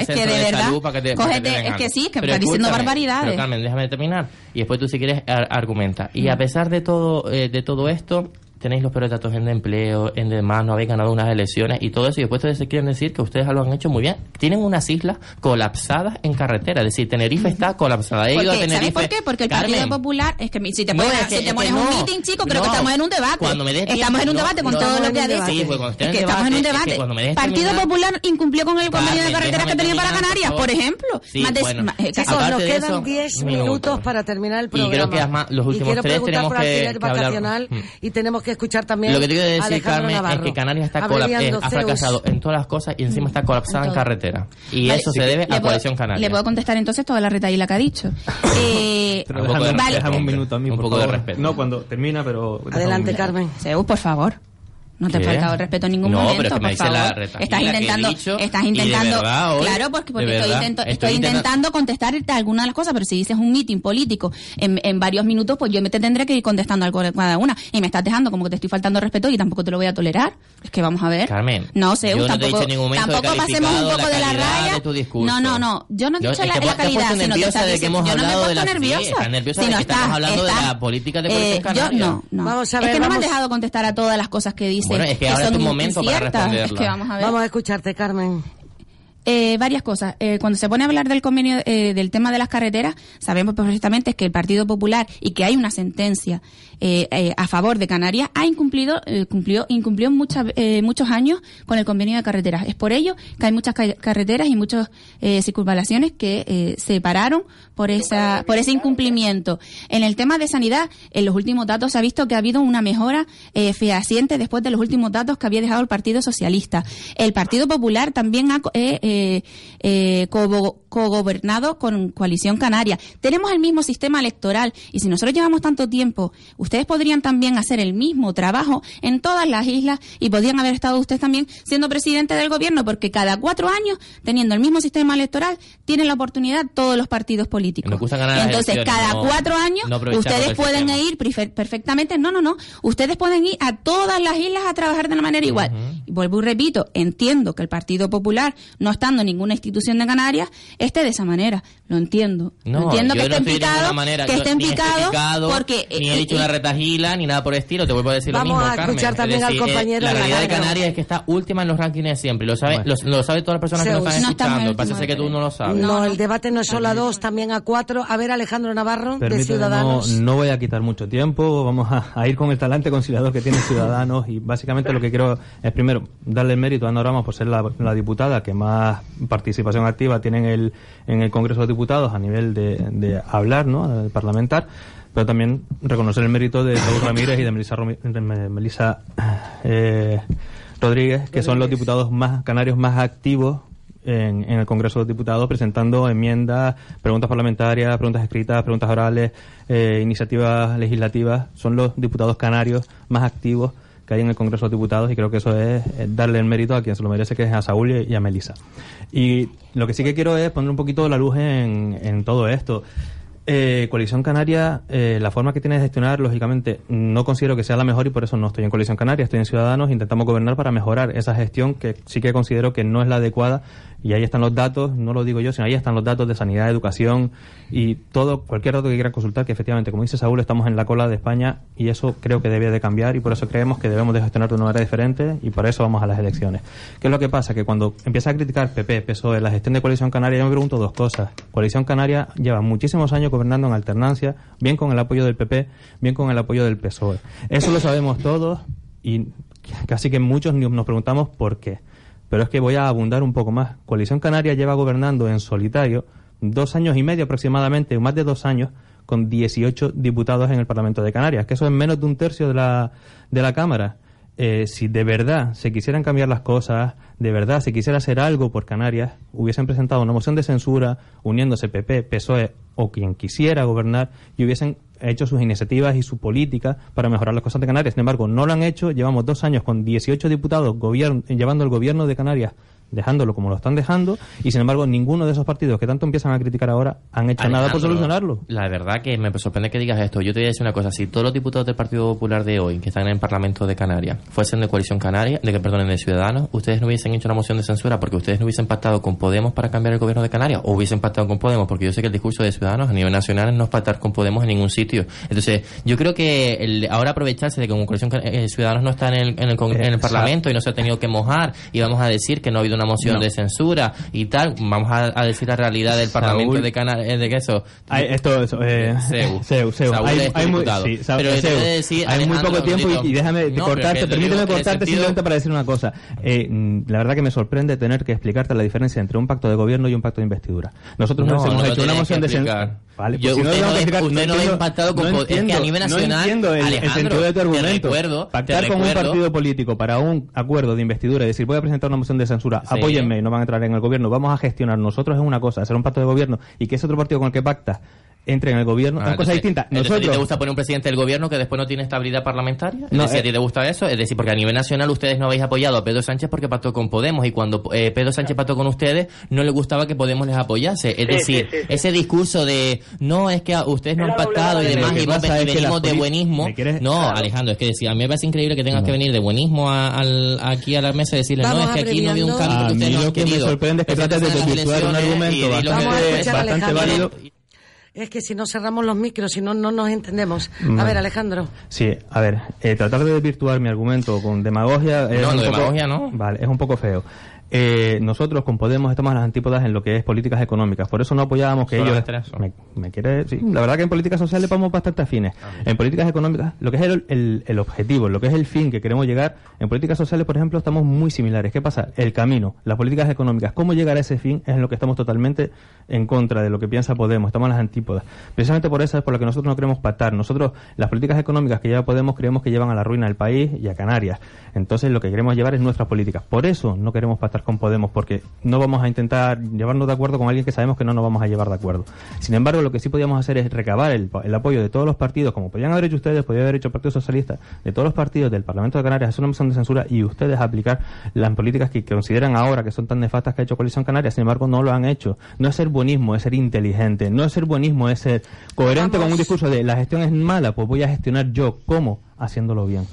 es que de verdad, estás diciendo barbaridades. Pero Carmen, déjame terminar y después tú si quieres argumenta. Y a pesar de todo esto... Tenéis los peores datos en de empleo, en demás, no habéis ganado unas elecciones y todo eso. Y después ustedes quieren decir que ustedes lo han hecho muy bien. Tienen unas islas colapsadas en carretera. Es decir, Tenerife está colapsada. ¿Sabéis por qué? Porque el Partido Popular... Es que si te pones un meeting, chico, creo que estamos en un debate. Estamos en un debate con todo lo que ha dicho. Estamos en un debate. Partido Popular incumplió con el convenio de carreteras que tenía para Canarias, por ejemplo. Chicos, nos quedan 10 minutos para terminar el programa. Y creo que además los últimos 3 tenemos que hablar. Y tenemos que escuchar también. Lo que te quiero decir, Alejandro Carmen, Navarro, es que Canarias está ha fracasado en todas las cosas y encima está colapsada en carretera. Y vale, eso se debe a Coalición Canaria. Le puedo contestar entonces toda la retaíla que ha dicho. Pero déjame un minuto a mí, por favor. De respeto. No, cuando termina, pero... Adelante, Carmen. Zeus, por favor. No te falta el respeto en ningún momento, pero es que por favor. Estás intentando, verdad, hoy, claro, porque estoy intentando contestar alguna de las cosas, pero si dices un mitin político en varios minutos, pues yo me tendré que ir contestando algo de cada una y me estás dejando como que te estoy faltando respeto y tampoco te lo voy a tolerar. Es que vamos a ver. Carmen, no sé, tampoco pasemos un poco de la raya. De no, yo no he dicho la calidad, sino que estás diciendo, yo no me he puesto nerviosa, sino estás hablando de la política de Coalición Canaria. No, es que no me has dejado contestar a todas las cosas que dices. Bueno, es que ahora es tu momento para responderlo. Es que vamos a escucharte, Carmen. Varias cosas. Cuando se pone a hablar del convenio, del tema de las carreteras, sabemos perfectamente que el Partido Popular y que hay una sentencia a favor de Canarias ha incumplió muchos años con el convenio de carreteras. Es por ello que hay muchas carreteras y muchas circunvalaciones que se pararon por ese incumplimiento. En el tema de sanidad, en los últimos datos se ha visto que ha habido una mejora fehaciente después de los últimos datos que había dejado el Partido Socialista. El Partido Popular también ha cogobernado con Coalición Canaria. Tenemos el mismo sistema electoral y si nosotros llevamos tanto tiempo, ustedes podrían también hacer el mismo trabajo en todas las islas y podrían haber estado ustedes también siendo presidente del gobierno, porque cada 4 años, teniendo el mismo sistema electoral, tienen la oportunidad todos los partidos políticos. Entonces, cada 4 años, ustedes pueden ir perfectamente, ustedes pueden ir a todas las islas a trabajar de una manera igual. Y vuelvo y repito, entiendo que el Partido Popular, no estando en ninguna institución de Canarias, esté de esa manera. Lo entiendo. Entiendo que estén picados porque... Ni he dicho una retajila, ni nada por el estilo. Te vuelvo a decir lo mismo, Carmen. Vamos a escuchar también al compañero. La realidad de Canarias es que está última en los rankings de siempre. Lo sabe todas las personas que nos están escuchando. Parece que tú no lo sabes. No, el debate no es solo a 2, también a 4. A ver, Alejandro Navarro, de Ciudadanos. No voy a quitar mucho tiempo. Vamos a ir con el talante conciliador que tiene Ciudadanos. Y básicamente lo que quiero es, primero, darle el mérito a Ana Ramos por ser la diputada que más participación activa tiene en el Congreso de Diputados a nivel de hablar, ¿no?, parlamentar, pero también reconocer el mérito de Raúl Ramírez y de Melisa Rodríguez, que son los diputados más canarios más activos en el Congreso de los Diputados, presentando enmiendas, preguntas parlamentarias, preguntas escritas, preguntas orales, iniciativas legislativas. Son los diputados canarios más activos que hay en el Congreso de los Diputados, y creo que eso es darle el mérito a quien se lo merece, que es a Saúl y a Melisa. Y lo que sí que quiero es poner un poquito la luz en todo esto. Coalición Canaria, la forma que tiene de gestionar, lógicamente, no considero que sea la mejor y por eso no estoy en Coalición Canaria, estoy en Ciudadanos. Intentamos gobernar para mejorar esa gestión que sí que considero que no es la adecuada, y ahí están los datos, no lo digo yo, sino ahí están los datos de sanidad, educación y todo, cualquier dato que quieran consultar, que efectivamente, como dice Saúl, estamos en la cola de España y eso creo que debe de cambiar, y por eso creemos que debemos de gestionar de una manera diferente y para eso vamos a las elecciones. ¿Qué es lo que pasa? Que cuando empieza a criticar PP, PSOE, la gestión de Coalición Canaria, yo me pregunto dos cosas. Coalición Canaria lleva muchísimos años gobernando en alternancia, bien con el apoyo del PP, bien con el apoyo del PSOE. Eso lo sabemos todos y casi que muchos nos preguntamos por qué. Pero es que voy a abundar un poco más. Coalición Canaria lleva gobernando en solitario 2 años y medio aproximadamente, más de 2 años, con 18 diputados en el Parlamento de Canarias, que eso es menos de un tercio de la Cámara. Si de verdad se quisieran cambiar las cosas, de verdad se quisiera hacer algo por Canarias, hubiesen presentado una moción de censura uniéndose PP, PSOE o quien quisiera gobernar y hubiesen hecho sus iniciativas y su política para mejorar las cosas de Canarias. Sin embargo, no lo han hecho. Llevamos 2 años con 18 diputados llevando el gobierno de Canarias, dejándolo como lo están dejando, y sin embargo ninguno de esos partidos que tanto empiezan a criticar ahora han hecho nada por solucionarlo. La verdad que me sorprende que digas esto. Yo te voy a decir una cosa, si todos los diputados del Partido Popular de hoy que están en el Parlamento de Canarias fuesen de Coalición Canaria, de Ciudadanos, ustedes no hubiesen hecho una moción de censura porque ustedes no hubiesen pactado con Podemos para cambiar el gobierno de Canarias, o hubiesen pactado con Podemos, porque yo sé que el discurso de Ciudadanos a nivel nacional no es pactar con Podemos en ningún sitio. Entonces, yo creo que ahora aprovecharse de que como Coalición Ciudadanos no está en el Parlamento y no se ha tenido que mojar y vamos a decir que no ha habido una moción de censura y tal, vamos a decir la realidad del Parlamento de Canarias, de que eso... Hay muy poco tiempo y déjame cortarte, permíteme cortarte simplemente para decir una cosa. La verdad que me sorprende tener que explicarte la diferencia entre un pacto de gobierno y un pacto de investidura. Nosotros no hemos hecho una moción de censura. Vale, pues usted no ha impactado con... Es que a nivel nacional, no el sentido de tu argumento. Pactar con un partido político para un acuerdo de investidura y decir, voy a presentar una moción de censura, sí, apóyenme, no van a entrar en el gobierno, vamos a gestionar nosotros, es una cosa, hacer un pacto de gobierno y que ese otro partido con el que pactas entre en el gobierno, son cosas distintas. Nosotros, ¿a ti te gusta poner un presidente del gobierno que después no tiene estabilidad parlamentaria? No, es decir, ¿a ti te gusta eso? Es decir, porque a nivel nacional ustedes no habéis apoyado a Pedro Sánchez porque pactó con Podemos, y cuando Pedro Sánchez pactó con ustedes, no le gustaba que Podemos les apoyase. Es decir, ese discurso de no, es que ustedes no han pactado y demás, y venimos de buenismo. No, Alejandro, es que decir, a mí me parece increíble que tengas que venir de buenismo aquí a la mesa y decirle, no, es que aquí no había un cambio que ustedes no han querido. Lo que me sorprende es que tratas de desvirtuar un argumento bastante válido. Es que si no cerramos los micros, si no, no nos entendemos. A ver, Alejandro. Sí, a ver, tratar de desvirtuar mi argumento con demagogia... demagogia no. Vale, es un poco feo. Nosotros con Podemos estamos a las antípodas en lo que es políticas económicas. Por eso no apoyábamos que ellos... me quiere... Sí. La verdad que en políticas sociales vamos bastante afines. En políticas económicas, lo que es el objetivo, lo que es el fin que queremos llegar, en políticas sociales, por ejemplo, estamos muy similares. ¿Qué pasa? El camino, las políticas económicas, cómo llegar a ese fin es en lo que estamos totalmente en contra de lo que piensa Podemos. Estamos en las antípodas. Precisamente por eso es por lo que nosotros no queremos pactar. Nosotros, las políticas económicas que lleva Podemos, creemos que llevan a la ruina del país y a Canarias. Entonces, lo que queremos llevar es nuestras políticas. Por eso no queremos pactar con Podemos, porque no vamos a intentar llevarnos de acuerdo con alguien que sabemos que no nos vamos a llevar de acuerdo. Sin embargo, lo que sí podíamos hacer es recabar el apoyo de todos los partidos, como podían haber hecho ustedes, podía haber hecho el Partido Socialista, de todos los partidos del Parlamento de Canarias, hacer una moción de censura y ustedes aplicar las políticas que consideran ahora que son tan nefastas que ha hecho Coalición Canaria. Sin embargo, no lo han hecho. No es ser buenismo, es ser inteligente. No es ser buenismo, es ser coherente con un discurso de la gestión es mala, pues voy a gestionar yo. ¿Cómo? Haciéndolo bien.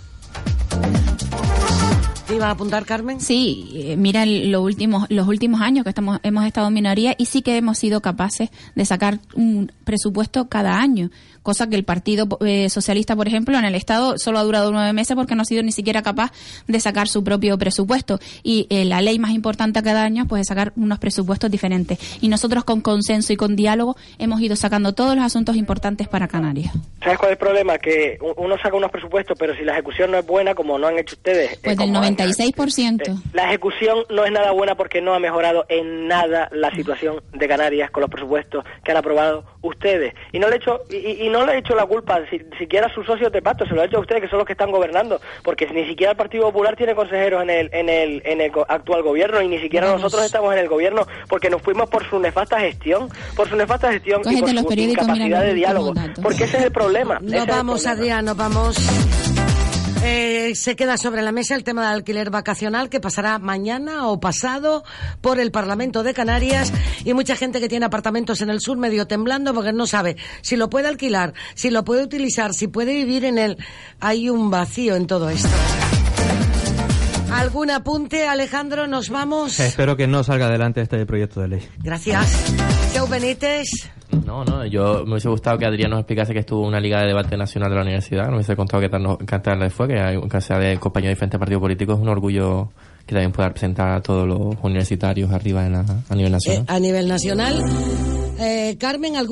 ¿Te iba a apuntar, Carmen? Sí, mira los últimos años que hemos estado en minoría y sí que hemos sido capaces de sacar un presupuesto cada año, cosa que el Partido Socialista, por ejemplo, en el Estado solo ha durado 9 meses porque no ha sido ni siquiera capaz de sacar su propio presupuesto. Y la ley más importante cada año pues, es sacar unos presupuestos diferentes. Y nosotros con consenso y con diálogo hemos ido sacando todos los asuntos importantes para Canarias. ¿Sabes cuál es el problema? Que uno saca unos presupuestos, pero si la ejecución no es buena, como no han hecho ustedes... Pues del 96%. La ejecución no es nada buena porque no ha mejorado en nada la situación de Canarias con los presupuestos que han aprobado ustedes. Y no le he hecho, y no le he hecho la culpa siquiera a sus socios de pacto, se lo he hecho a ustedes que son los que están gobernando, porque ni siquiera el Partido Popular tiene consejeros en el actual gobierno y ni siquiera nosotros estamos en el gobierno porque nos fuimos por su nefasta gestión, y por su incapacidad de diálogo. Porque ese es el problema. Nos vamos, Adrián, nos vamos. Se queda sobre la mesa el tema del alquiler vacacional que pasará mañana o pasado por el Parlamento de Canarias y mucha gente que tiene apartamentos en el sur medio temblando porque no sabe si lo puede alquilar, si lo puede utilizar, si puede vivir en él. Hay un vacío en todo esto. ¿Algún apunte, Alejandro? Nos vamos. Espero que no salga adelante este proyecto de ley. Gracias. Seu Benítez. No, yo me hubiese gustado que Adrián nos explicase que estuvo en una liga de debate nacional de la universidad, no me hubiese contado qué tal le fue, que sea de compañero de diferentes partidos políticos, es un orgullo que también pueda presentar a todos los universitarios arriba a nivel nacional. A nivel nacional, Carmen, ¿algún